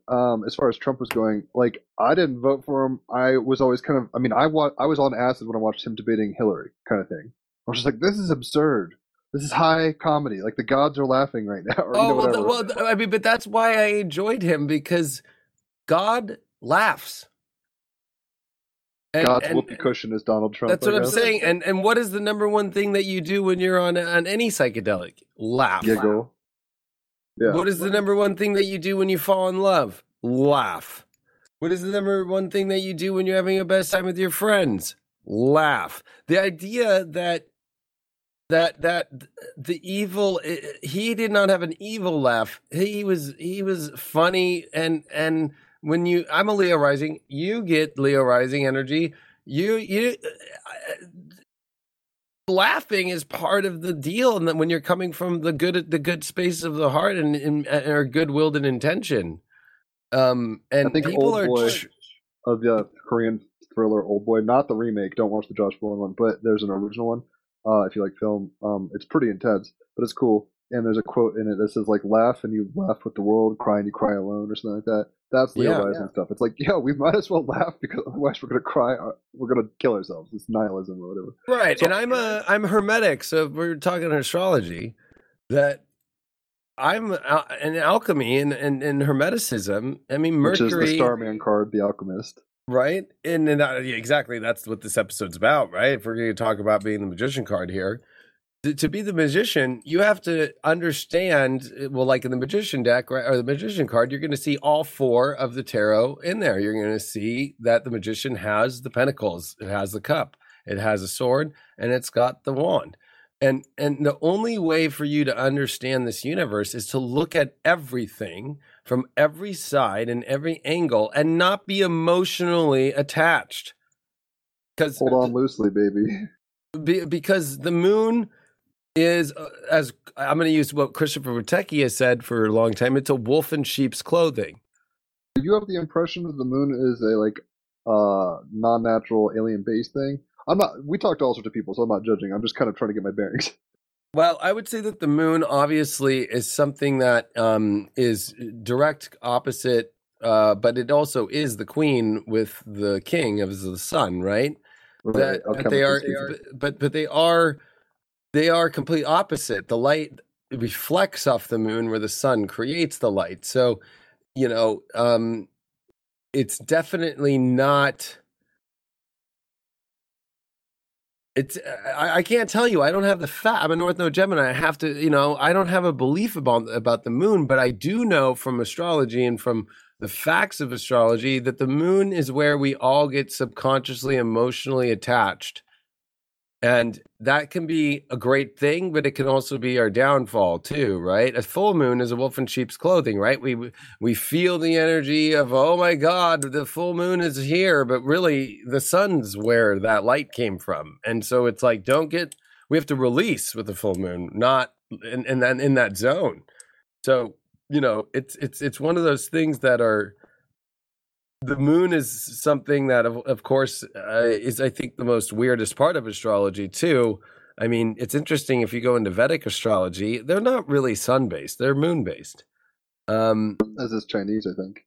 as far as Trump was going, like, I didn't vote for him. I was always kind of, I was on acid when I watched him debating Hillary kind of thing. I was just like, this is absurd. This is high comedy. Like, the gods are laughing right now. Or, but that's why I enjoyed him, because God laughs. And, God's whoopee cushion is Donald Trump. That's what I'm saying. And what is the number one thing that you do when you're on any psychedelic? Laugh. Giggle. Yeah. What is the number one thing that you do when you fall in love? Laugh. What is the number one thing that you do when you're having a best time with your friends? Laugh. The idea that the evil, he did not have an evil laugh. He was funny, and when I'm a Leo rising, you get Leo rising energy. Laughing is part of the deal, and that when you're coming from the good space of the heart and or good-willed and intention, and I think people Old Boy of the Korean thriller Old Boy, not the remake. Don't watch the Josh Brolin one, but there's an original one. If you like film, it's pretty intense, but it's cool. And there's a quote in it that says like, "Laugh and you laugh with the world, cry and you cry alone," or something like that. That's realizing stuff. It's like, yeah, we might as well laugh because otherwise we're gonna cry. We're gonna kill ourselves. It's nihilism or whatever. Right. So, and I'm hermetic, so we're talking astrology. That I'm in alchemy and hermeticism. I mean, Mercury, which is the Starman card, the alchemist. Right. Exactly. That's what this episode's about. Right. If we're going to talk about being the magician card here. To be the magician, you have to understand, well, like in the magician deck, right, or the magician card, you're going to see all four of the tarot in there. You're going to see that the magician has the pentacles, it has the cup, it has a sword, and it's got the wand. And the only way for you to understand this universe is to look at everything from every side and every angle and not be emotionally attached. Hold on loosely, baby. Because the moon is, as I'm going to use what Christopher Watecki has said for a long time, it's a wolf in sheep's clothing. Do you have the impression that the moon is a non-natural alien based thing? We talked to all sorts of people, so I'm not judging. I'm just kind of trying to get my bearings. Well, I would say that the moon obviously is something that is direct opposite, but it also is the queen with the king of the sun, right? Right. That they are complete opposite. The light reflects off the moon where the sun creates the light. So, it's definitely not. It's I can't tell you. I don't have the fact. I'm a North Node Gemini. I have to. I don't have a belief about the moon, but I do know from astrology and from the facts of astrology that the moon is where we all get subconsciously emotionally attached. And that can be a great thing, but it can also be our downfall too, right? A full moon is a wolf in sheep's clothing, right? We feel the energy of, oh my God, the full moon is here, but really the sun's where that light came from. And so it's like, we have to release with the full moon, not and then in that zone. So it's one of those things that are. The moon is something that, of course, is I think the most weirdest part of astrology too. I mean, it's interesting if you go into Vedic astrology, they're not really sun based; they're moon based. As is Chinese, I think.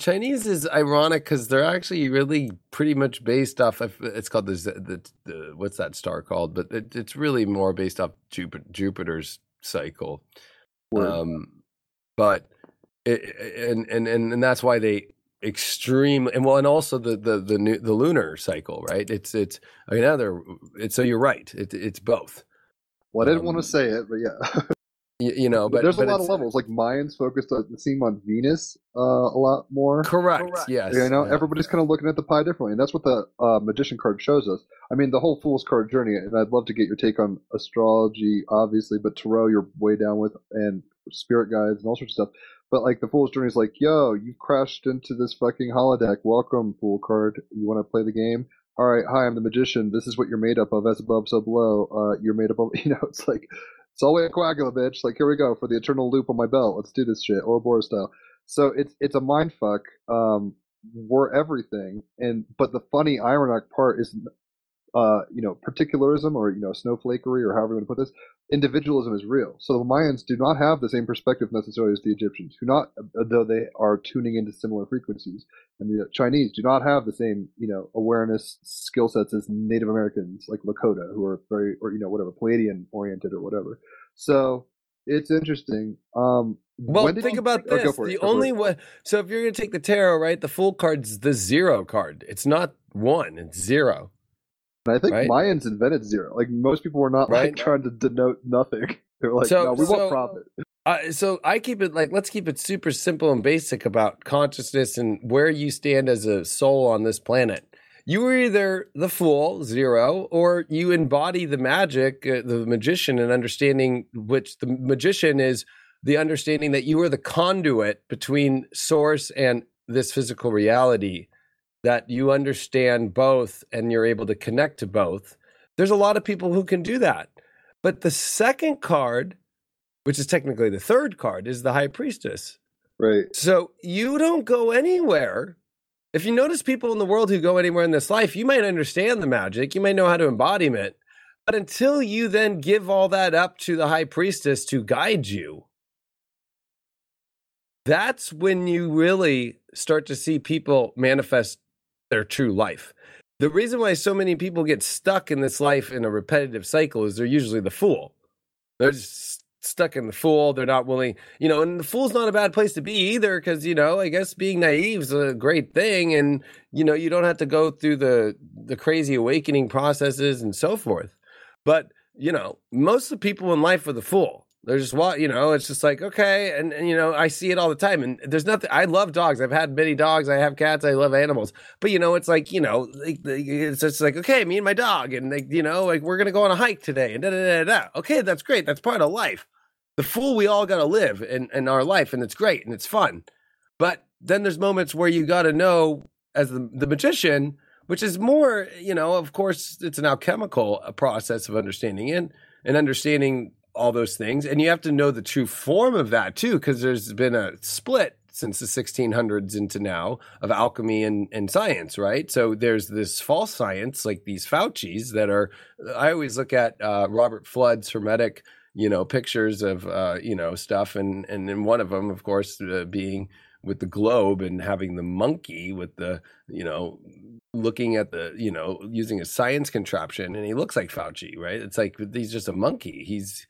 Chinese is ironic because they're actually really pretty much based off. It's called the what's that star called? But it's really more based off Jupiter's cycle. But and that's why they extremely and also the lunar cycle, right? It's another. So you're right. It's both. Well, I didn't want to say it, but yeah, But there's a lot of levels. Like Mayans focused on the theme on Venus a lot more. Correct. Yes. Everybody's kind of looking at the pie differently, and that's what the magician card shows us. I mean, the whole Fool's card journey, and I'd love to get your take on astrology, obviously, but tarot you're way down with, and spirit guides and all sorts of stuff, but like the Fool's journey is like, yo, you've crashed into this fucking holodeck. Welcome, Fool card. You want to play the game? all right, hi, I'm the magician. This is what you're made up of, as above, so below. You're made up of, you know, it's like, it's all way a coagula, bitch. Like, here we go for the eternal loop on my belt. Let's do this shit, Ouroboros style. So it's a mind fuck. We're everything. But the funny ironic part is, you know, particularism or, you know, snowflakery or however you want to put this, individualism is real. So the Mayans do not have the same perspective necessarily as the Egyptians, who not, though they are tuning into similar frequencies. And the Chinese do not have the same, you know, awareness skill sets as Native Americans like Lakota, who are very, or, you know, whatever, Palladian oriented or whatever. So it's interesting. Well, think about this. The only way. So if you're going to take the tarot, right, the Fool card's the zero card. It's not one, it's zero. And I think Mayans invented zero. Like, most people were not like trying to denote nothing. They were like, no, we want profit. So I keep it like, let's keep it super simple and basic about consciousness and where you stand as a soul on this planet. You were either the Fool, zero, or you embody the magic, the magician, and understanding, which the magician is the understanding that you are the conduit between source and this physical reality, that you understand both and you're able to connect to both. There's a lot of people who can do that. But the second card, which is technically the third card, is the High Priestess. Right. So you don't go anywhere. If you notice people in the world who go anywhere in this life, you might understand the magic, you might know how to embody it, but until you then give all that up to the High Priestess to guide you, that's when you really start to see people manifest their true life. The reason why so many people get stuck in this life in a repetitive cycle is they're usually the Fool. They're just stuck in the Fool. They're not willing, you know, and the Fool's not a bad place to be either, because, you know, I guess being naive is a great thing. And, you know, you don't have to go through the crazy awakening processes and so forth. But, you know, most of the people in life are the Fool. They're just, you know, it's just like, okay. And, you know, I see it all the time. And there's nothing, I love dogs. I've had many dogs. I have cats. I love animals. But, you know, it's like, you know, it's just like, okay, me and my dog. And, like, you know, like, we're going to go on a hike today. And okay, that's great. That's part of life. The Fool, we all got to live in our life. And it's great. And it's fun. But then there's moments where you got to know, as the magician, which is more, you know, of course, it's an alchemical process of understanding and understanding all those things. And you have to know the true form of that too, because there's been a split since the 1600s into now of alchemy and science, right? So there's this false science, like these Faucis that are, I always look at Robert Flood's hermetic, you know, pictures of, you know, stuff. And then one of them, of course, being with the globe and having the monkey with the, you know, looking at the, you know, using a science contraption. And he looks like Fauci, right? It's like, he's just a monkey. He's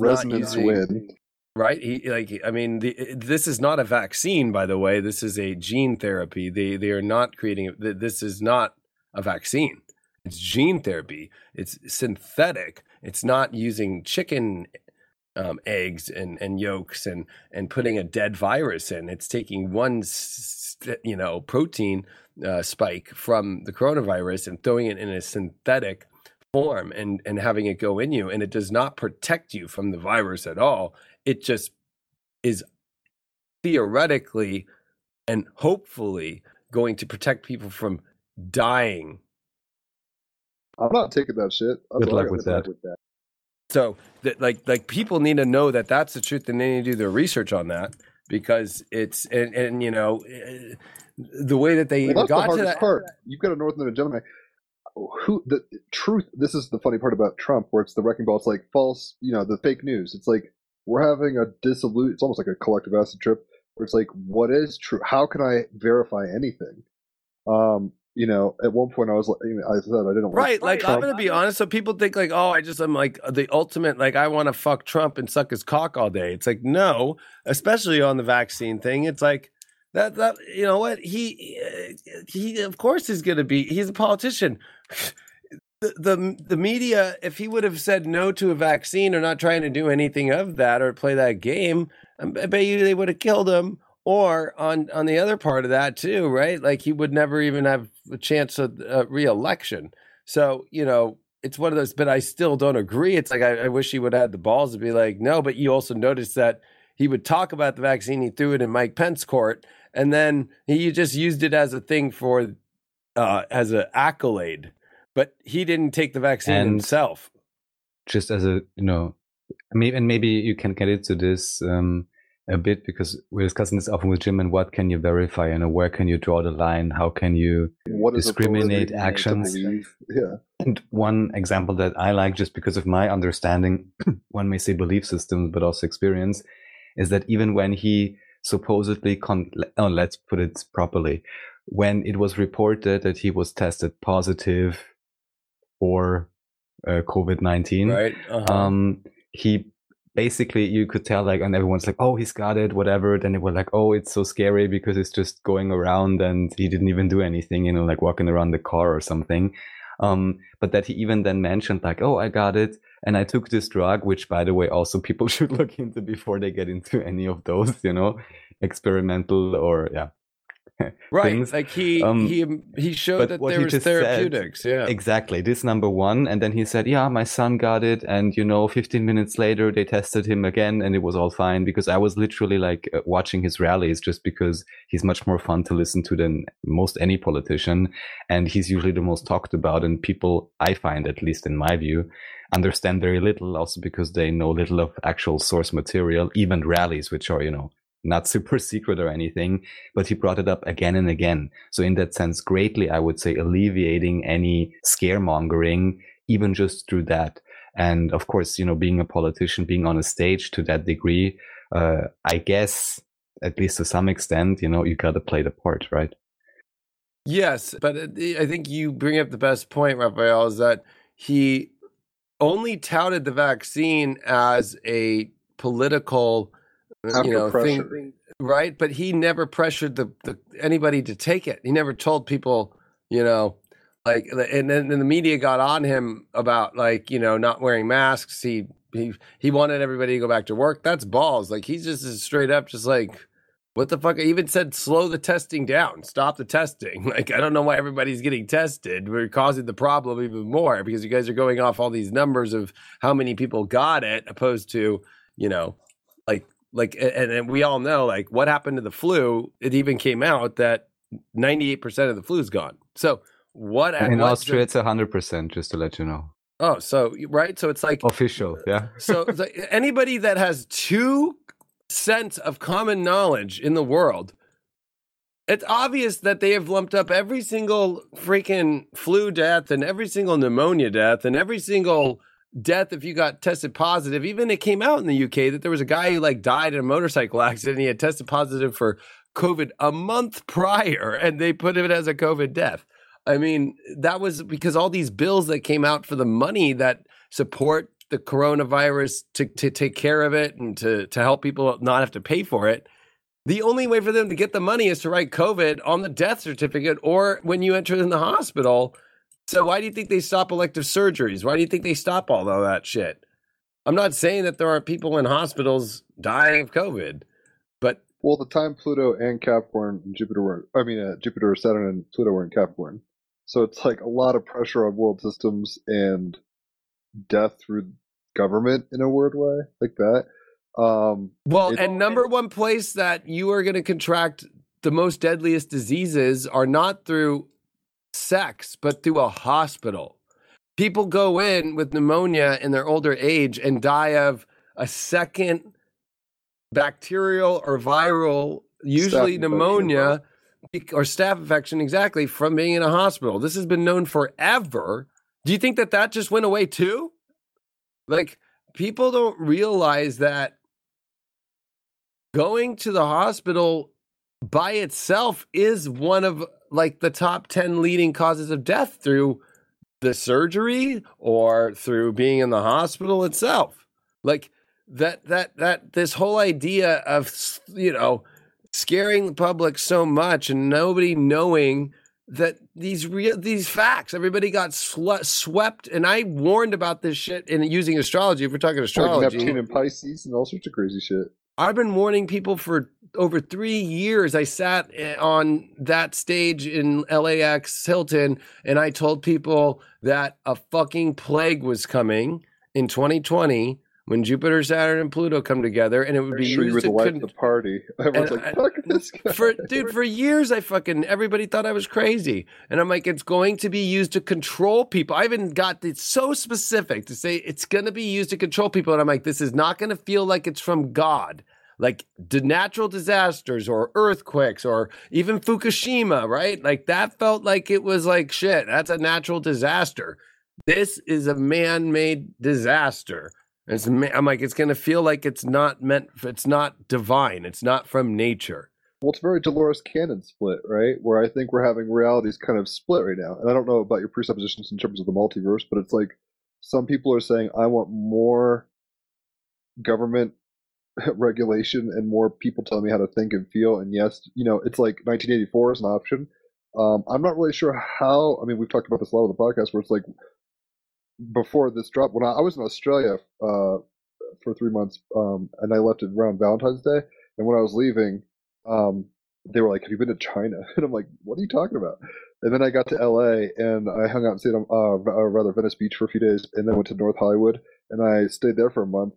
resonance not using, right? He, like, I mean, this is not a vaccine, by the way. This is a gene therapy. They are not creating. This is not a vaccine. It's gene therapy. It's synthetic. It's not using chicken eggs and yolks and putting a dead virus in. It's taking one, you know, protein spike from the coronavirus and throwing it in a synthetic form and having it go in you, and it does not protect you from the virus at all. It just is theoretically and hopefully going to protect people from dying. I'm not taking that shit. Good luck with that. So that, like people need to know that that's the truth, and they need to do their research on that, because it's and you know, the way that they got the to that part. You've got a Northern and a Gemini. Who the truth? This is the funny part about Trump, where it's the wrecking ball. It's like false, you know, the fake news. It's like we're having a dissolute. It's almost like a collective acid trip, where it's like, what is true? How can I verify anything? You know, at one point I was like, I said I didn't right. Like Trump. I'm gonna be honest. So people think like, oh, I'm like the ultimate. Like I want to fuck Trump and suck his cock all day. It's like no, especially on the vaccine thing. It's like. That you know what he of course is going to be he's a politician. The media, if he would have said no to a vaccine or not trying to do anything of that or play that game, I bet you they would have killed him. Or on the other part of that too, right? Like he would never even have a chance of re-election. So you know. It's one of those, but I still don't agree. It's like I wish he would have had the balls to be like no. But you also notice that he would talk about the vaccine. He threw it in Mike Pence's court. And then he just used it as a thing for as an accolade, but he didn't take the vaccine himself. Just as a, you know, maybe you can get into this a bit, because we're discussing this often with Jim, and what can you verify, and where can you draw the line? How can you discriminate actions? Yeah. And one example that I like, just because of my understanding, one may say belief systems, but also experience, is that even when he supposedly, let's put it properly, when it was reported that he was tested positive for COVID-19, right. Uh-huh. He basically, you could tell, like, and everyone's like, oh, he's got it, whatever. Then they were like, oh, it's so scary because it's just going around and he didn't even do anything, you know, like walking around the car or something. But that he even then mentioned, like, oh, I got it. And I took this drug, which, by the way, also people should look into before they get into any of those, you know, experimental or, yeah. Right. Things. Like he showed that there was therapeutics. Said, yeah, exactly. This number one. And then he said, yeah, my son got it. And, you know, 15 minutes later, they tested him again and it was all fine, because I was literally like watching his rallies, just because he's much more fun to listen to than most any politician. And he's usually the most talked about. And people, I find, at least in my view, understand very little, also because they know little of actual source material, even rallies, which are, you know, not super secret or anything, but he brought it up again and again. So in that sense, greatly, I would say, alleviating any scaremongering, even just through that. And of course, you know, being a politician, being on a stage to that degree, I guess, at least to some extent, you know, you got to play the part, right? Yes, but I think you bring up the best point, Raphael, is that he only touted the vaccine as a political thing, right? But he never pressured the anybody to take it. He never told people, you know, like, and then the media got on him about, like, you know, not wearing masks. He wanted everybody to go back to work. That's balls. Like, he's just straight up just like, what the fuck? I even said, slow the testing down, stop the testing. Like, I don't know why everybody's getting tested. We're causing the problem even more because you guys are going off all these numbers of how many people got it, opposed to, you know, like, and we all know, like, what happened to the flu? It even came out that 98% of the flu is gone. So what? In Austria, it's 100%, just to let you know. Oh, so, right? So it's like... official, yeah. So it's like anybody that has 2 cents of common knowledge in the world, it's obvious that they have lumped up every single freaking flu death and every single pneumonia death and every single... death if you got tested positive. Even it came out in the UK that there was a guy who, like, died in a motorcycle accident. He had tested positive for COVID a month prior, and they put it as a COVID death. I mean, that was because all these bills that came out for the money that support the coronavirus to take care of it and to help people not have to pay for it. The only way for them to get the money is to write COVID on the death certificate or when you enter in the hospital. So why do you think they stop elective surgeries? Why do you think they stop all of that shit? I'm not saying that there aren't people in hospitals dying of COVID, but... Well, the time Pluto and Capricorn and Jupiter were... I mean, Jupiter, Saturn, and Pluto were in Capricorn. So it's like a lot of pressure on world systems and death through government, in a word way, like that. And number one place that you are going to contract the most deadliest diseases are not through... sex, but through a hospital. People go in with pneumonia in their older age and die of a second bacterial or viral, usually pneumonia or staph infection, exactly, from being in a hospital. This has been known forever. Do you think that just went away too? Like, people don't realize that going to the hospital by itself is one of, like, the top 10 leading causes of death through the surgery or through being in the hospital itself. Like that this whole idea of, you know, scaring the public so much and nobody knowing that these facts, everybody got swept. And I warned about this shit in using astrology. If we're talking astrology, like Neptune and Pisces and all sorts of crazy shit. I've been warning people for over 3 years. I sat on that stage in LAX Hilton, and I told people that a fucking plague was coming in 2020 when Jupiter, Saturn, and Pluto come together, and it would be used to the party. Everyone's like, "Fuck this guy." For years, everybody thought I was crazy, and I'm like, it's going to be used to control people. I even got it so specific to say it's going to be used to control people, and I'm like, this is not going to feel like it's from God. Like the natural disasters or earthquakes or even Fukushima, right? Like that felt like it was like shit. That's a natural disaster. This is a man-made disaster. I'm like, it's going to feel like it's not meant, it's not divine, it's not from nature. Well, it's very Dolores Cannon split, right? Where I think we're having realities kind of split right now. And I don't know about your presuppositions in terms of the multiverse, but it's like some people are saying, I want more government regulation and more people telling me how to think and feel. And yes, you know, it's like 1984 is an option. I'm not really sure how, I mean, we've talked about this a lot on the podcast where it's like, before this drop, when I was in Australia for 3 months, and I left it around Valentine's Day, and when I was leaving, they were like, "Have you been to China?" And I'm like, "What are you talking about?" And then I got to LA, and I hung out and stayed on Venice Beach for a few days, and then went to North Hollywood, and I stayed there for a month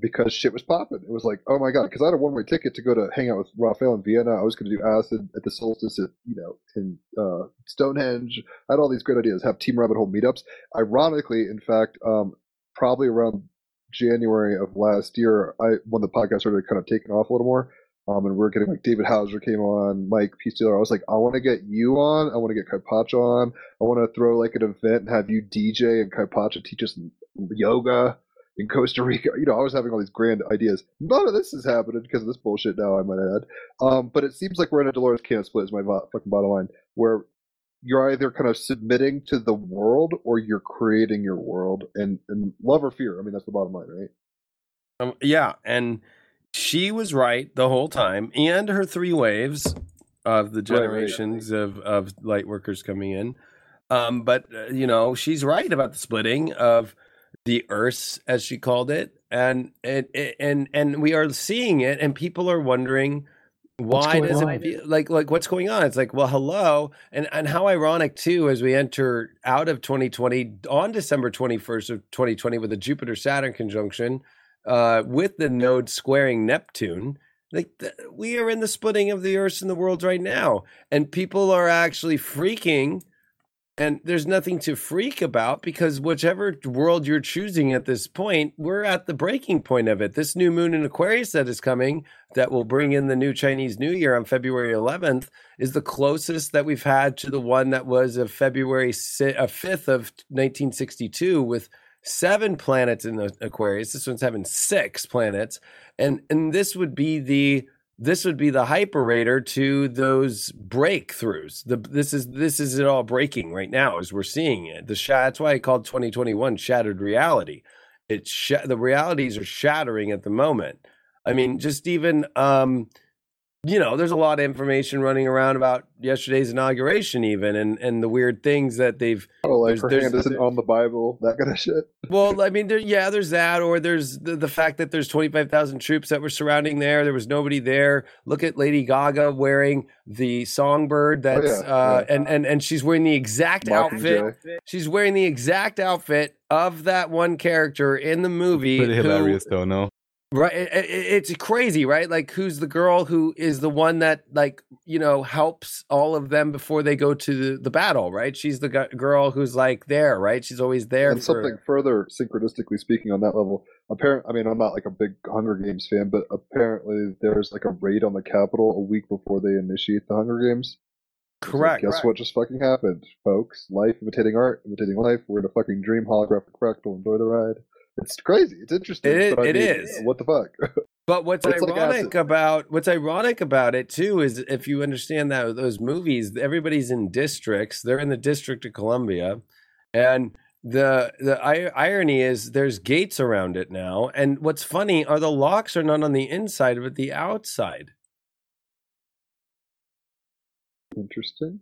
because shit was popping. It was like, oh my god, because I had a one-way ticket to go to hang out with Raphael in Vienna. I was going to do acid at the solstice at, you know, in Stonehenge. I had all these great ideas, have Team Rabbit Hole meetups. Ironically, in fact, probably around January of last year, when the podcast started kind of taking off a little more, and we're getting like David Hauser came on, Mike Peace Dealer. I was like, I want to get you on. I want to get Kaypacha on. I want to throw like an event and have you DJ and Kaypacha teach us yoga in Costa Rica. You know, I was having all these grand ideas. None of this is happening because of this bullshit now, I might add. But it seems like we're in a Dolores Cannon split is my fucking bottom line, where you're either kind of submitting to the world or you're creating your world, and love or fear. I mean, that's the bottom line, right? Yeah. And she was right the whole time. And her three waves of the generations of light workers coming in. You know, she's right about the splitting of the Earths, as she called it, and we are seeing it, and people are wondering why does it feel like what's going on? It's like, well, hello, and how ironic too, as we enter out of 2020 on December 21st of 2020 with a Jupiter Saturn conjunction, with the node squaring Neptune. Like we are in the splitting of the Earths and the worlds right now, and people are actually freaking. And there's nothing to freak about because whichever world you're choosing at this point, we're at the breaking point of it. This new moon in Aquarius that is coming, that will bring in the new Chinese New Year on February 11th, is the closest that we've had to the one that was of February 5th of 1962 with 7 planets in the Aquarius. This one's having 6 planets. And this would be the... This would be the hyperator to those breakthroughs. This is it all breaking right now as we're seeing it. That's why I called 2021 shattered reality. The realities are shattering at the moment. I mean, just even you know, there's a lot of information running around about yesterday's inauguration, even and the weird things that they've. Oh, like her hand isn't on the Bible, that kind of shit. Well, I mean, there's that, or there's the fact that there's 25,000 troops that were surrounding there. There was nobody there. Look at Lady Gaga wearing the songbird. And she's wearing the exact outfit. She's wearing the exact outfit of that one character in the movie. Pretty hilarious, though, no? Right. It's crazy, right? Like, who's the girl who is the one that, like, you know, helps all of them before they go to the battle, right? She's the girl who's like there, right? She's always there. And something further synchronistically speaking on that level, I mean, I'm not like a big Hunger Games fan, but apparently there's like a raid on the Capitol a week before they initiate the Hunger Games. Correct. Like, guess what just fucking happened, folks? Life imitating art, imitating life. We're in a fucking dream, holographic fractal. Enjoy the ride. It's crazy. It's interesting. It is. What the fuck? But what's ironic about it too is if you understand that with those movies, everybody's in districts. They're in the District of Columbia, and the irony is there's gates around it now. And what's funny are the locks are not on the inside but the outside. Interesting.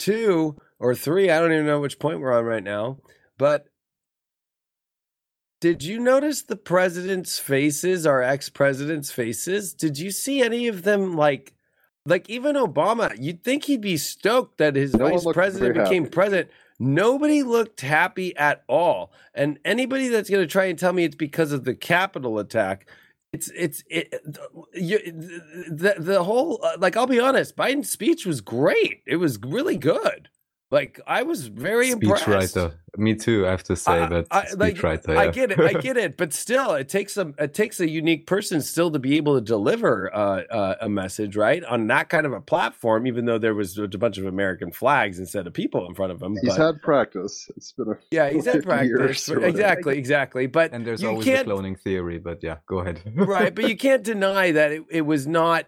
2 or 3, I don't even know which point we're on right now, but. Did you notice the president's faces, our ex-president's faces? Did you see any of them like even Obama? You'd think he'd be stoked that his vice president became president. Nobody looked happy at all. And anybody that's going to try and tell me it's because of the Capitol attack, the whole, like, I'll be honest, Biden's speech was great. It was really good. Like, I was very impressed. Speechwriter. Me too, I have to say that. Speechwriter. Yeah. I get it. But still, it takes a unique person still to be able to deliver a message, right? On that kind of a platform, even though there was a bunch of American flags instead of people in front of him. He's had practice. It's been he's had practice. Exactly. But and there's always the cloning theory, but yeah, go ahead. Right, but you can't deny that it was not...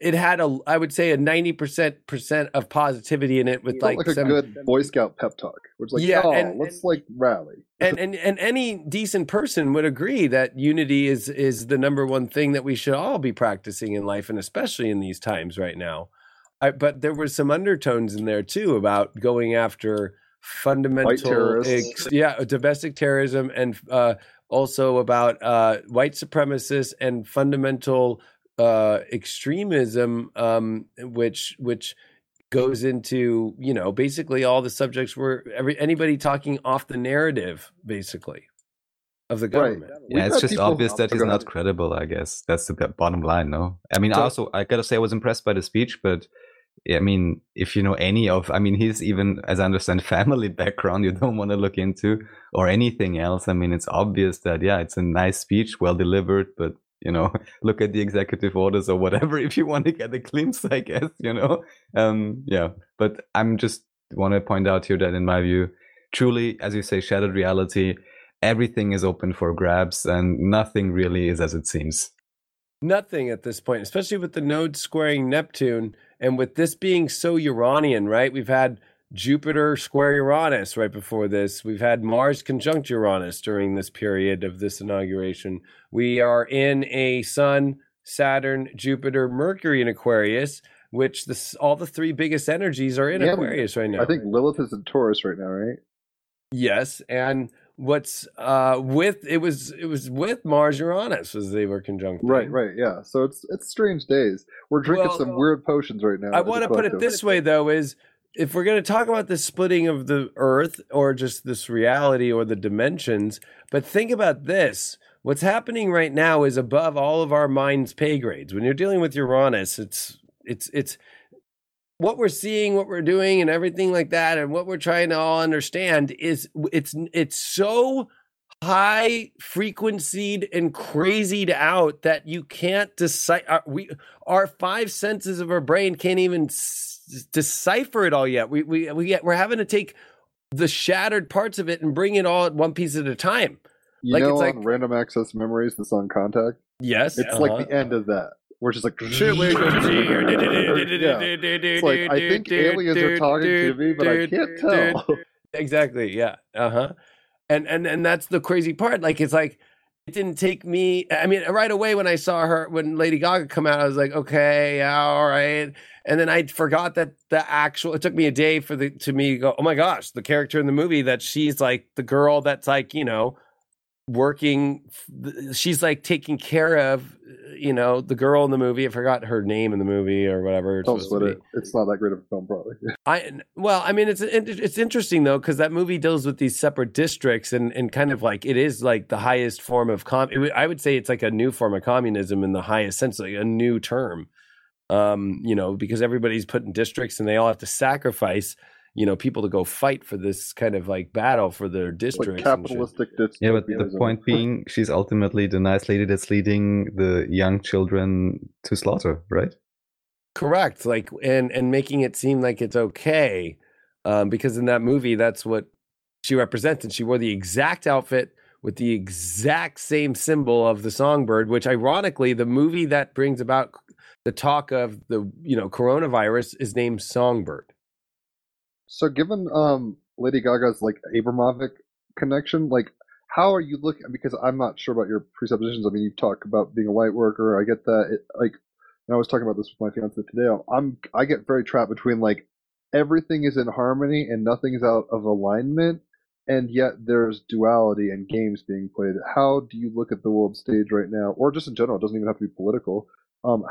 it had I would say, a 90% of positivity in it, with like a good Boy Scout pep talk. Which let's rally. And any decent person would agree that unity is the number one thing that we should all be practicing in life, and especially in these times right now. But there were some undertones in there too about going after fundamental, domestic terrorism, and also about white supremacists and fundamental. Extremism, which goes into, basically all the subjects were anybody talking off the narrative, basically, of the government. Right. Yeah, it's just obvious that he's not credible, I guess. That's the bottom line, no? I mean, I gotta say I was impressed by the speech, but I mean, if you know he's even, as I understand, family background you don't want to look into or anything else. I mean, it's obvious that, it's a nice speech, well delivered, but look at the executive orders or whatever if you want to get a glimpse, I guess, But I'm just want to point out here that in my view, truly, as you say, shattered reality, everything is open for grabs and nothing really is as it seems. Nothing at this point, especially with the node squaring Neptune and with this being so Uranian, right? We've had Jupiter square Uranus right before this. We've had Mars conjunct Uranus during this period of this inauguration. We are in a Sun, Saturn, Jupiter, Mercury in Aquarius, which all the three biggest energies are in Aquarius right now. I think Lilith is in Taurus right now, right? Yes, and what's it was with Mars Uranus as they were conjunct. Right, yeah. So it's strange days. We're drinking some weird potions right now. I want to put it this way though, is if we're going to talk about the splitting of the earth or just this reality or the dimensions, but think about this. What's happening right now is above all of our minds' pay grades. When you're dealing with Uranus, it's what we're seeing, what we're doing and everything like that. And what we're trying to all understand is it's so high frequencied and crazied out that you can't decide. Our five senses of our brain can't even decipher it all yet. We're having to take the shattered parts of it and bring it all at one piece at a time. On random access memories, the song Contact. Yes, it's like the end of that. We're just like, shit, wait. It's like, I think aliens are talking to me, but I can't tell. Exactly. Yeah. Uh huh. And that's the crazy part. Like, it's like, it didn't take me. I mean, right away when I saw her, when Lady Gaga come out, I was like, okay, all right. And then I forgot that it took me a day to go, oh my gosh, the character in the movie that she's like the girl that's like, working. She's like taking care of, the girl in the movie. I forgot her name in the movie or whatever. It's not that great of a film, probably. It's interesting though, because that movie deals with these separate districts and kind of like it is like the highest form of I would say it's like a new form of communism in the highest sense, like a new term. Because everybody's put in districts and they all have to sacrifice, people to go fight for this kind of like battle for their districts. Like capitalistic districts. Yeah, but the point being, she's ultimately the nice lady that's leading the young children to slaughter, right? Correct. Like, and making it seem like it's okay. Because in that movie, that's what she represents. And she wore the exact outfit with the exact same symbol of the songbird, which ironically, the movie that brings about the talk of the coronavirus is named Songbird. So given Lady Gaga's like Abramovic connection, like how are you looking? Because I'm not sure about your presuppositions. I mean, you talk about being a light worker. I get that. And I was talking about this with my fiance today. I get very trapped between like everything is in harmony and nothing's out of alignment, and yet there's duality and games being played. How do you look at the world stage right now, or just in general? It doesn't even have to be political.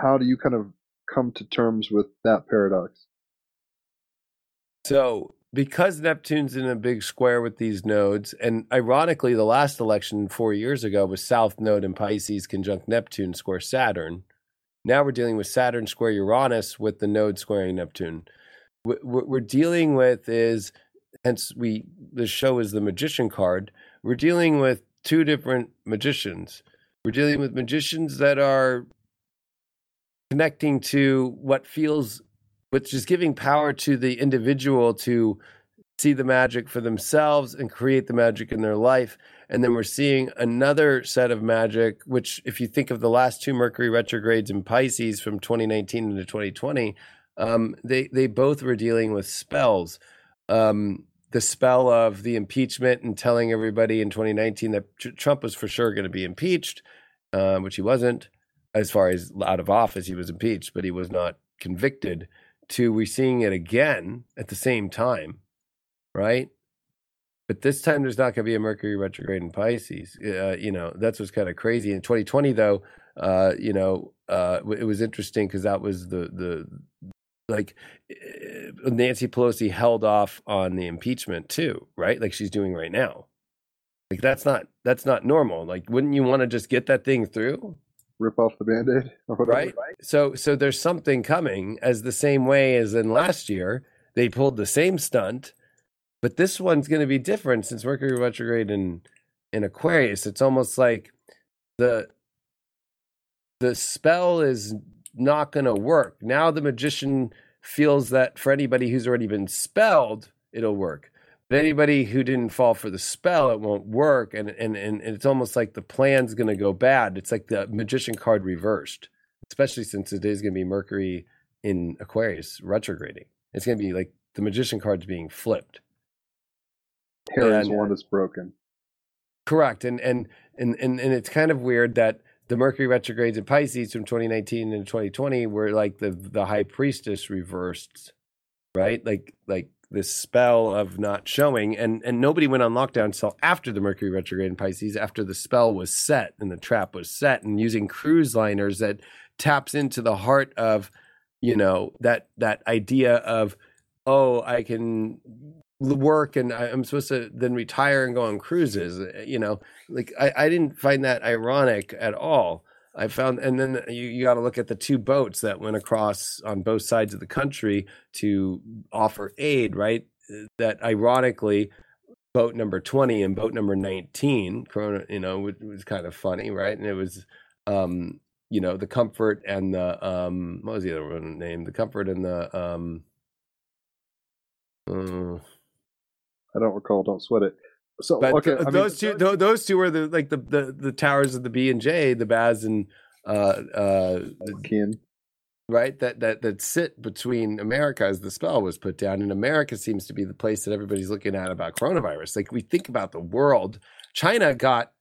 How do you kind of come to terms with that paradox? So because Neptune's in a big square with these nodes, and ironically, the last election 4 years ago was South Node in Pisces conjunct Neptune square Saturn. Now we're dealing with Saturn square Uranus with the node squaring Neptune. What we're dealing with is, hence the show is the magician card, we're dealing with two different magicians. We're dealing with magicians that are connecting to what feels, which is giving power to the individual to see the magic for themselves and create the magic in their life. And then we're seeing another set of magic, which if you think of the last two Mercury retrogrades in Pisces from 2019 into 2020, they both were dealing with spells. The spell of the impeachment and telling everybody in 2019 that Trump was for sure going to be impeached, which he wasn't. As far as out of office, he was impeached, but he was not convicted. To we're seeing it again at the same time, right? But this time there's not going to be a Mercury retrograde in Pisces. That's what's kind of crazy. In 2020, though, it was interesting because that was Nancy Pelosi held off on the impeachment too, right? Like she's doing right now. Like that's not normal. Like, wouldn't you want to just get that thing through? Rip off the Band-Aid. Right? So there's something coming, as the same way as in last year, they pulled the same stunt, but this one's going to be different since Mercury retrograde in Aquarius. It's almost like the spell is not going to work. Now the magician feels that for anybody who's already been spelled, it'll work. But anybody who didn't fall for the spell, it won't work. And it's almost like the plan's going to go bad. It's like the magician card reversed, especially since today's going to be Mercury in Aquarius retrograding. It's going to be like the magician card's being flipped. Harry's wand is broken. Correct. And it's kind of weird that the Mercury retrogrades in Pisces from 2019 and 2020 were like the high priestess reversed, right? Like this spell of not showing, and nobody went on lockdown until after the Mercury retrograde in Pisces, after the spell was set and the trap was set, and using cruise liners that taps into the heart of, that idea of, oh, I can work and I'm supposed to then retire and go on cruises. I didn't find that ironic at all. I found, and then you got to look at the two boats that went across on both sides of the country to offer aid, right? That ironically, boat number 20 and boat number 19, Corona, was kind of funny, right? And it was, the Comfort and the, what was the other one named? The Comfort and the, I don't recall, don't sweat it. So but okay, those two were the towers of the B&J, the Baz and Ken, right? That sit between America as the spell was put down, and America seems to be the place that everybody's looking at about coronavirus. Like we think about the world, China got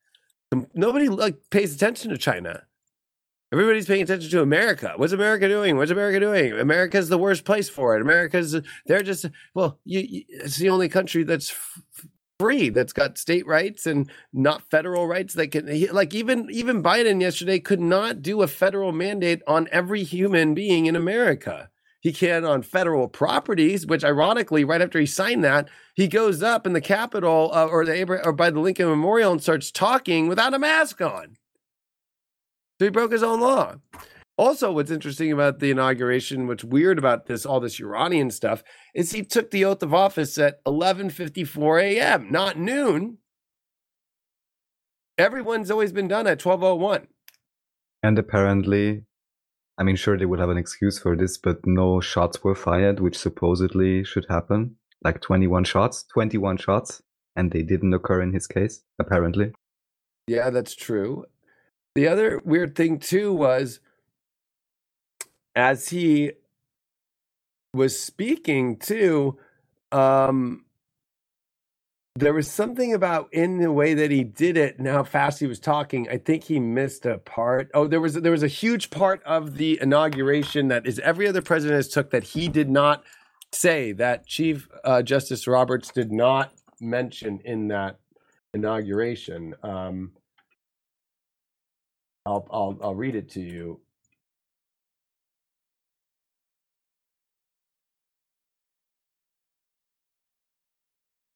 nobody pays attention to China. Everybody's paying attention to America. What's America doing? What's America doing? America's the worst place for it. It's the only country that's free, that's got state rights and not federal rights. That can even Biden yesterday could not do a federal mandate on every human being in America. He can on federal properties, which ironically, right after he signed that, he goes up in the Capitol or by the Lincoln Memorial and starts talking without a mask on. So he broke his own law. Also, what's interesting about the inauguration, what's weird about all this Uranian stuff, is he took the oath of office at 11:54 a.m., not noon. Everyone's always been done at 12:01. And apparently, I mean, sure, they would have an excuse for this, but no shots were fired, which supposedly should happen. Like 21 shots, and they didn't occur in his case, apparently. Yeah, that's true. The other weird thing, too, was as he was speaking too, there was something about in the way that he did it and how fast he was talking. I think he missed a part. Oh, there was a huge part of the inauguration that is every other president has took that he did not say, that Chief Justice Roberts did not mention in that inauguration. I'll read it to you.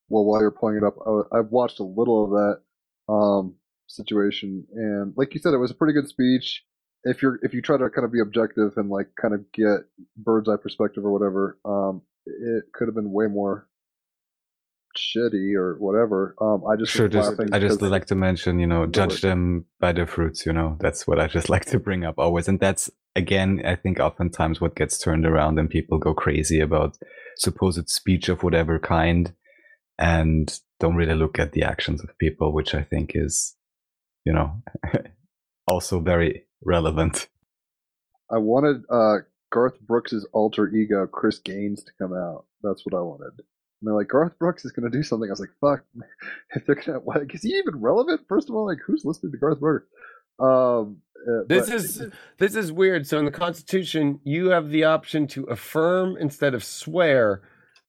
well, while you're pulling it up, I've watched a little of that situation, and like you said, it was a pretty good speech. If you try to kind of be objective and like kind of get bird's eye perspective or whatever, it could have been way more shitty or whatever. I just like to mention, you know, judge them by their fruits. You know, that's what I just like to bring up always, and that's again, I think oftentimes what gets turned around and people go crazy about supposed speech of whatever kind, and don't really look at the actions of people, which I think is, you know, also very relevant. I wanted Garth Brooks's alter ego, Chris Gaines, to come out. That's what I wanted. And they're like, Garth Brooks is going to do something. I was like, fuck, if they're going to, like, is he even relevant? First of all, like, who's listening to Garth Brooks? This is weird. So in the Constitution, you have the option to affirm instead of swear.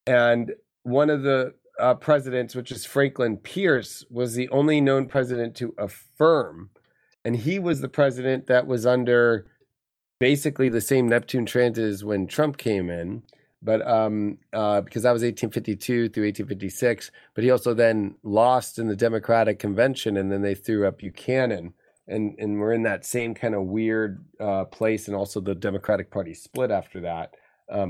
And one of the presidents, which is Franklin Pierce, was the only known president to affirm. And he was the president that was under basically the same Neptune transit as when Trump came in. But because that was 1852 through 1856, but he also then lost in the Democratic Convention, and then they threw up Buchanan, and we're in that same kind of weird place. And also the Democratic Party split after that,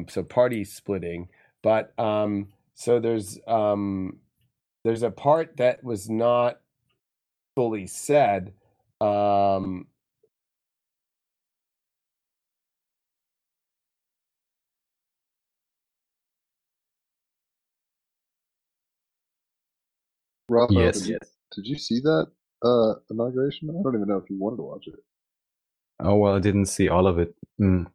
so party splitting. But so there's a part that was not fully said. Rob, yes. Did you see that inauguration? I don't even know if you wanted to watch it. Oh, well, I didn't see all of it. I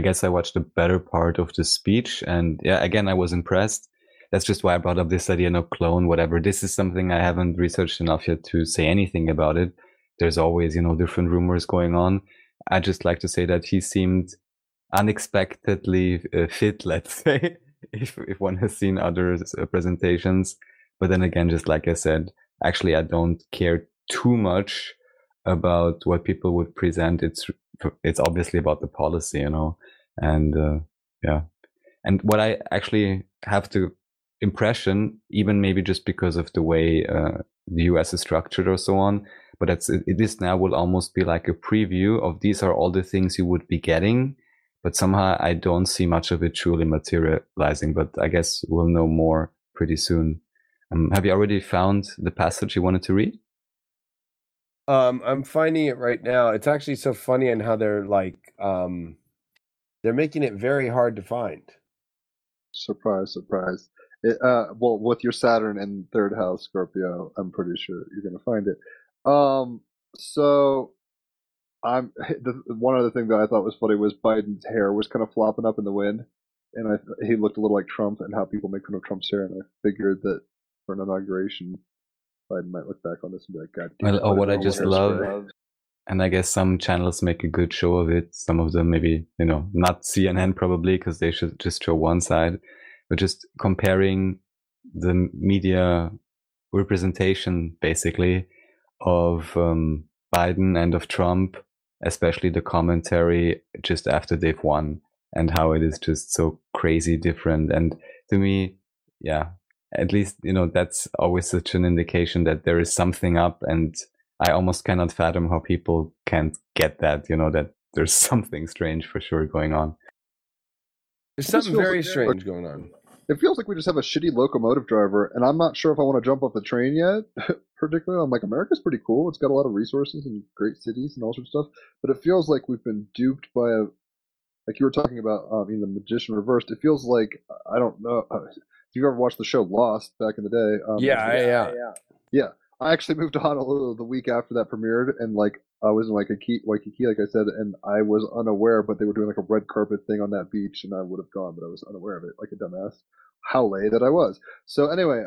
guess I watched the better part of the speech. And yeah, again, I was impressed. That's just why I brought up this idea, no clone, whatever. This is something I haven't researched enough yet to say anything about it. There's always, you know, different rumors going on. I just like to say that he seemed unexpectedly fit, let's say, if one has seen other presentations. But then again, just like I said, actually, I don't care too much about what people would present. It's obviously about the policy, you know, and yeah. And what I actually have the impression, even maybe just because of the way the US is structured or so on, but this now will almost be like a preview of these are all the things you would be getting. But somehow I don't see much of it truly materializing. But I guess we'll know more pretty soon. Have you already found the passage you wanted to read? I'm finding it right now. It's actually so funny in how they're like, they're making it very hard to find. Surprise, surprise. Well, with your Saturn and third house, Scorpio, I'm pretty sure you're going to find it. So one other thing that I thought was funny was Biden's hair was kind of flopping up in the wind. And he looked a little like Trump and how people make fun of Trump's hair. And I figured that for an inauguration, Biden might look back on this and be like, God damn. Well, what I just love, and I guess some channels make a good show of it. Some of them maybe, you know, not CNN probably because they should just show one side. But just comparing the media representation basically of Biden and of Trump, especially the commentary just after they've won. And how it is just so crazy different. And to me, yeah, at least, you know, that's always such an indication that there is something up. And I almost cannot fathom how people can't get that, you know, that there's something strange for sure going on. There's something very strange going on. It feels like we just have a shitty locomotive driver. And I'm not sure if I want to jump off the train yet. Particularly, I'm like, America's pretty cool. It's got a lot of resources and great cities and all sorts of stuff. But it feels like we've been duped by a, like you were talking about, in The Magician Reversed, it feels like, I don't know, if you've ever watched the show Lost back in the day. Yeah. I actually moved to Honolulu the week after that premiered, and like I was in Waikiki, like I said, and I was unaware, but they were doing like a red carpet thing on that beach, and I would have gone, but I was unaware of it, like a dumbass. How late that I was. So anyway,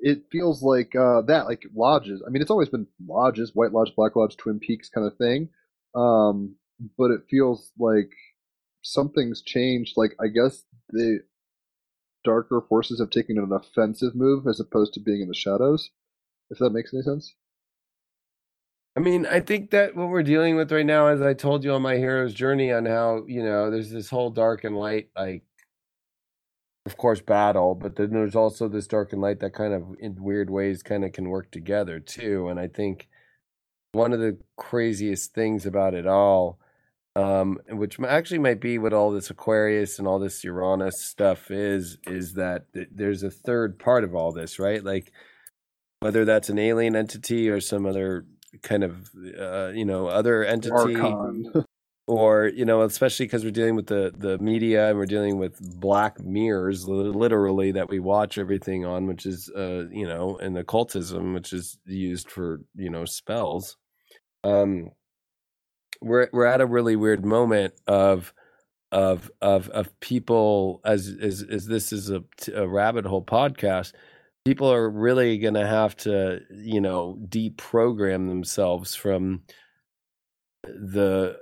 it feels like that, like lodges. I mean, it's always been lodges, White Lodge, Black Lodge, Twin Peaks kind of thing. But it feels like something's changed. Like, I guess the darker forces have taken an offensive move as opposed to being in the shadows, if that makes any sense. I mean, I think that what we're dealing with right now, as I told you on my hero's journey on how, you know, there's this whole dark and light, like, of course, battle, but then there's also this dark and light that kind of, in weird ways, kind of can work together too. And I think one of the craziest things about it all, which actually might be what all this Aquarius and all this Uranus stuff is that there's a third part of all this, right? Like, whether that's an alien entity or some other kind of, other entity. Archon. Or, especially because we're dealing with the media and we're dealing with black mirrors, literally, that we watch everything on, which is, and occultism, which is used for, spells. We're at a really weird moment of people, as this is a rabbit hole podcast. People are really going to have to, deprogram themselves from the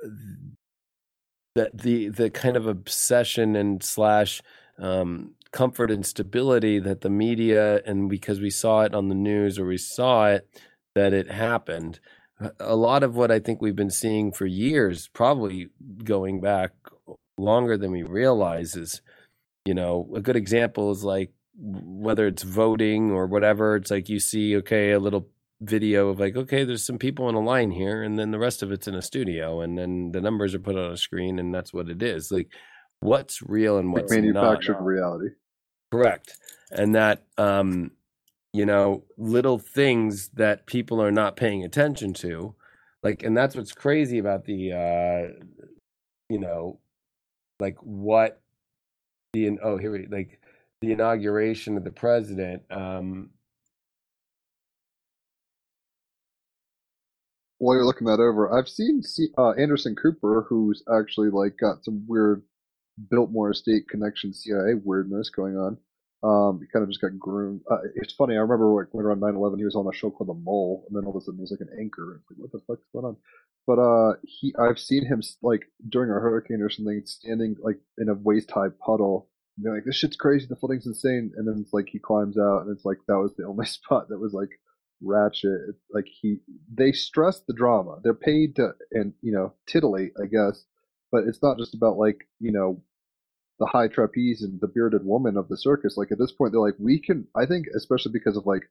kind of obsession and slash comfort and stability that the media, and because we saw it on the news or we saw it, that it happened. A lot of what I think we've been seeing for years, probably going back longer than we realize, is, a good example is like, whether it's voting or whatever, it's like you see, okay, a little video of like, okay, there's some people in a line here, and then the rest of it's in a studio, and then the numbers are put on a screen, and that's what it is. Like, what's real and what's manufactured not. Reality. Correct. And that, little things that people are not paying attention to, like, and that's what's crazy about the, the inauguration of the president. While you're looking that over, I've seen Anderson Cooper, who's actually like got some weird Biltmore estate connection, CIA weirdness going on. He kind of just got groomed. It's funny. I remember when around 9/11, he was on a show called The Mole, and then all of a sudden he was like an anchor. It's like, what the fuck's going on? But I've seen him like during a hurricane or something, standing like in a waist-high puddle. And they're like, this shit's crazy, the flooding's insane, and then it's like he climbs out, and it's like that was the only spot that was like ratchet. It's like they stress the drama. They're paid to and titillate, I guess, but it's not just about like the high trapeze and the bearded woman of the circus. Like at this point, they're like, we can. I think especially because of like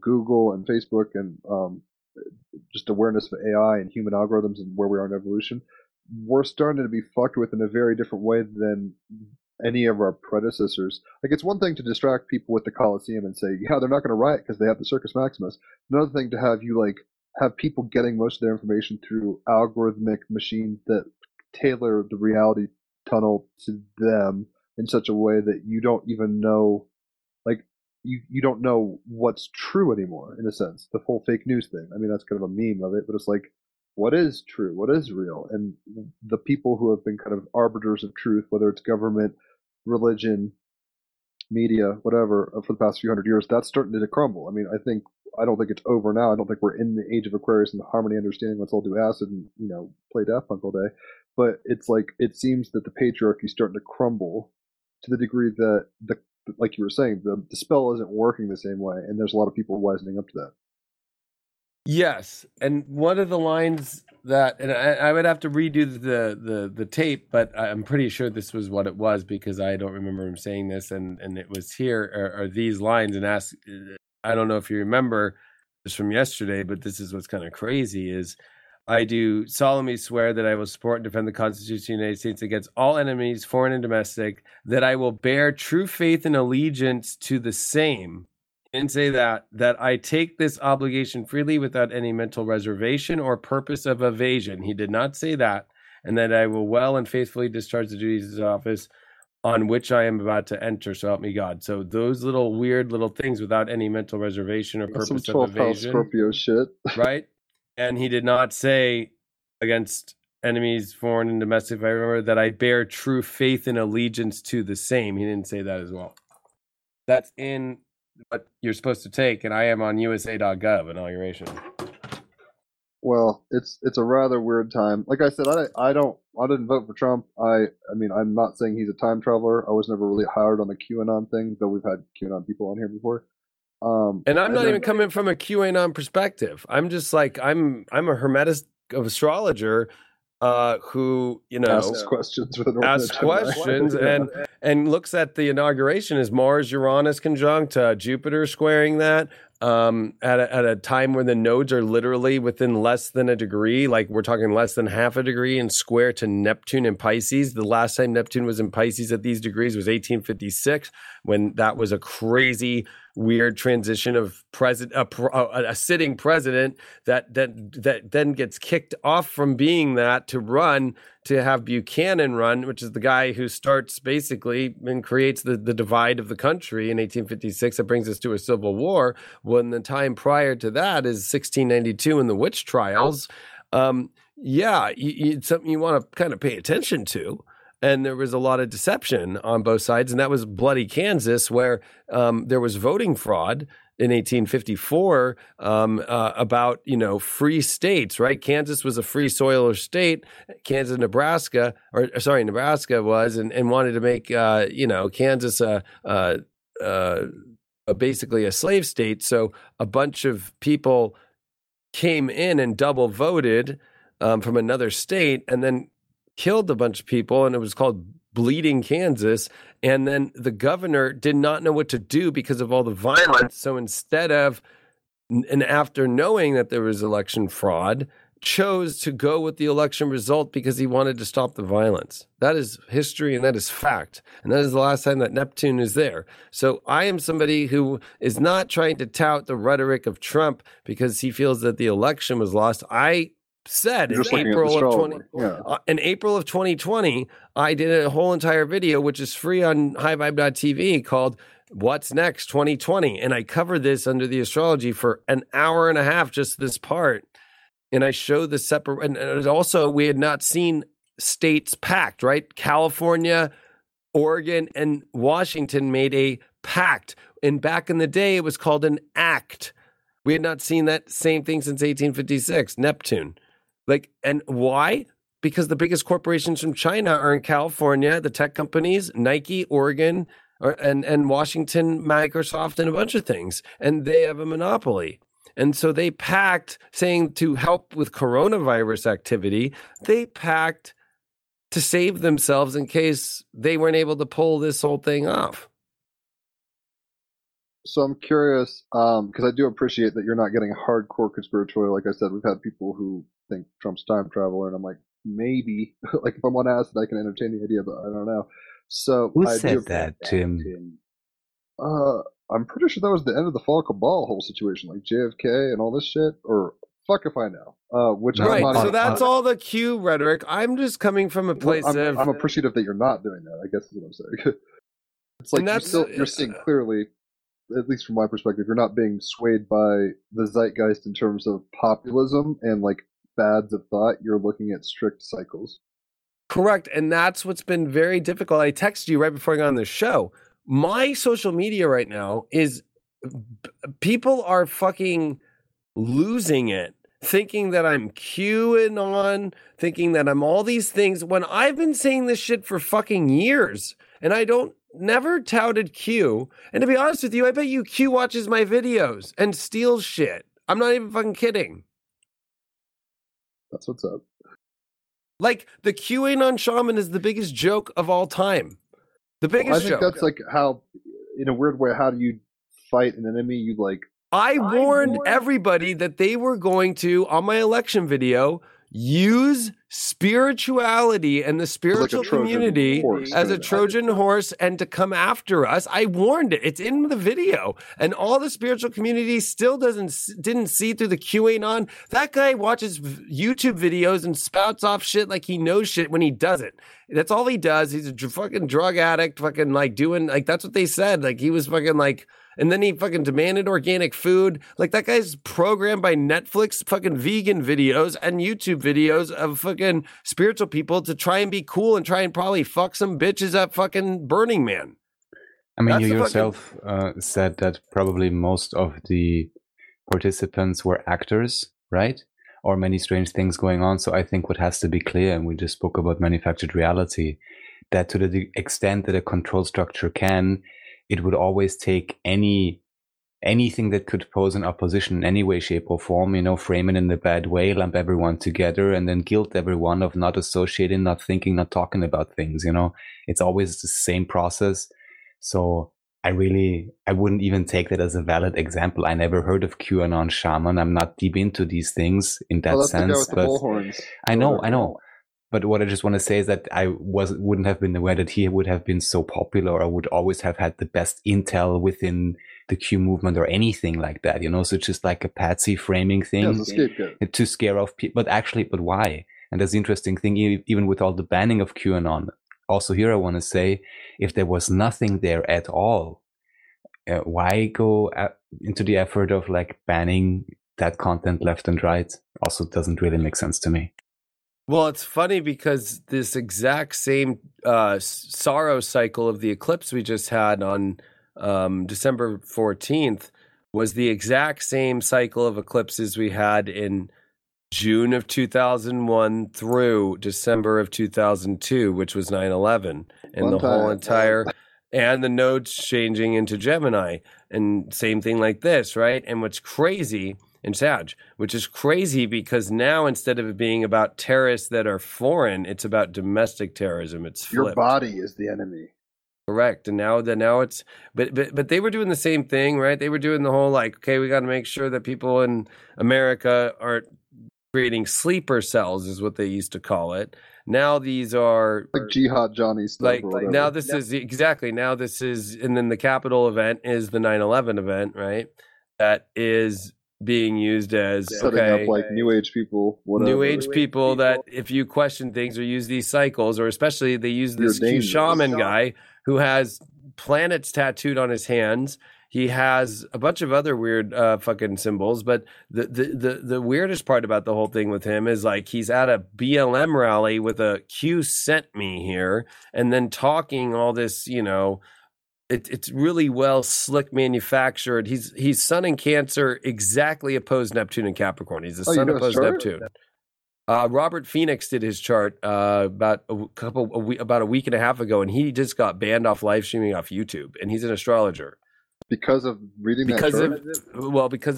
Google and Facebook and just awareness of AI and human algorithms and where we are in evolution, we're starting to be fucked with in a very different way than any of our predecessors. Like, it's one thing to distract people with the Colosseum and say, yeah, they're not going to riot because they have the Circus Maximus. Another thing to have you, like, have people getting most of their information through algorithmic machines that tailor the reality tunnel to them in such a way that you don't even know, like, you don't know what's true anymore, in a sense. The whole fake news thing. I mean, that's kind of a meme of it, but it's like, what is true? What is real? And the people who have been kind of arbiters of truth, whether it's government, religion, media, whatever, for the past few hundred years, that's starting to crumble. I mean, I don't think it's over now. I don't think we're in the age of Aquarius and the harmony understanding. Let's all do acid and play Daft Punk all day. But it's like it seems that the patriarchy is starting to crumble to the degree that like you were saying, the spell isn't working the same way, and there's a lot of people wisening up to that. Yes, and one of the lines that, and I would have to redo the tape, but I'm pretty sure this was what it was because I don't remember him saying this, and it was here are these lines. And ask, I don't know if you remember this from yesterday, but this is what's kind of crazy is, I do solemnly swear that I will support and defend the Constitution of the United States against all enemies, foreign and domestic, that I will bear true faith and allegiance to the same. And say that I take this obligation freely without any mental reservation or purpose of evasion. He did not say that. And that I will well and faithfully discharge the duties of his office on which I am about to enter. So help me God. So those little weird little things without any mental reservation or purpose some of evasion. Scorpio shit. Right. And he did not say against enemies, foreign and domestic, if I remember, that I bear true faith and allegiance to the same. He didn't say that as well. That's in what you're supposed to take, and I am on USA.gov inauguration. Well, it's a rather weird time. Like I said, I didn't vote for Trump. I mean, I'm not saying he's a time traveler. I was never really hired on the QAnon thing, though we've had QAnon people on here before. And I'm not even coming from a QAnon perspective. I'm just like I'm a hermetic of astrologer who asks questions and and looks at the inauguration as Mars-Uranus conjunct, Jupiter squaring that, at a time where the nodes are literally within less than a degree, like we're talking less than half a degree, and square to Neptune in Pisces. The last time Neptune was in Pisces at these degrees was 1856, when that was a crazy, weird transition of a sitting president that then gets kicked off from being that to run, to have Buchanan run, which is the guy who starts basically and creates the divide of the country in 1856 that brings us to a civil war, when the time prior to that is 1692 in the witch trials. It's something you want to kind of pay attention to. And there was a lot of deception on both sides. And that was bloody Kansas, where there was voting fraud in 1854 about, free states, right? Kansas was a free soiler state. Nebraska was, and wanted to make, Kansas basically a slave state. So a bunch of people came in and double voted from another state, and then killed a bunch of people, and it was called Bleeding Kansas. And then the governor did not know what to do because of all the violence. So instead of, and after knowing that there was election fraud, chose to go with the election result because he wanted to stop the violence. That is history, and that is fact. And that is the last time that Neptune is there. So I am somebody who is not trying to tout the rhetoric of Trump because he feels that the election was lost. I said in April of 2020, I did a whole entire video, which is free on highvibe.tv, called What's Next 2020. And I covered this under the astrology for an hour and a half, just this part. And I show the separate, and it was also, we had not seen states packed, right? California, Oregon, and Washington made a pact. And back in the day, it was called an act. We had not seen that same thing since 1856, Neptune. And why? Because the biggest corporations from China are in California, the tech companies, Nike, Oregon, and Washington, Microsoft, and a bunch of things. And they have a monopoly. And so they packed, saying to help with coronavirus activity, they packed to save themselves in case they weren't able to pull this whole thing off. So I'm curious, because I do appreciate that you're not getting hardcore conspiratorial. Like I said, we've had people who think Trump's time traveler, and I'm like, maybe. Like, if I'm unasked, I can entertain the idea, but I don't know. So who said that, Tim? I'm pretty sure that was the end of the Fall Cabal whole situation, like JFK and all this shit, or fuck if I know. So that's all the Q rhetoric. I'm just coming from a place of... I'm appreciative that you're not doing that, I guess is what I'm saying. It's like you're seeing clearly, at least from my perspective, you're not being swayed by the zeitgeist in terms of populism and like fads of thought. You're looking at strict cycles. Correct. And that's what's been very difficult. I texted you right before I got on the show. My social media right now is people are fucking losing it, thinking that I'm QAnon, thinking that I'm all these things, when I've been saying this shit for fucking years, and I never touted Q. And to be honest with you, I bet you Q watches my videos and steals shit. I'm not even fucking kidding. That's what's up. Like, the QAnon shaman is the biggest joke of all time. The biggest joke. I think that's like how, in a weird way, how do you fight an enemy? You like... I warned everybody that they were going to, on my election video, use spirituality and the spiritual community as a Trojan horse and to come after us. I warned it. It's in the video. And all the spiritual community still didn't see through the QAnon. That guy watches YouTube videos and spouts off shit like he knows shit when he doesn't. That's all he does. He's a fucking drug addict, fucking like doing, like, that's what they said. Like, he was fucking like... And then he fucking demanded organic food. Like, that guy's programmed by Netflix fucking vegan videos and YouTube videos of fucking spiritual people to try and be cool and try and probably fuck some bitches at fucking Burning Man. I mean, you yourself said that probably most of the participants were actors, right? Or many strange things going on. So I think what has to be clear, and we just spoke about manufactured reality, that to the extent that a control structure can... It would always take any anything that could pose an opposition in any way, shape or form, you know, frame it in a bad way, lump everyone together, and then guilt everyone of not associating, not thinking, not talking about things, you know. It's always the same process. So I wouldn't even take that as a valid example. I never heard of QAnon shaman. I'm not deep into these things in that sense. But I know. But what I just want to say is that I wouldn't have been aware that he would have been so popular, or I would always have had the best intel within the Q movement or anything like that, you know. So it's just like a patsy framing thing to scare off people. But why? And that's the interesting thing, even with all the banning of QAnon. Also here I want to say, if there was nothing there at all, why go into the effort of like banning that content left and right? Also doesn't really make sense to me. Well, it's funny because this exact same sorrow cycle of the eclipse we just had on December 14th was the exact same cycle of eclipses we had in June of 2001 through December of 2002, which was 9/11, and and the nodes changing into Gemini, and same thing like this, right? And what's crazy. And Sag, which is crazy because now instead of it being about terrorists that are foreign, it's about domestic terrorism. It's flipped. Your body is the enemy. Correct. And now it's but they were doing the same thing, right? They were doing the whole like, okay, we got to make sure that people in America aren't creating sleeper cells, is what they used to call it. Now these are like jihad Johnny stuff. And then the Capitol event is the 9/11 event, right? That is being used as setting up like new age people that if you question things or use these cycles, or especially they use this Q shaman guy who has planets tattooed on his hands. He has a bunch of other weird fucking symbols, but the weirdest part about the whole thing with him is like he's at a BLM rally with a Q sent me here and then talking all this, you know. It's really well slick manufactured. He's Sun and Cancer exactly opposed Neptune and Capricorn. He's the Sun opposed Neptune. Robert Phoenix did his chart about a week and a half ago, and he just got banned off live streaming off YouTube. And he's an astrologer because of reading because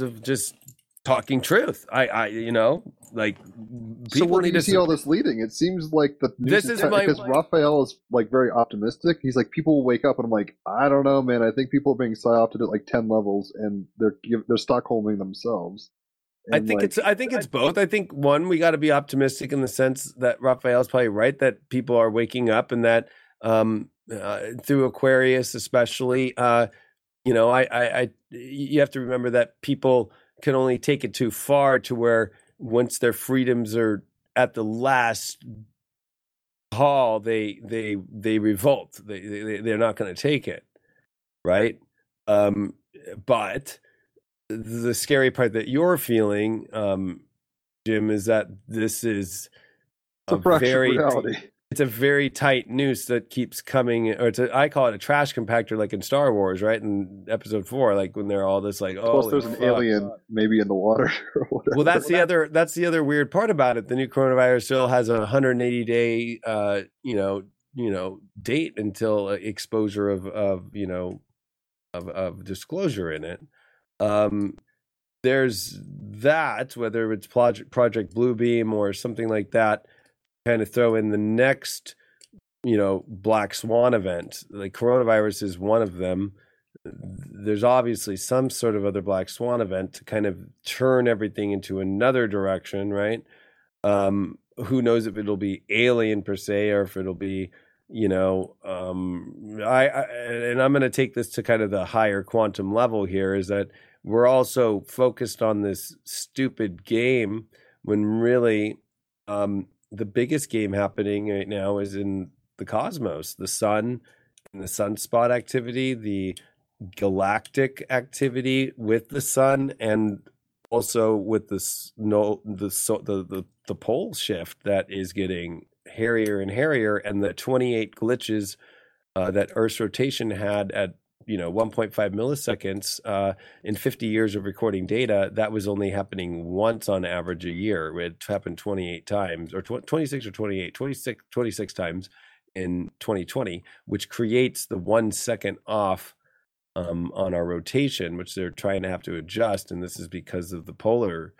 of just talking truth. I you know, like people so where do you see all this leading? It seems like the news because Raphael is like very optimistic. He's like, people will wake up, and I'm like, I don't know, man. I think people are being psyopted at like 10 levels, and they're Stockholming themselves. And I think it's both. I think one, we got to be optimistic in the sense that Raphael's probably right that people are waking up, and that through Aquarius especially, you know, I you have to remember that people can only take it too far to where once their freedoms are at the last call, they revolt. They're not going to take it, right? But the scary part that you're feeling, Jim, is that this is it's a very tight noose that keeps coming, or I call it a trash compactor, like in Star Wars, right? In Episode 4, like when they're all this, like, oh, plus there's an alien maybe in the water or whatever. Well, that's the other weird part about it. The new coronavirus still has a 180-day, date until exposure of disclosure in it. There's that, whether it's Project Bluebeam or something like that. Kind of throw in the next, you know, black swan event. Like coronavirus is one of them. There's obviously some sort of other black swan event to kind of turn everything into another direction, right? Who knows if it'll be alien per se, or if it'll be, you know, I'm going to take this to kind of the higher quantum level here, is that we're also focused on this stupid game when really, the biggest game happening right now is in the cosmos, the sun and the sunspot activity, the galactic activity with the sun, and also with the pole shift that is getting hairier and hairier, and the 28 glitches that Earth's rotation had at 1.5 milliseconds in 50 years of recording data. That was only happening once on average a year. It happened 28 times, or 26 times in 2020, which creates the 1 second off on our rotation, which they're trying to have to adjust. And this is because of the polar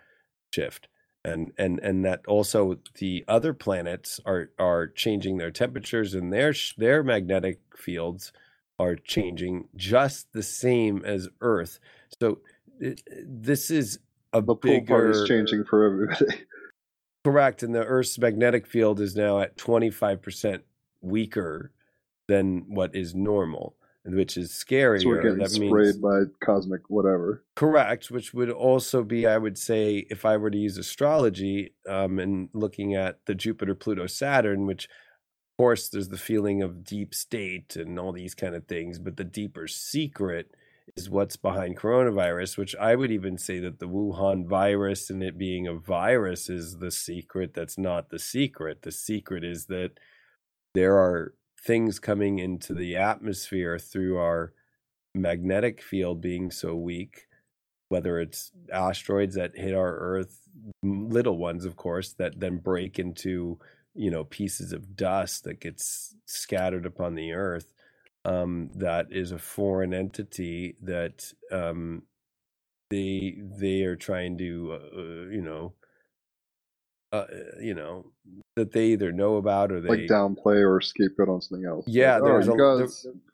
shift. And that also the other planets are changing their temperatures, and their magnetic fields are changing just the same as Earth. So this is the bigger... pool part is changing for everybody. Correct. And the Earth's magnetic field is now at 25% weaker than what is normal, which is scary. So we're getting sprayed by cosmic whatever. Correct, which would also be, I would say, if I were to use astrology and looking at the Jupiter, Pluto, Saturn, which, of course, there's the feeling of deep state and all these kind of things, but the deeper secret is what's behind coronavirus, which I would even say that the Wuhan virus and it being a virus is the secret. That's not the secret. The secret is that there are things coming into the atmosphere through our magnetic field being so weak, whether it's asteroids that hit our Earth, little ones, of course, that then break into, pieces of dust that gets scattered upon the Earth. That is a foreign entity that they are trying to, that they either know about or they like downplay or scapegoat on something else. Yeah, like,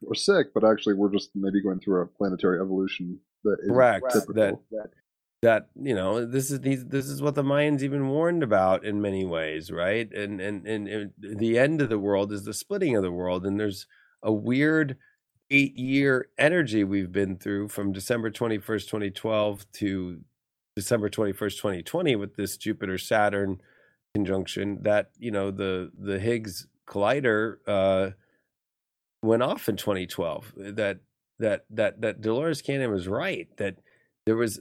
we're sick, but actually we're just maybe going through a planetary evolution that is correct. This is what the Mayans even warned about in many ways, right? And the end of the world is the splitting of the world, and there's a weird 8-year energy we've been through from December 21st, 2012 to December 21st, 2020 with this Jupiter-Saturn conjunction that, the Higgs collider went off in 2012. That Dolores Cannon was right, that there was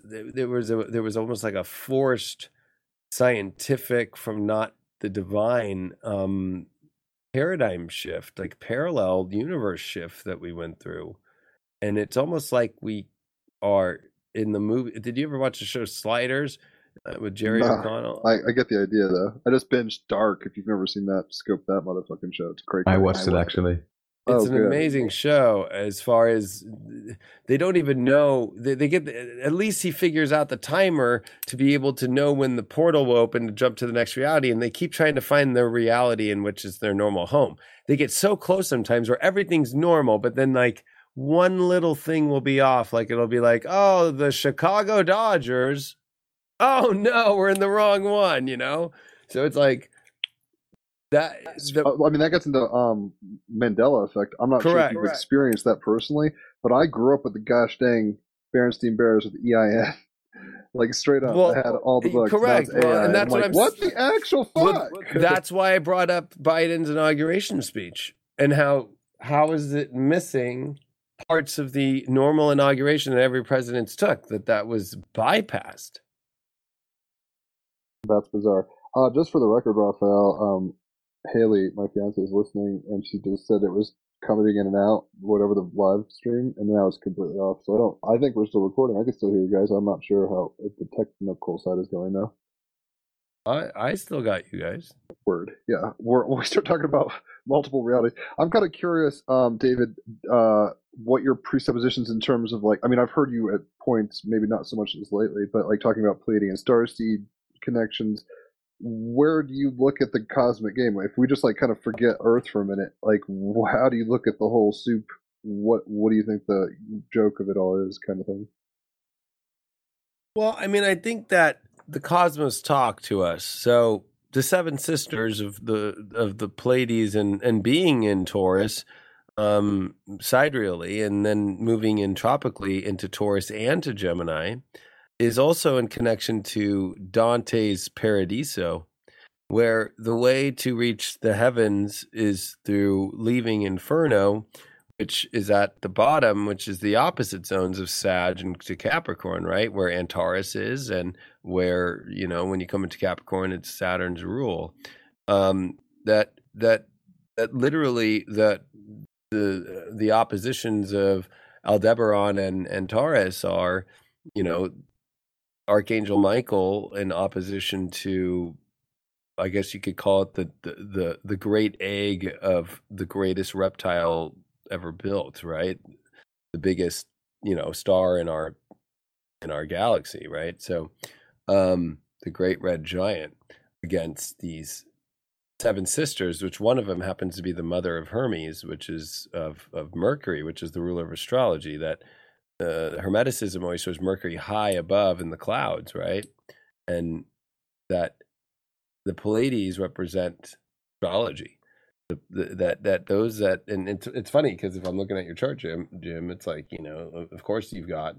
almost like a forced scientific from not the divine paradigm shift, like parallel universe shift that we went through. And it's almost like we are in the movie. Did you ever watch the show Sliders with Jerry O'Connell? I get the idea though. I just binged Dark. If you've never seen that, scope that motherfucking show. It's crazy. I watched it actually. It's an amazing show as far as they don't even know. They get at least he figures out the timer to be able to know when the portal will open to jump to the next reality. And they keep trying to find their reality in which is their normal home. They get so close sometimes where everything's normal, but then like one little thing will be off. Like it'll be like, oh, the Chicago Dodgers. Oh, no, we're in the wrong one, So it's like. That gets into Mandela effect. I'm not sure if you've experienced that personally, but I grew up with the gosh dang Berenstain Bears with EIN. Like straight up, I had all the books. Correct, and that's what I'm. What the actual fuck? That's why I brought up Biden's inauguration speech and how is it missing parts of the normal inauguration that every president's took that was bypassed. That's bizarre. Just for the record, Raphael, Haley, my fiance, is listening, and she just said it was coming in and out, whatever the live stream, and now it's completely off. So I think we're still recording. I can still hear you guys. I'm not sure if the technical side is going now. I still got you guys. Word, yeah. We start talking about multiple realities. I'm kind of curious, David, what your presuppositions in terms of I've heard you at points, maybe not so much as lately, but like talking about Pleiadian and starseed connections. Where do you look at the cosmic game? If we just kind of forget Earth for a minute, how do you look at the whole soup? What do you think the joke of it all is, kind of thing? Well, I think that the cosmos talk to us. So the seven sisters of the Pleiades and being in Taurus, sidereally, and then moving in tropically into Taurus and to Gemini, is also in connection to Dante's Paradiso, where the way to reach the heavens is through leaving Inferno, which is at the bottom, which is the opposite zones of Sag and to Capricorn, right? Where Antares is and where, when you come into Capricorn, it's Saturn's rule. That literally the oppositions of Aldebaran and Antares are, Archangel Michael in opposition to, I guess you could call it the great egg of the greatest reptile ever built, right? The biggest star in our galaxy, right? So the great red giant against these seven sisters, which one of them happens to be the mother of Hermes, which is of Mercury, which is the ruler of astrology. That Hermeticism always shows Mercury high above in the clouds, right? And that the Pleiades represent astrology. And it's funny because if I'm looking at your chart, Jim, it's like, of course you've got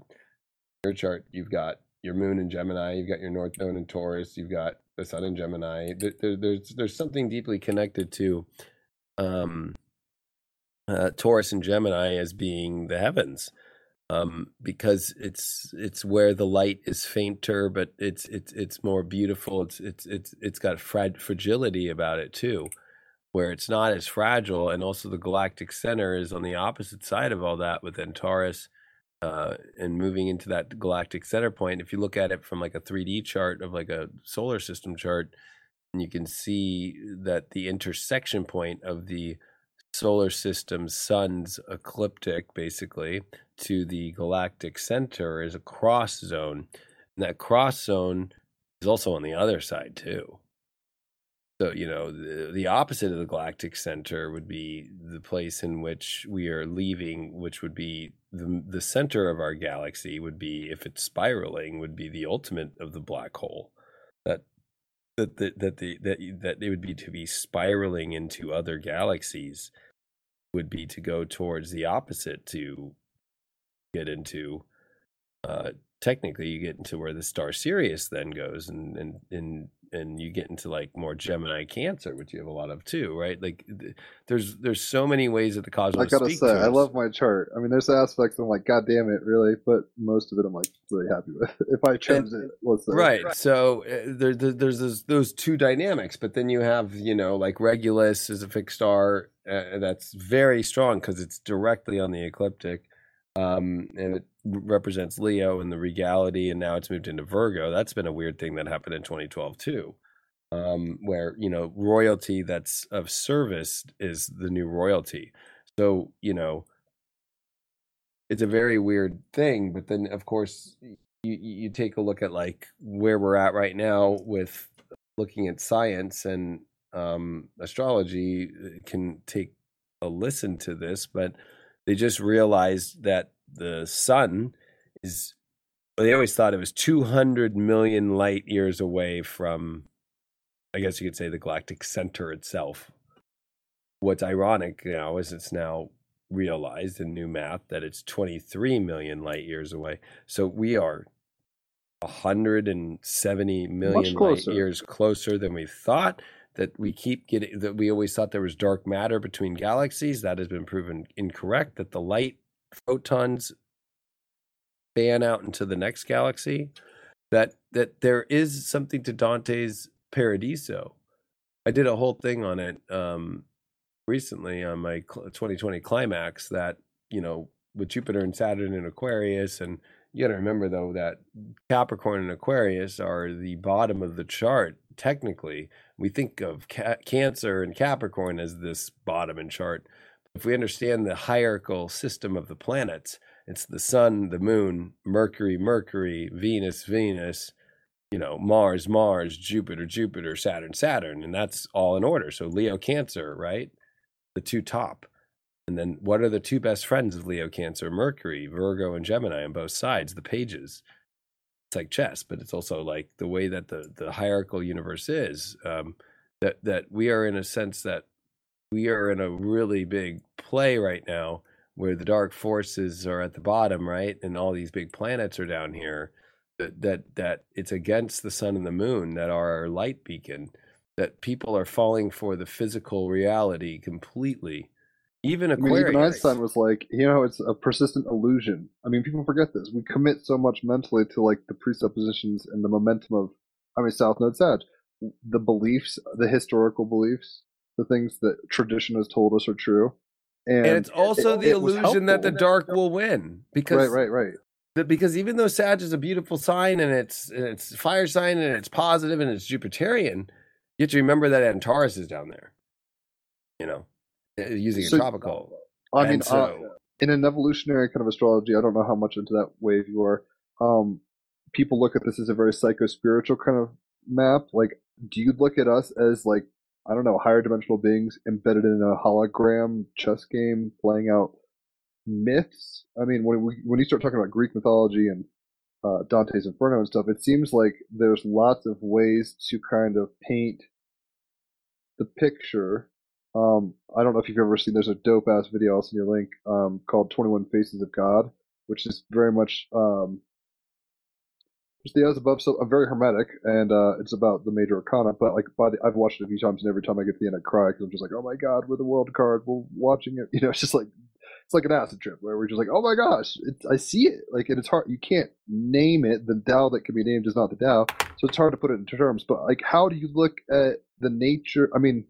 your chart, you've got your moon in Gemini, you've got your North Node in Taurus, you've got the sun in Gemini. There's something deeply connected to Taurus and Gemini as being the heavens, because it's where the light is fainter, but it's more beautiful. It's got fragility about it too, where it's not as fragile. And also the galactic center is on the opposite side of all that within Taurus, and moving into that galactic center point. If you look at it from like a 3D chart of like a solar system chart, and you can see that the intersection point of the solar system sun's ecliptic basically to the galactic center is a cross zone. And that cross zone is also on the other side too. So, the opposite of the galactic center would be the place in which we are leaving, which would be the center of our galaxy would be, if it's spiraling, would be the ultimate of the black hole. That it would be to be spiraling into other galaxies would be to go towards the opposite to get into technically you get into where the star Sirius then goes and you get into like more Gemini Cancer, which you have a lot of too, right? Like there's so many ways that the cosmos. I gotta say, I love my chart. I mean, there's aspects I'm like, God damn it, really, but most of it I'm like really happy with. If I chose it, let's say. Right. So there's those two dynamics, but then you have, like Regulus is a fixed star that's very strong because it's directly on the ecliptic. And it represents Leo and the regality, and now it's moved into Virgo. That's been a weird thing that happened in 2012 too, where royalty that's of service is the new royalty. So it's a very weird thing. But then of course you take a look at like where we're at right now with looking at science and astrology can take a listen to this, but they just realized that the sun is, they always thought it was 200 million light years away from, I guess you could say, the galactic center itself. What's ironic now is it's now realized in new math that it's 23 million light years away. So we are 170 million light years closer than we thought. That we keep getting, that we always thought there was dark matter between galaxies. That has been proven incorrect, that the light photons fan out into the next galaxy, that there is something to Dante's Paradiso. I did a whole thing on it recently on my 2020 climax that, with Jupiter and Saturn in Aquarius. And you got to remember, though, that Capricorn and Aquarius are the bottom of the chart. Technically, we think of Cancer and Capricorn as this bottom in chart. If we understand the hierarchical system of the planets, it's the sun, the moon, Mercury, Venus, Mars, Jupiter, Saturn, and that's all in order. So Leo, Cancer, right? The two top. And then what are the two best friends of Leo, Cancer? Mercury, Virgo, and Gemini on both sides, the pages. It's like chess, but it's also like the way that the hierarchical universe is, that we are in a sense that we are in a really big play right now where the dark forces are at the bottom, right? And all these big planets are down here, that it's against the sun and the moon that are our light beacon, that people are falling for the physical reality completely. Even Aquarius. I mean, even Einstein was like, it's a persistent illusion. I mean, people forget this. We commit so much mentally to like the presuppositions and the momentum of, South Node Sag, the beliefs, the historical beliefs, the things that tradition has told us are true. And it's also the illusion that the dark will win. Because right. Because even though Sag is a beautiful sign and it's fire sign and it's positive and it's Jupiterian, you have to remember that Antares is down there. Using a tropical. I mean, so, in an evolutionary kind of astrology, I don't know how much into that wave you are, people look at this as a very psycho-spiritual kind of map. Like, do you look at us as, like, I don't know, higher dimensional beings embedded in a hologram chess game playing out myths? I mean, when you start talking about Greek mythology and Dante's Inferno and stuff, it seems like there's lots of ways to kind of paint the picture. I don't know if you've ever seen, there's a dope-ass video, I'll send you a link, called 21 Faces of God, which is very much... the as above, so I'm very hermetic, and it's about the major arcana. But like, I've watched it a few times, and every time I get to the end, I cry because I'm just like, oh my god, we're the world card. We're watching it, you know. It's just like, it's like an acid trip where we're just like, oh my gosh, I see it. Like, and it's hard. You can't name it. The Tao that can be named is not the Tao, so it's hard to put it into terms. But like, how do you look at the nature? I mean,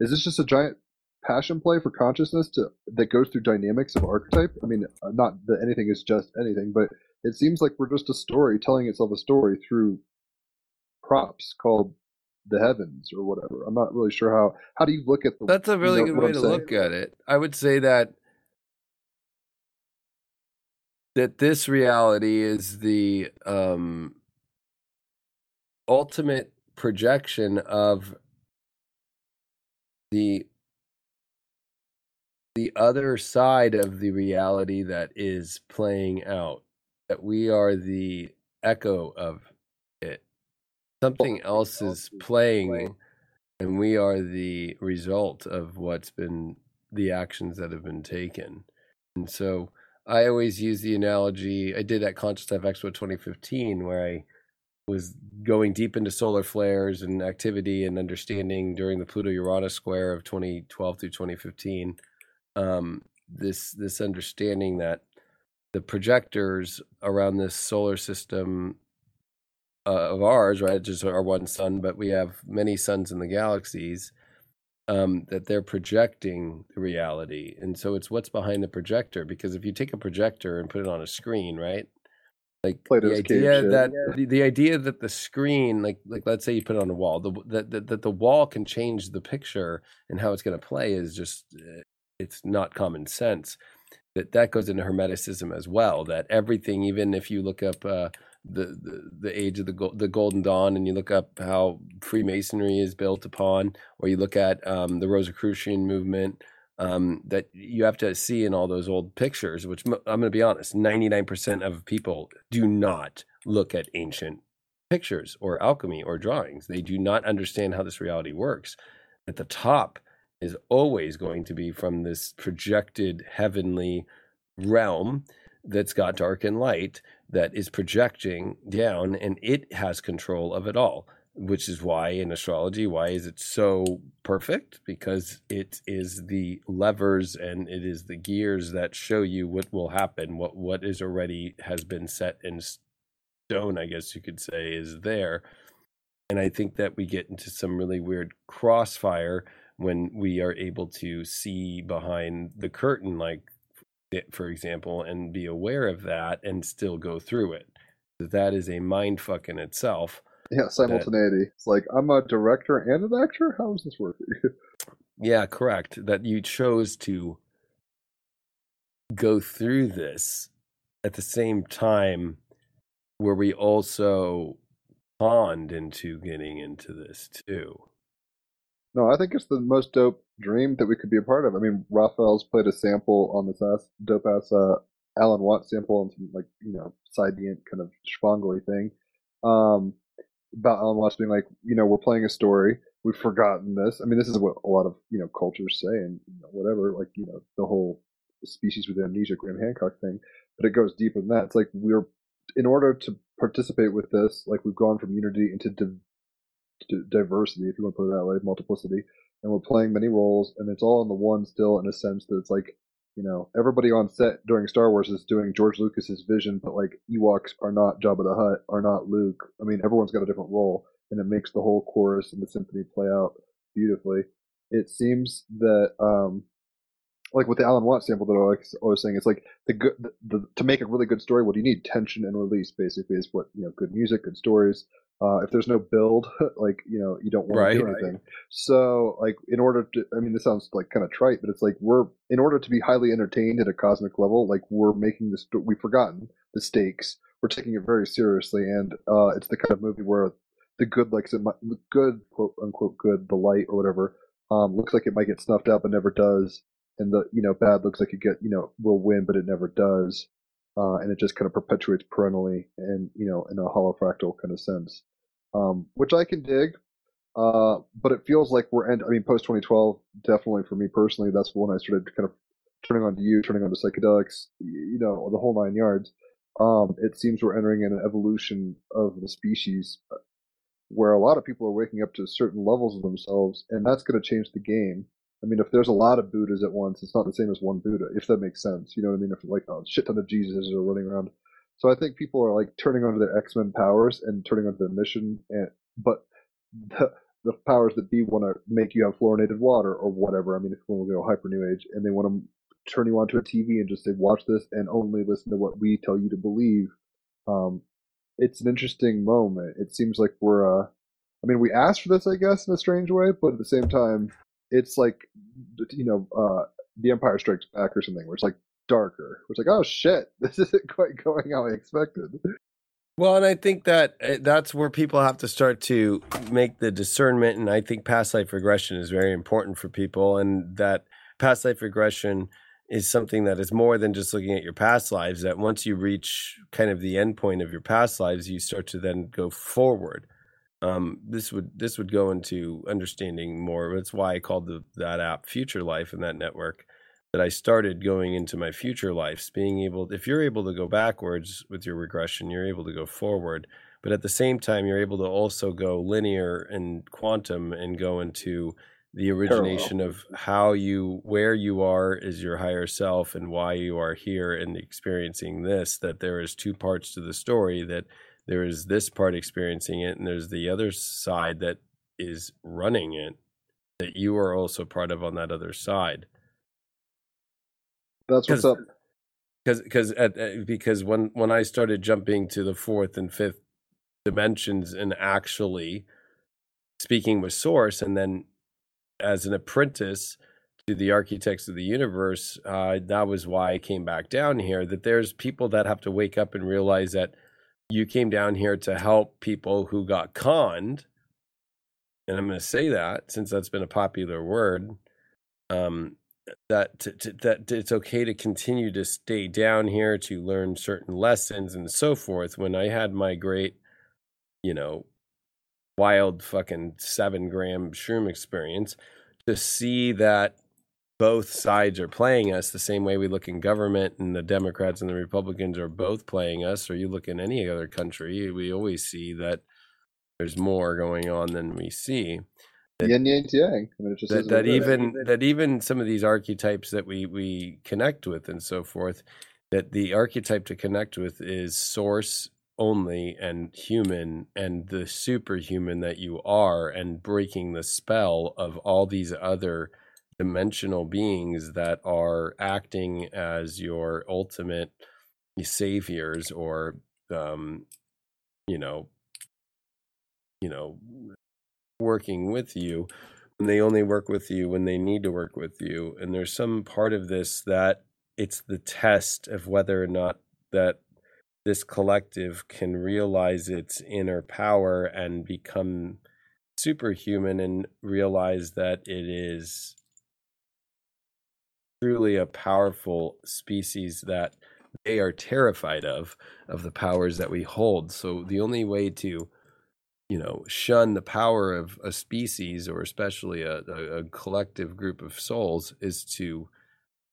is this just a giant passion play for consciousness that goes through dynamics of archetype? I mean, not that anything is just anything, but it seems like we're just a story telling itself a story through props called the heavens or whatever. I'm not really sure how do you look at the... That's a really good way to look at it. I would say that this reality is the ultimate projection of the other side of the reality that is playing out. That we are the echo of it. Something else is playing, and we are the result of what's been the actions that have been taken. And so I always use the analogy I did at Conscious Life Expo 2015, where I was going deep into solar flares and activity and understanding during the Pluto-Uranus square of 2012 through 2015. This understanding that the projectors around this solar system of ours, right, just our one sun, but we have many suns in the galaxies, that they're projecting the reality. And so it's what's behind the projector, because if you take a projector and put it on a screen, right, like the idea that the screen, like let's say you put it on a wall, that the wall can change the picture and how it's going to play is just, it's not common sense. That goes into Hermeticism as well, that everything, even if you look up the age of the Golden Dawn and you look up how Freemasonry is built upon, or you look at the Rosicrucian movement, that you have to see in all those old pictures, which I'm going to be honest, 99% of people do not look at ancient pictures or alchemy or drawings. They do not understand how this reality works. At the top is always going to be from this projected heavenly realm that's got dark and light that is projecting down, and it has control of it all, which is why in astrology, why is it so perfect? Because it is the levers and it is the gears that show you what will happen, what is already has been set in stone, I guess you could say, is there. And I think that we get into some really weird crossfire when we are able to see behind the curtain, like, for example, and be aware of that and still go through it. That is a mind fuck in itself. Yeah, simultaneity. It's like, I'm a director and an actor? How is this working? Yeah, correct. That you chose to go through this at the same time where we also conned into getting into this too. No, I think it's the most dope dream that we could be a part of. I mean, Raphael's played a sample on this dope-ass Alan Watts sample and some, like, you know, sidient kind of schwangly thing about Alan Watts being like, you know, we're playing a story. We've forgotten this. I mean, this is what a lot of, you know, cultures say and, you know, whatever, like, you know, the whole species with amnesia, Graham Hancock thing. But it goes deeper than that. It's like we're, in order to participate with this, like, we've gone from unity into diversity, if you want to put it that way, multiplicity, and we're playing many roles, and it's all in the one still, in a sense that it's like, you know, everybody on set during Star Wars is doing George Lucas's vision, but like Ewoks are not Jabba the Hutt, are not Luke. I mean, everyone's got a different role, and it makes the whole chorus and the symphony play out beautifully. It seems that like with the Alan Watts sample that I was saying, it's like to make a really good story, what do you need? Tension and release, basically, is what, you know, good music, good stories. If there's no build, like, you know, you don't want to do anything. So, like, in order to, I mean, this sounds like kind of trite, but it's like we're, in order to be highly entertained at a cosmic level, like we're making this, we've forgotten the stakes. We're taking it very seriously. And it's the kind of movie where the good, like, the good, quote unquote, good, the light or whatever, looks like it might get snuffed out, but never does. And the, you know, bad looks like it get, you know, will win, but it never does. And it just kind of perpetuates perennially and, you know, in a holofractal kind of sense. Which I can dig, but it feels like we're end. I mean, post 2012, definitely for me personally, that's when I started kind of turning on to you, turning on to psychedelics, you know, the whole nine yards. It seems we're entering an evolution of the species where a lot of people are waking up to certain levels of themselves, and that's going to change the game. I mean, if there's a lot of Buddhas at once, it's not the same as one Buddha, if that makes sense. You know what I mean? If like a shit ton of Jesus are running around. So I think people are like turning onto their X-Men powers and turning onto their mission, and but the powers that be want to make you have fluorinated water or whatever. I mean, if we want to go hyper new age, and they want to turn you onto a TV and just say, watch this and only listen to what we tell you to believe. It's an interesting moment. It seems like we're, I mean, we asked for this, I guess, in a strange way, but at the same time, it's like, you know, The Empire Strikes Back or something, where it's like, darker. It's like, oh shit, this isn't quite going how I expected. Well, and I think that's where people have to start to make the discernment, and I think past life regression is very important for people, and that past life regression is something that is more than just looking at your past lives, that once you reach kind of the end point of your past lives, you start to then go forward. This would go into understanding more. That's why I called that app Future Life, and that network that I started going into my future lives, if you're able to go backwards with your regression, you're able to go forward. But at the same time, you're able to also go linear and quantum and go into the origination of where you are is your higher self and why you are here and experiencing this, that there is two parts to the story, that there is this part experiencing it, and there's the other side that is running it, that you are also part of on that other side. That's what's up. Because when I started jumping to the fourth and fifth dimensions and actually speaking with Source, and then as an apprentice to the architects of the universe, that was why I came back down here, that there's people that have to wake up and realize that you came down here to help people who got conned. And I'm going to say that, since that's been a popular word, that it's okay to continue to stay down here to learn certain lessons and so forth. When I had my great, you know, wild fucking 7 gram shroom experience, to see that both sides are playing us the same way we look in government, and the Democrats and the Republicans are both playing us, or you look in any other country, we always see that there's more going on than we see. That even some of these archetypes that we connect with and so forth, that the archetype to connect with is source only and human and the superhuman that you are, and breaking the spell of all these other dimensional beings that are acting as your ultimate saviors or, working with you, and they only work with you when they need to work with you. And there's some part of this that it's the test of whether or not that this collective can realize its inner power and become superhuman and realize that it is truly a powerful species that they are terrified of the powers that we hold. So the only way to shun the power of a species, or especially a collective group of souls, is to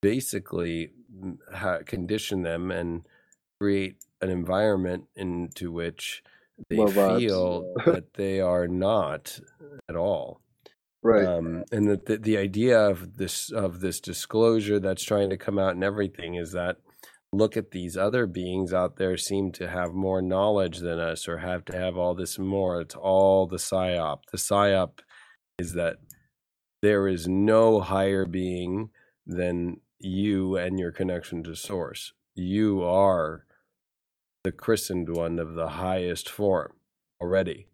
basically condition them and create an environment into which they feel that they are not at all. Right. And that the idea of this disclosure that's trying to come out in everything is that, look at these other beings out there seem to have more knowledge than us, or have to have all this more. It's all the psyop. The psyop is that there is no higher being than you and your connection to source. You are the christened one of the highest form already.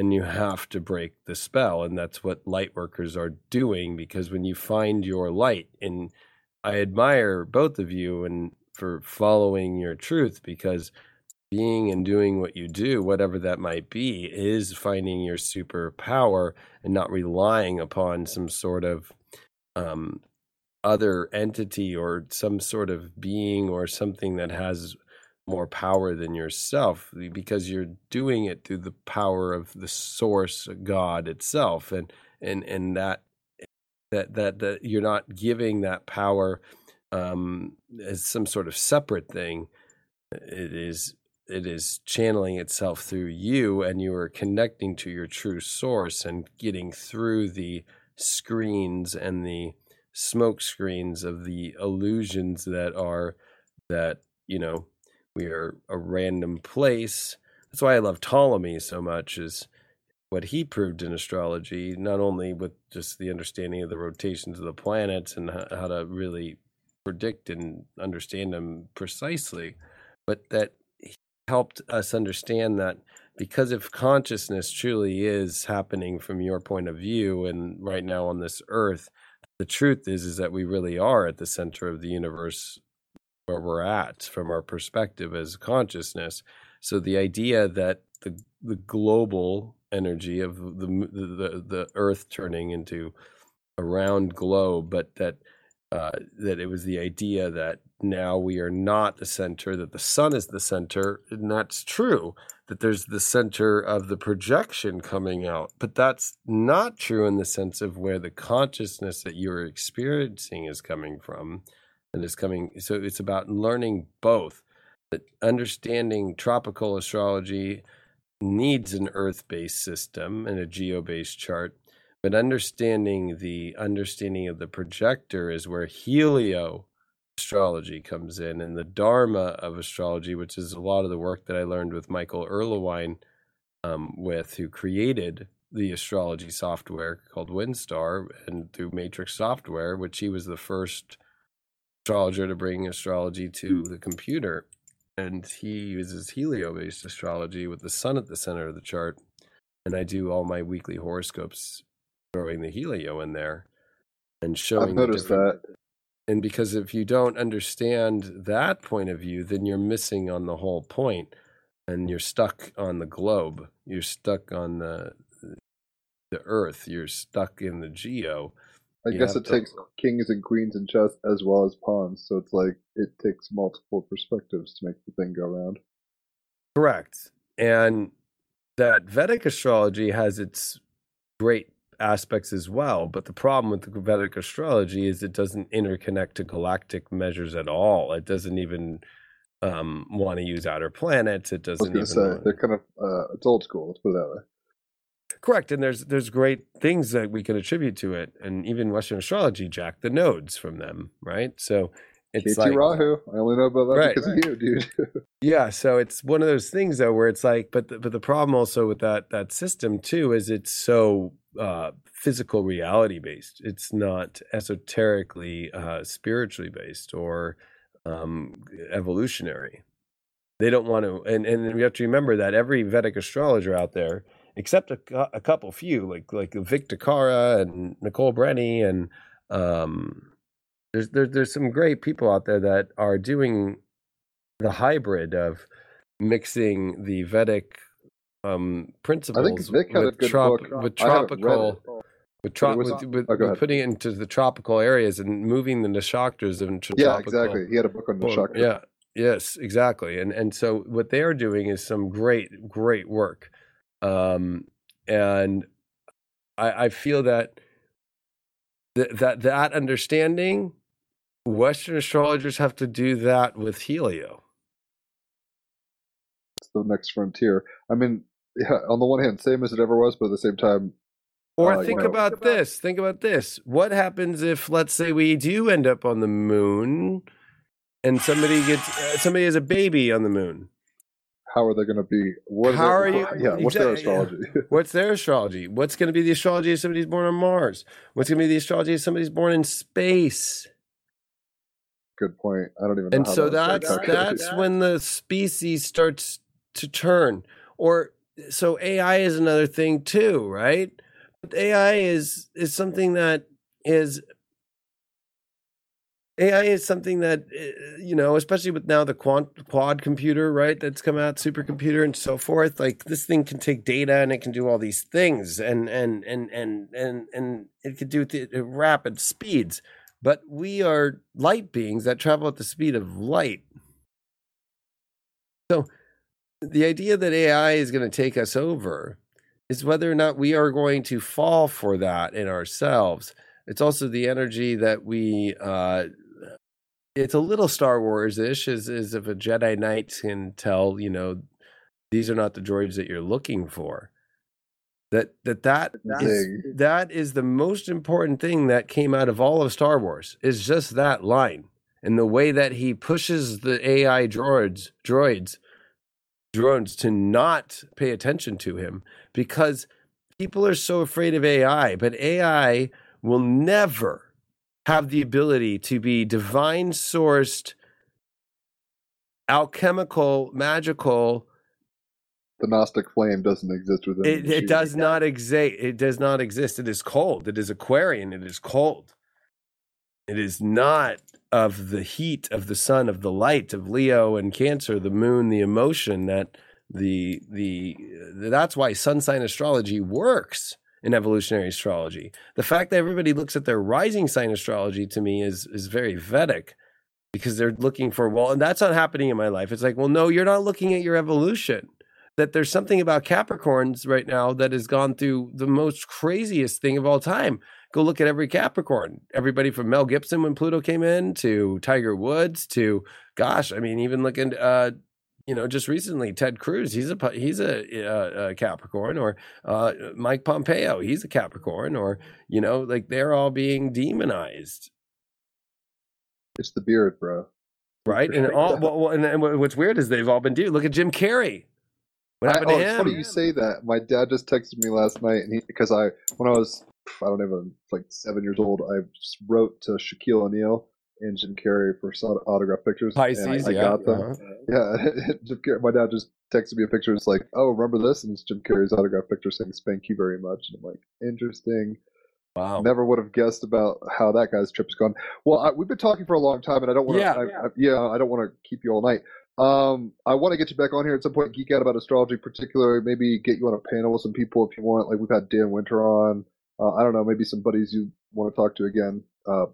and you have to break the spell. And that's what light workers are doing, because when you find your light, and I admire both of you and for following your truth, because being and doing what you do, whatever that might be, is finding your superpower and not relying upon some sort of other entity or some sort of being or something that has more power than yourself, because you're doing it through the power of the source, God itself, and that you're not giving that power as some sort of separate thing. It is channeling itself through you, and you are connecting to your true source and getting through the screens and the smoke screens of the illusions that we are a random place. That's why I love Ptolemy so much, is what he proved in astrology, not only with just the understanding of the rotations of the planets and how to really predict and understand them precisely, but that he helped us understand that because if consciousness truly is happening from your point of view and right now on this earth, the truth is that we really are at the center of the universe where we're at from our perspective as consciousness. So the idea that the global energy of the earth turning into a round globe, but that it was the idea that now we are not the center, that the sun is the center, and that's true, that there's the center of the projection coming out. But that's not true in the sense of where the consciousness that you're experiencing is coming from. And it's coming, so it's about learning both. That understanding tropical astrology needs an earth-based system and a geo-based chart, but understanding the understanding of the projector is where helio astrology comes in, and the dharma of astrology, which is a lot of the work that I learned with Michael Erlewine, who created the astrology software called WinStar, and through Matrix Software, which he was the first astrologer to bring astrology to the computer, and he uses helio-based astrology with the sun at the center of the chart. And I do all my weekly horoscopes throwing the helio in there and showing. I've noticed that. And because if you don't understand that point of view, then you're missing on the whole point, and you're stuck on the globe. You're stuck on the earth. You're stuck in the geo. I guess it takes kings and queens and chess as well as pawns, so it's like it takes multiple perspectives to make the thing go round. Correct. And that Vedic astrology has its great aspects as well, but the problem with the Vedic astrology is it doesn't interconnect to galactic measures at all. It doesn't even want to use outer planets. It doesn't they're kind of it's old school, let's put it that way. Correct, and there's great things that we can attribute to it, and even Western astrology jacked the nodes from them, right? So it's like Rahu. I only know about that because of you, dude. Yeah, so it's one of those things though where it's like, but the problem also with that system too is it's so physical reality based. It's not esoterically spiritually based or evolutionary. They don't want to, and we have to remember that every Vedic astrologer out there, except a couple few, like Vic Dakara and Nicole Brenny, and there's some great people out there that are doing the hybrid of mixing the Vedic principles. I think Vic had a good book with tropical, with putting it into the tropical areas and moving the nakshatras into tropical. Yeah, exactly. He had a book on nakshatras. Yeah, yes, exactly. And so what they are doing is some great, great work. And I feel that that understanding, Western astrologers have to do that with helio. It's the next frontier. I mean, yeah, on the one hand, same as it ever was, but at the same time. Or think about this. What happens if, let's say, we do end up on the moon and somebody has a baby on the moon? How are they going to be? What's their astrology? What's their astrology? What's going to be the astrology if somebody's born on Mars? What's going to be the astrology if somebody's born in space? Good point. I don't even know. And how so that's when the species starts to turn. Or So AI is another thing too, right? AI is something that is, AI is something that, you know, especially with now the quad computer, right, that's come out, supercomputer and so forth. Like this thing can take data and it can do all these things, and it can do it at rapid speeds. But we are light beings that travel at the speed of light. So the idea that AI is going to take us over is whether or not we are going to fall for that in ourselves. It's also the energy that we, it's a little Star Wars-ish, is if a Jedi Knight can tell, you know, these are not the droids that you're looking for. That is the most important thing that came out of all of Star Wars, is just that line. And the way that he pushes the AI drones to not pay attention to him, because people are so afraid of AI, but AI will never have the ability to be divine sourced, alchemical, magical. The Gnostic flame doesn't exist within it. It does not exist. It does not exist. It is cold. It is Aquarian. It is cold. It is not of the heat of the sun, of the light of Leo and Cancer, the moon, the emotion that that's why sun sign astrology works in evolutionary astrology. The fact that everybody looks at their rising sign astrology, to me, is very Vedic, because they're looking for, well, and that's not happening in my life. It's like, well, no, you're not looking at your evolution. That there's something about Capricorns right now that has gone through the most craziest thing of all time. Go look at every Capricorn, everybody from Mel Gibson when Pluto came in, to Tiger Woods, to, gosh, I mean, even looking, you know, just recently, Ted Cruz, he's a Capricorn, or Mike Pompeo, he's a Capricorn, or, you know, like they're all being demonized. It's the beard, bro. Right. And all, well, and what's weird is they've all been doing. Look at Jim Carrey. What happened to him? It's funny you say that. My dad just texted me last night, and when I was 7 years old, I wrote to Shaquille O'Neal and Jim Carrey for autograph pictures. Pisces, I got them. Yeah, my dad just texted me a picture. It's like, oh, remember this? And it's Jim Carrey's autograph picture saying "Spank you very much." And I'm like, interesting. Wow. Never would have guessed about how that guy's trip's gone. Well, we've been talking for a long time, and I don't want to. I don't want to keep you all night. I want to get you back on here at some point, geek out about astrology, particularly maybe get you on a panel with some people if you want. Like, we've had Dan Winter on. I don't know, maybe some buddies you want to talk to again,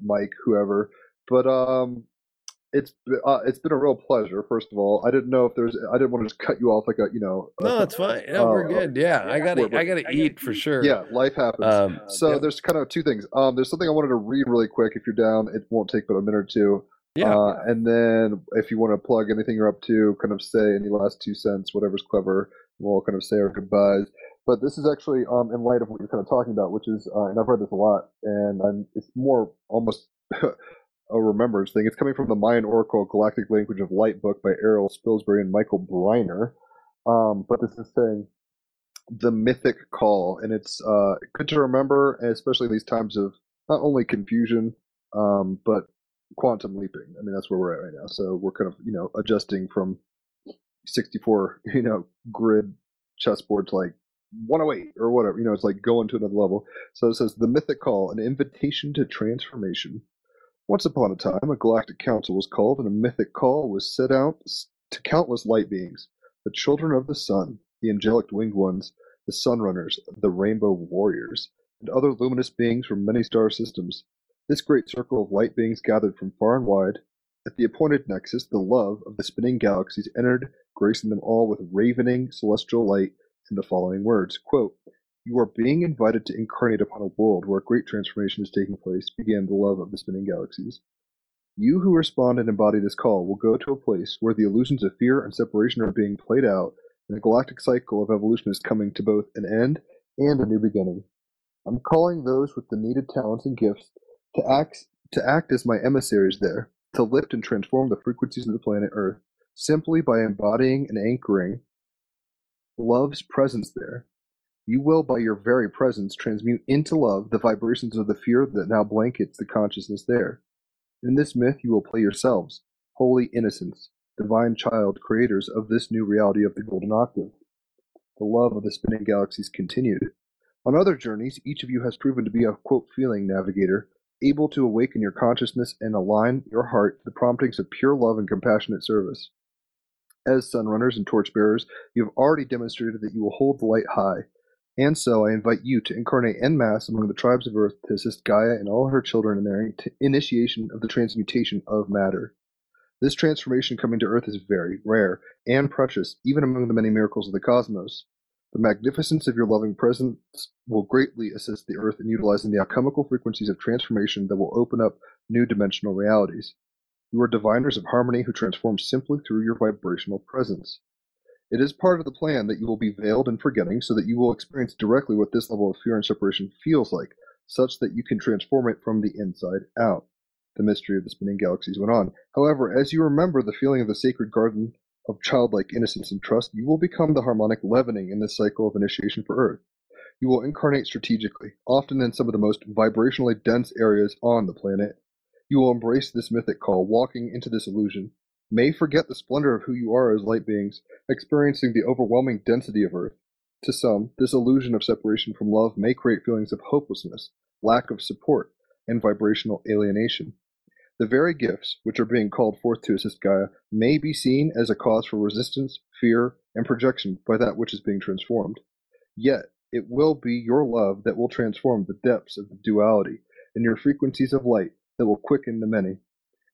Mike, whoever. But it's been a real pleasure. First of all, I didn't know if there's. I didn't want to just cut you off like a, you know. No, it's fine. No, we're good. Yeah, I gotta eat for sure. Yeah, life happens. There's kind of two things. There's something I wanted to read really quick. If you're down, it won't take but a minute or two. Yeah. And then if you want to plug anything you're up to, kind of say any last 2 cents, whatever's clever, we'll kind of say our goodbyes. But this is actually in light of what you're kind of talking about, which is, and I've read this a lot, and it's more almost a remembrance thing. It's coming from the Mayan Oracle, Galactic Language of Light book by Errol Spilsbury and Michael Breiner. But this is saying the mythic call, and it's good to remember, especially these times of not only confusion, but quantum leaping. I mean, that's where we're at right now. So we're kind of, you know, adjusting from 64, you know, grid chessboard to like 108 or whatever, you know, it's like going to another level. So it says, the mythic call, an invitation to transformation. Once upon a time, a galactic council was called, and a mythic call was set out to countless light beings, the children of the sun, the angelic winged ones, the sunrunners, the rainbow warriors, and other luminous beings from many star systems. This great circle of light beings gathered from far and wide. At the appointed nexus, the love of the spinning galaxies entered, gracing them all with ravening celestial light in the following words, quote, "You are being invited to incarnate upon a world where a great transformation is taking place," began the love of the spinning galaxies. "You who respond and embody this call will go to a place where the illusions of fear and separation are being played out, and the galactic cycle of evolution is coming to both an end and a new beginning. I'm calling those with the needed talents and gifts to act as my emissaries there, to lift and transform the frequencies of the planet Earth, simply by embodying and anchoring love's presence there. You will, by your very presence, transmute into love the vibrations of the fear that now blankets the consciousness there. In this myth you will play yourselves, holy innocents, divine child creators of this new reality of the golden octave. The love of the spinning galaxies continued. On other journeys, each of you has proven to be a, quote, feeling navigator, able to awaken your consciousness and align your heart to the promptings of pure love and compassionate service. As sunrunners and torchbearers, you have already demonstrated that you will hold the light high. And so I invite you to incarnate en masse among the tribes of Earth to assist Gaia and all her children in their initiation of the transmutation of matter. This transformation coming to Earth is very rare and precious, even among the many miracles of the cosmos. The magnificence of your loving presence will greatly assist the Earth in utilizing the alchemical frequencies of transformation that will open up new dimensional realities. You are diviners of harmony who transform simply through your vibrational presence. It is part of the plan that you will be veiled in forgetting so that you will experience directly what this level of fear and separation feels like, such that you can transform it from the inside out. The mystery of the spinning galaxies went on. However, as you remember the feeling of the sacred garden of childlike innocence and trust, you will become the harmonic leavening in this cycle of initiation for Earth. You will incarnate strategically, often in some of the most vibrationally dense areas on the planet. You will embrace this mythic call, walking into this illusion. May forget the splendor of who you are as light beings, experiencing the overwhelming density of Earth. To some, this illusion of separation from love may create feelings of hopelessness, lack of support, and vibrational alienation. The very gifts, which are being called forth to assist Gaia, may be seen as a cause for resistance, fear, and projection by that which is being transformed. Yet, it will be your love that will transform the depths of the duality, and your frequencies of light that will quicken the many.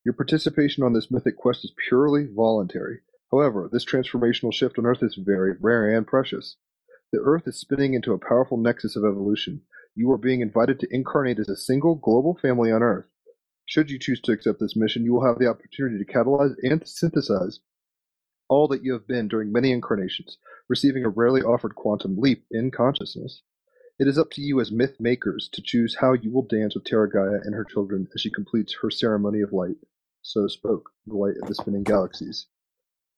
Your participation on this mythic quest is purely voluntary. However, this transformational shift on Earth is very rare and precious. The Earth is spinning into a powerful nexus of evolution. You are being invited to incarnate as a single global family on Earth. Should you choose to accept this mission, you will have the opportunity to catalyze and synthesize all that you have been during many incarnations, receiving a rarely offered quantum leap in consciousness. It is up to you as myth makers to choose how you will dance with Terra Gaia and her children as she completes her ceremony of light. So spoke the light of the spinning galaxies.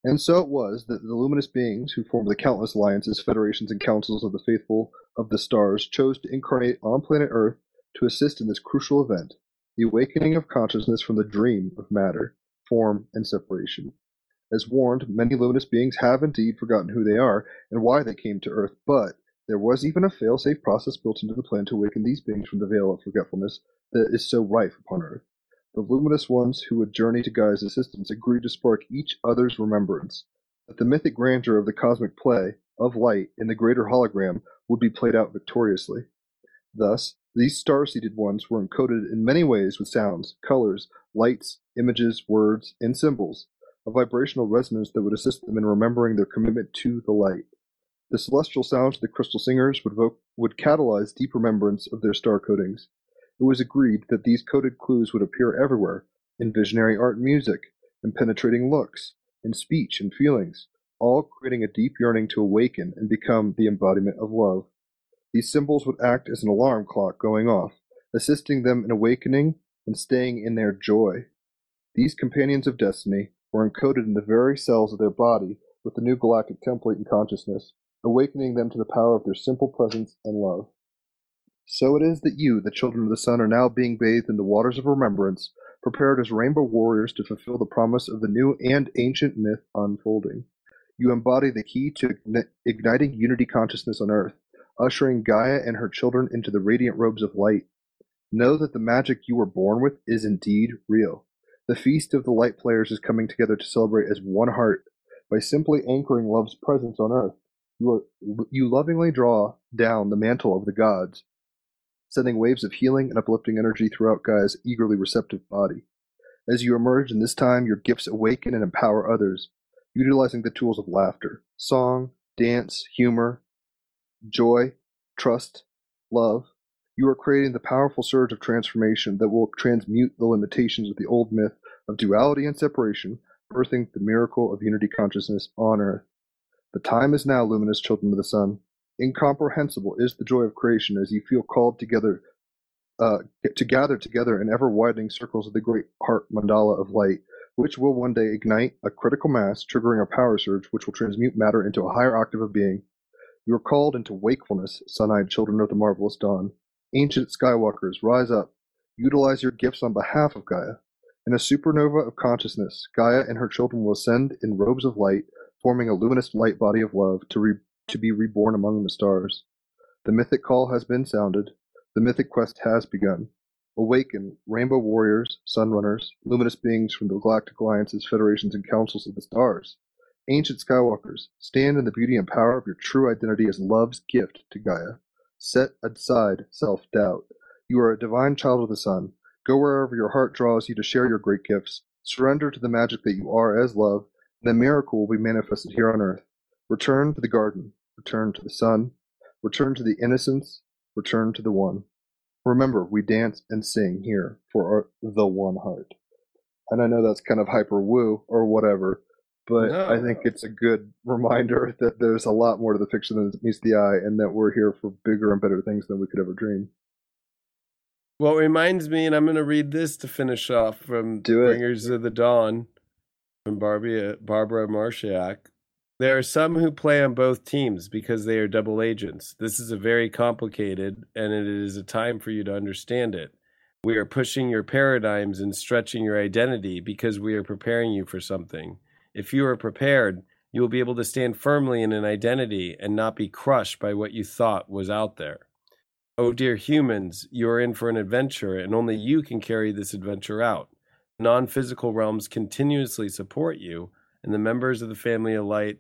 And so it was that the luminous beings who formed the countless alliances, federations, and councils of the faithful of the stars chose to incarnate on planet Earth to assist in this crucial event, the awakening of consciousness from the dream of matter, form, and separation. As warned, many luminous beings have indeed forgotten who they are and why they came to Earth, but there was even a fail-safe process built into the plan to awaken these beings from the veil of forgetfulness that is so rife upon Earth. The luminous ones who would journey to Gaia's assistance agreed to spark each other's remembrance, that the mythic grandeur of the cosmic play of light in the greater hologram would be played out victoriously. Thus, these star-seated ones were encoded in many ways with sounds, colors, lights, images, words, and symbols, a vibrational resonance that would assist them in remembering their commitment to the light. The celestial sounds of the crystal singers would catalyze deep remembrance of their star coatings. It was agreed that these coded clues would appear everywhere, in visionary art and music, in penetrating looks, in speech and feelings, all creating a deep yearning to awaken and become the embodiment of love. These symbols would act as an alarm clock going off, assisting them in awakening and staying in their joy. These companions of destiny were encoded in the very cells of their body with the new galactic template and consciousness, awakening them to the power of their simple presence and love. So it is that you, the children of the sun, are now being bathed in the waters of remembrance, prepared as rainbow warriors to fulfill the promise of the new and ancient myth unfolding. You embody the key to igniting unity consciousness on Earth, ushering Gaia and her children into the radiant robes of light. Know that the magic you were born with is indeed real. The feast of the light players is coming together to celebrate as one heart. By simply anchoring love's presence on Earth, you lovingly draw down the mantle of the gods, sending waves of healing and uplifting energy throughout Gaia's eagerly receptive body. As you emerge in this time, your gifts awaken and empower others, utilizing the tools of laughter, song, dance, humor, joy, trust, love. You are creating the powerful surge of transformation that will transmute the limitations of the old myth of duality and separation, birthing the miracle of unity consciousness on Earth. The time is now, luminous children of the sun. Incomprehensible is the joy of creation as you feel called together to gather together in ever-widening circles of the great heart mandala of light, which will one day ignite a critical mass, triggering a power surge which will transmute matter into a higher octave of being. You are called into wakefulness, sun-eyed children of the marvelous dawn. Ancient skywalkers, rise up. Utilize your gifts on behalf of Gaia. In a supernova of consciousness, Gaia and her children will ascend in robes of light, forming a luminous light body of love to to be reborn among the stars. The mythic call has been sounded. The mythic quest has begun. Awaken, rainbow warriors, sunrunners, luminous beings from the galactic alliances, federations, and councils of the stars. Ancient Skywalkers, stand in the beauty and power of your true identity as love's gift to Gaia. Set aside self-doubt. You are a divine child of the sun. Go wherever your heart draws you to share your great gifts. Surrender to the magic that you are as love, and a miracle will be manifested here on earth. Return to the garden. Return to the sun. Return to the innocence. Return to the one. Remember, we dance and sing here for the one heart. And I know that's kind of hyper woo or whatever, but no. I think it's a good reminder that there's a lot more to the picture than meets the eye, and that we're here for bigger and better things than we could ever dream. Well, it reminds me, and I'm going to read this to finish off from Bringers of the Dawn from Barbara Marshak. There are some who play on both teams because they are double agents. This is a very complicated, and it is a time for you to understand it. We are pushing your paradigms and stretching your identity because we are preparing you for something. If you are prepared, you will be able to stand firmly in an identity and not be crushed by what you thought was out there. Oh, dear humans, you are in for an adventure, and only you can carry this adventure out. Non-physical realms continuously support you, and the members of the family of light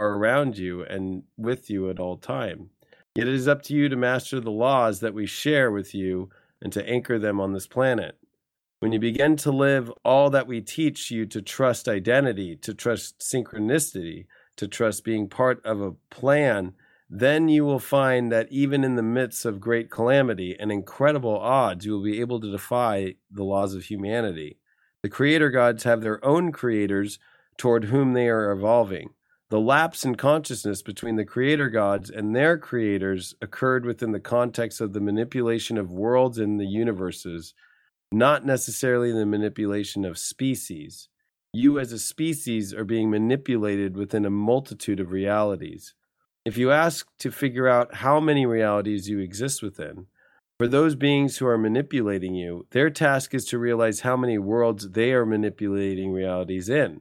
are around you and with you at all time. Yet it is up to you to master the laws that we share with you and to anchor them on this planet. When you begin to live all that we teach you to trust identity, to trust synchronicity, to trust being part of a plan, then you will find that even in the midst of great calamity and incredible odds, you will be able to defy the laws of humanity. The creator gods have their own creators toward whom they are evolving. The lapse in consciousness between the creator gods and their creators occurred within the context of the manipulation of worlds and the universes, not necessarily the manipulation of species. You as a species are being manipulated within a multitude of realities. If you ask to figure out how many realities you exist within, for those beings who are manipulating you, their task is to realize how many worlds they are manipulating realities in.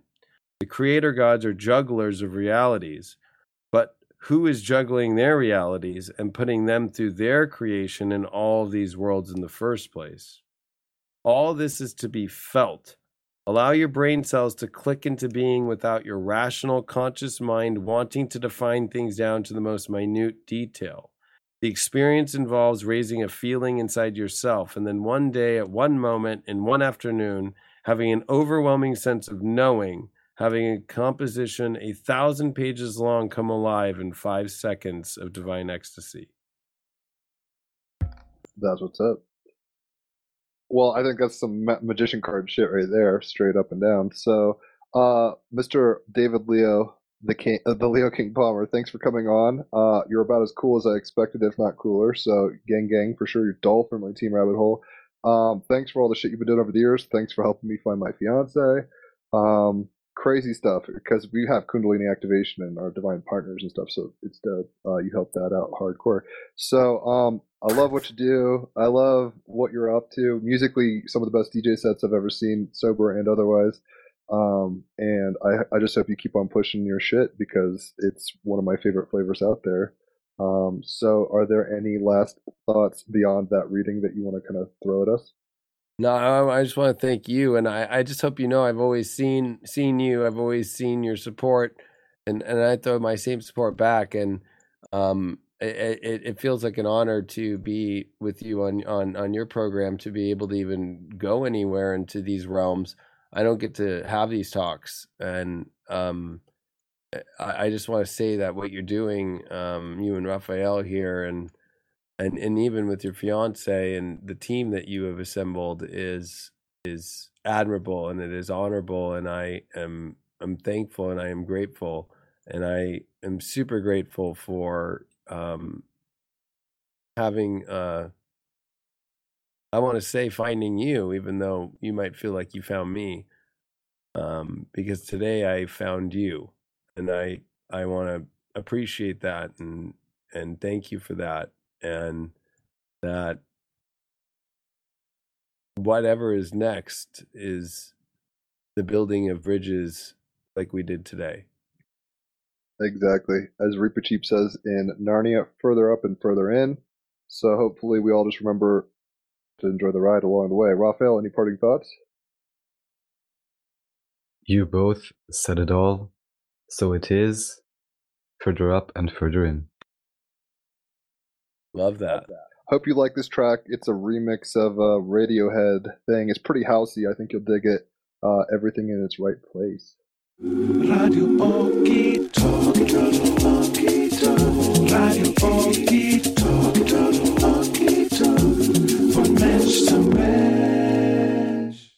The creator gods are jugglers of realities, but who is juggling their realities and putting them through their creation in all of these worlds in the first place? All this is to be felt. Allow your brain cells to click into being without your rational, conscious mind wanting to define things down to the most minute detail. The experience involves raising a feeling inside yourself, and then one day, at one moment, in one afternoon, having an overwhelming sense of knowing, having a composition 1,000 pages long come alive in 5 seconds of divine ecstasy. That's what's up. Well, I think that's some magician card shit right there, straight up and down. So, Mr. David Leo, the Leo King Palmer, thanks for coming on. You're about as cool as I expected, if not cooler. So, gang, for sure. You're dull from my Team Rabbit Hole. Thanks for all the shit you've been doing over the years. Thanks for helping me find my fiance. Crazy stuff, because we have Kundalini activation and our divine partners and stuff, so it's you help that out hardcore. So I love what you do. I love what you're up to musically. Some of the best DJ sets I've ever seen, sober and otherwise. And I just hope you keep on pushing your shit, because it's one of my favorite flavors out there. So are there any last thoughts beyond that reading that you want to kind of throw at us? No, I just want to thank you, and I just hope you know I've always seen you. I've always seen your support, and I throw my same support back. And it feels like an honor to be with you on your program, to be able to even go anywhere into these realms. I don't get to have these talks, and I just want to say that what you're doing, you and Raphael here, and even with your fiance and the team that you have assembled is admirable, and it is honorable, and I'm thankful, and I am grateful, and I am super grateful for having I want to say finding you, even though you might feel like you found me, because today I found you, and I want to appreciate that and thank you for that. And that whatever is next is the building of bridges like we did today. Exactly. As Reaper Cheap says in Narnia, further up and further in. So hopefully we all just remember to enjoy the ride along the way. Raphael, any parting thoughts? You both said it all. So it is further up and further in. Love that. Hope you like this track. It's a remix of a Radiohead thing. It's pretty housey. I think you'll dig it. Everything in its right place. Radio Okey Doke. Radio Okey Doke.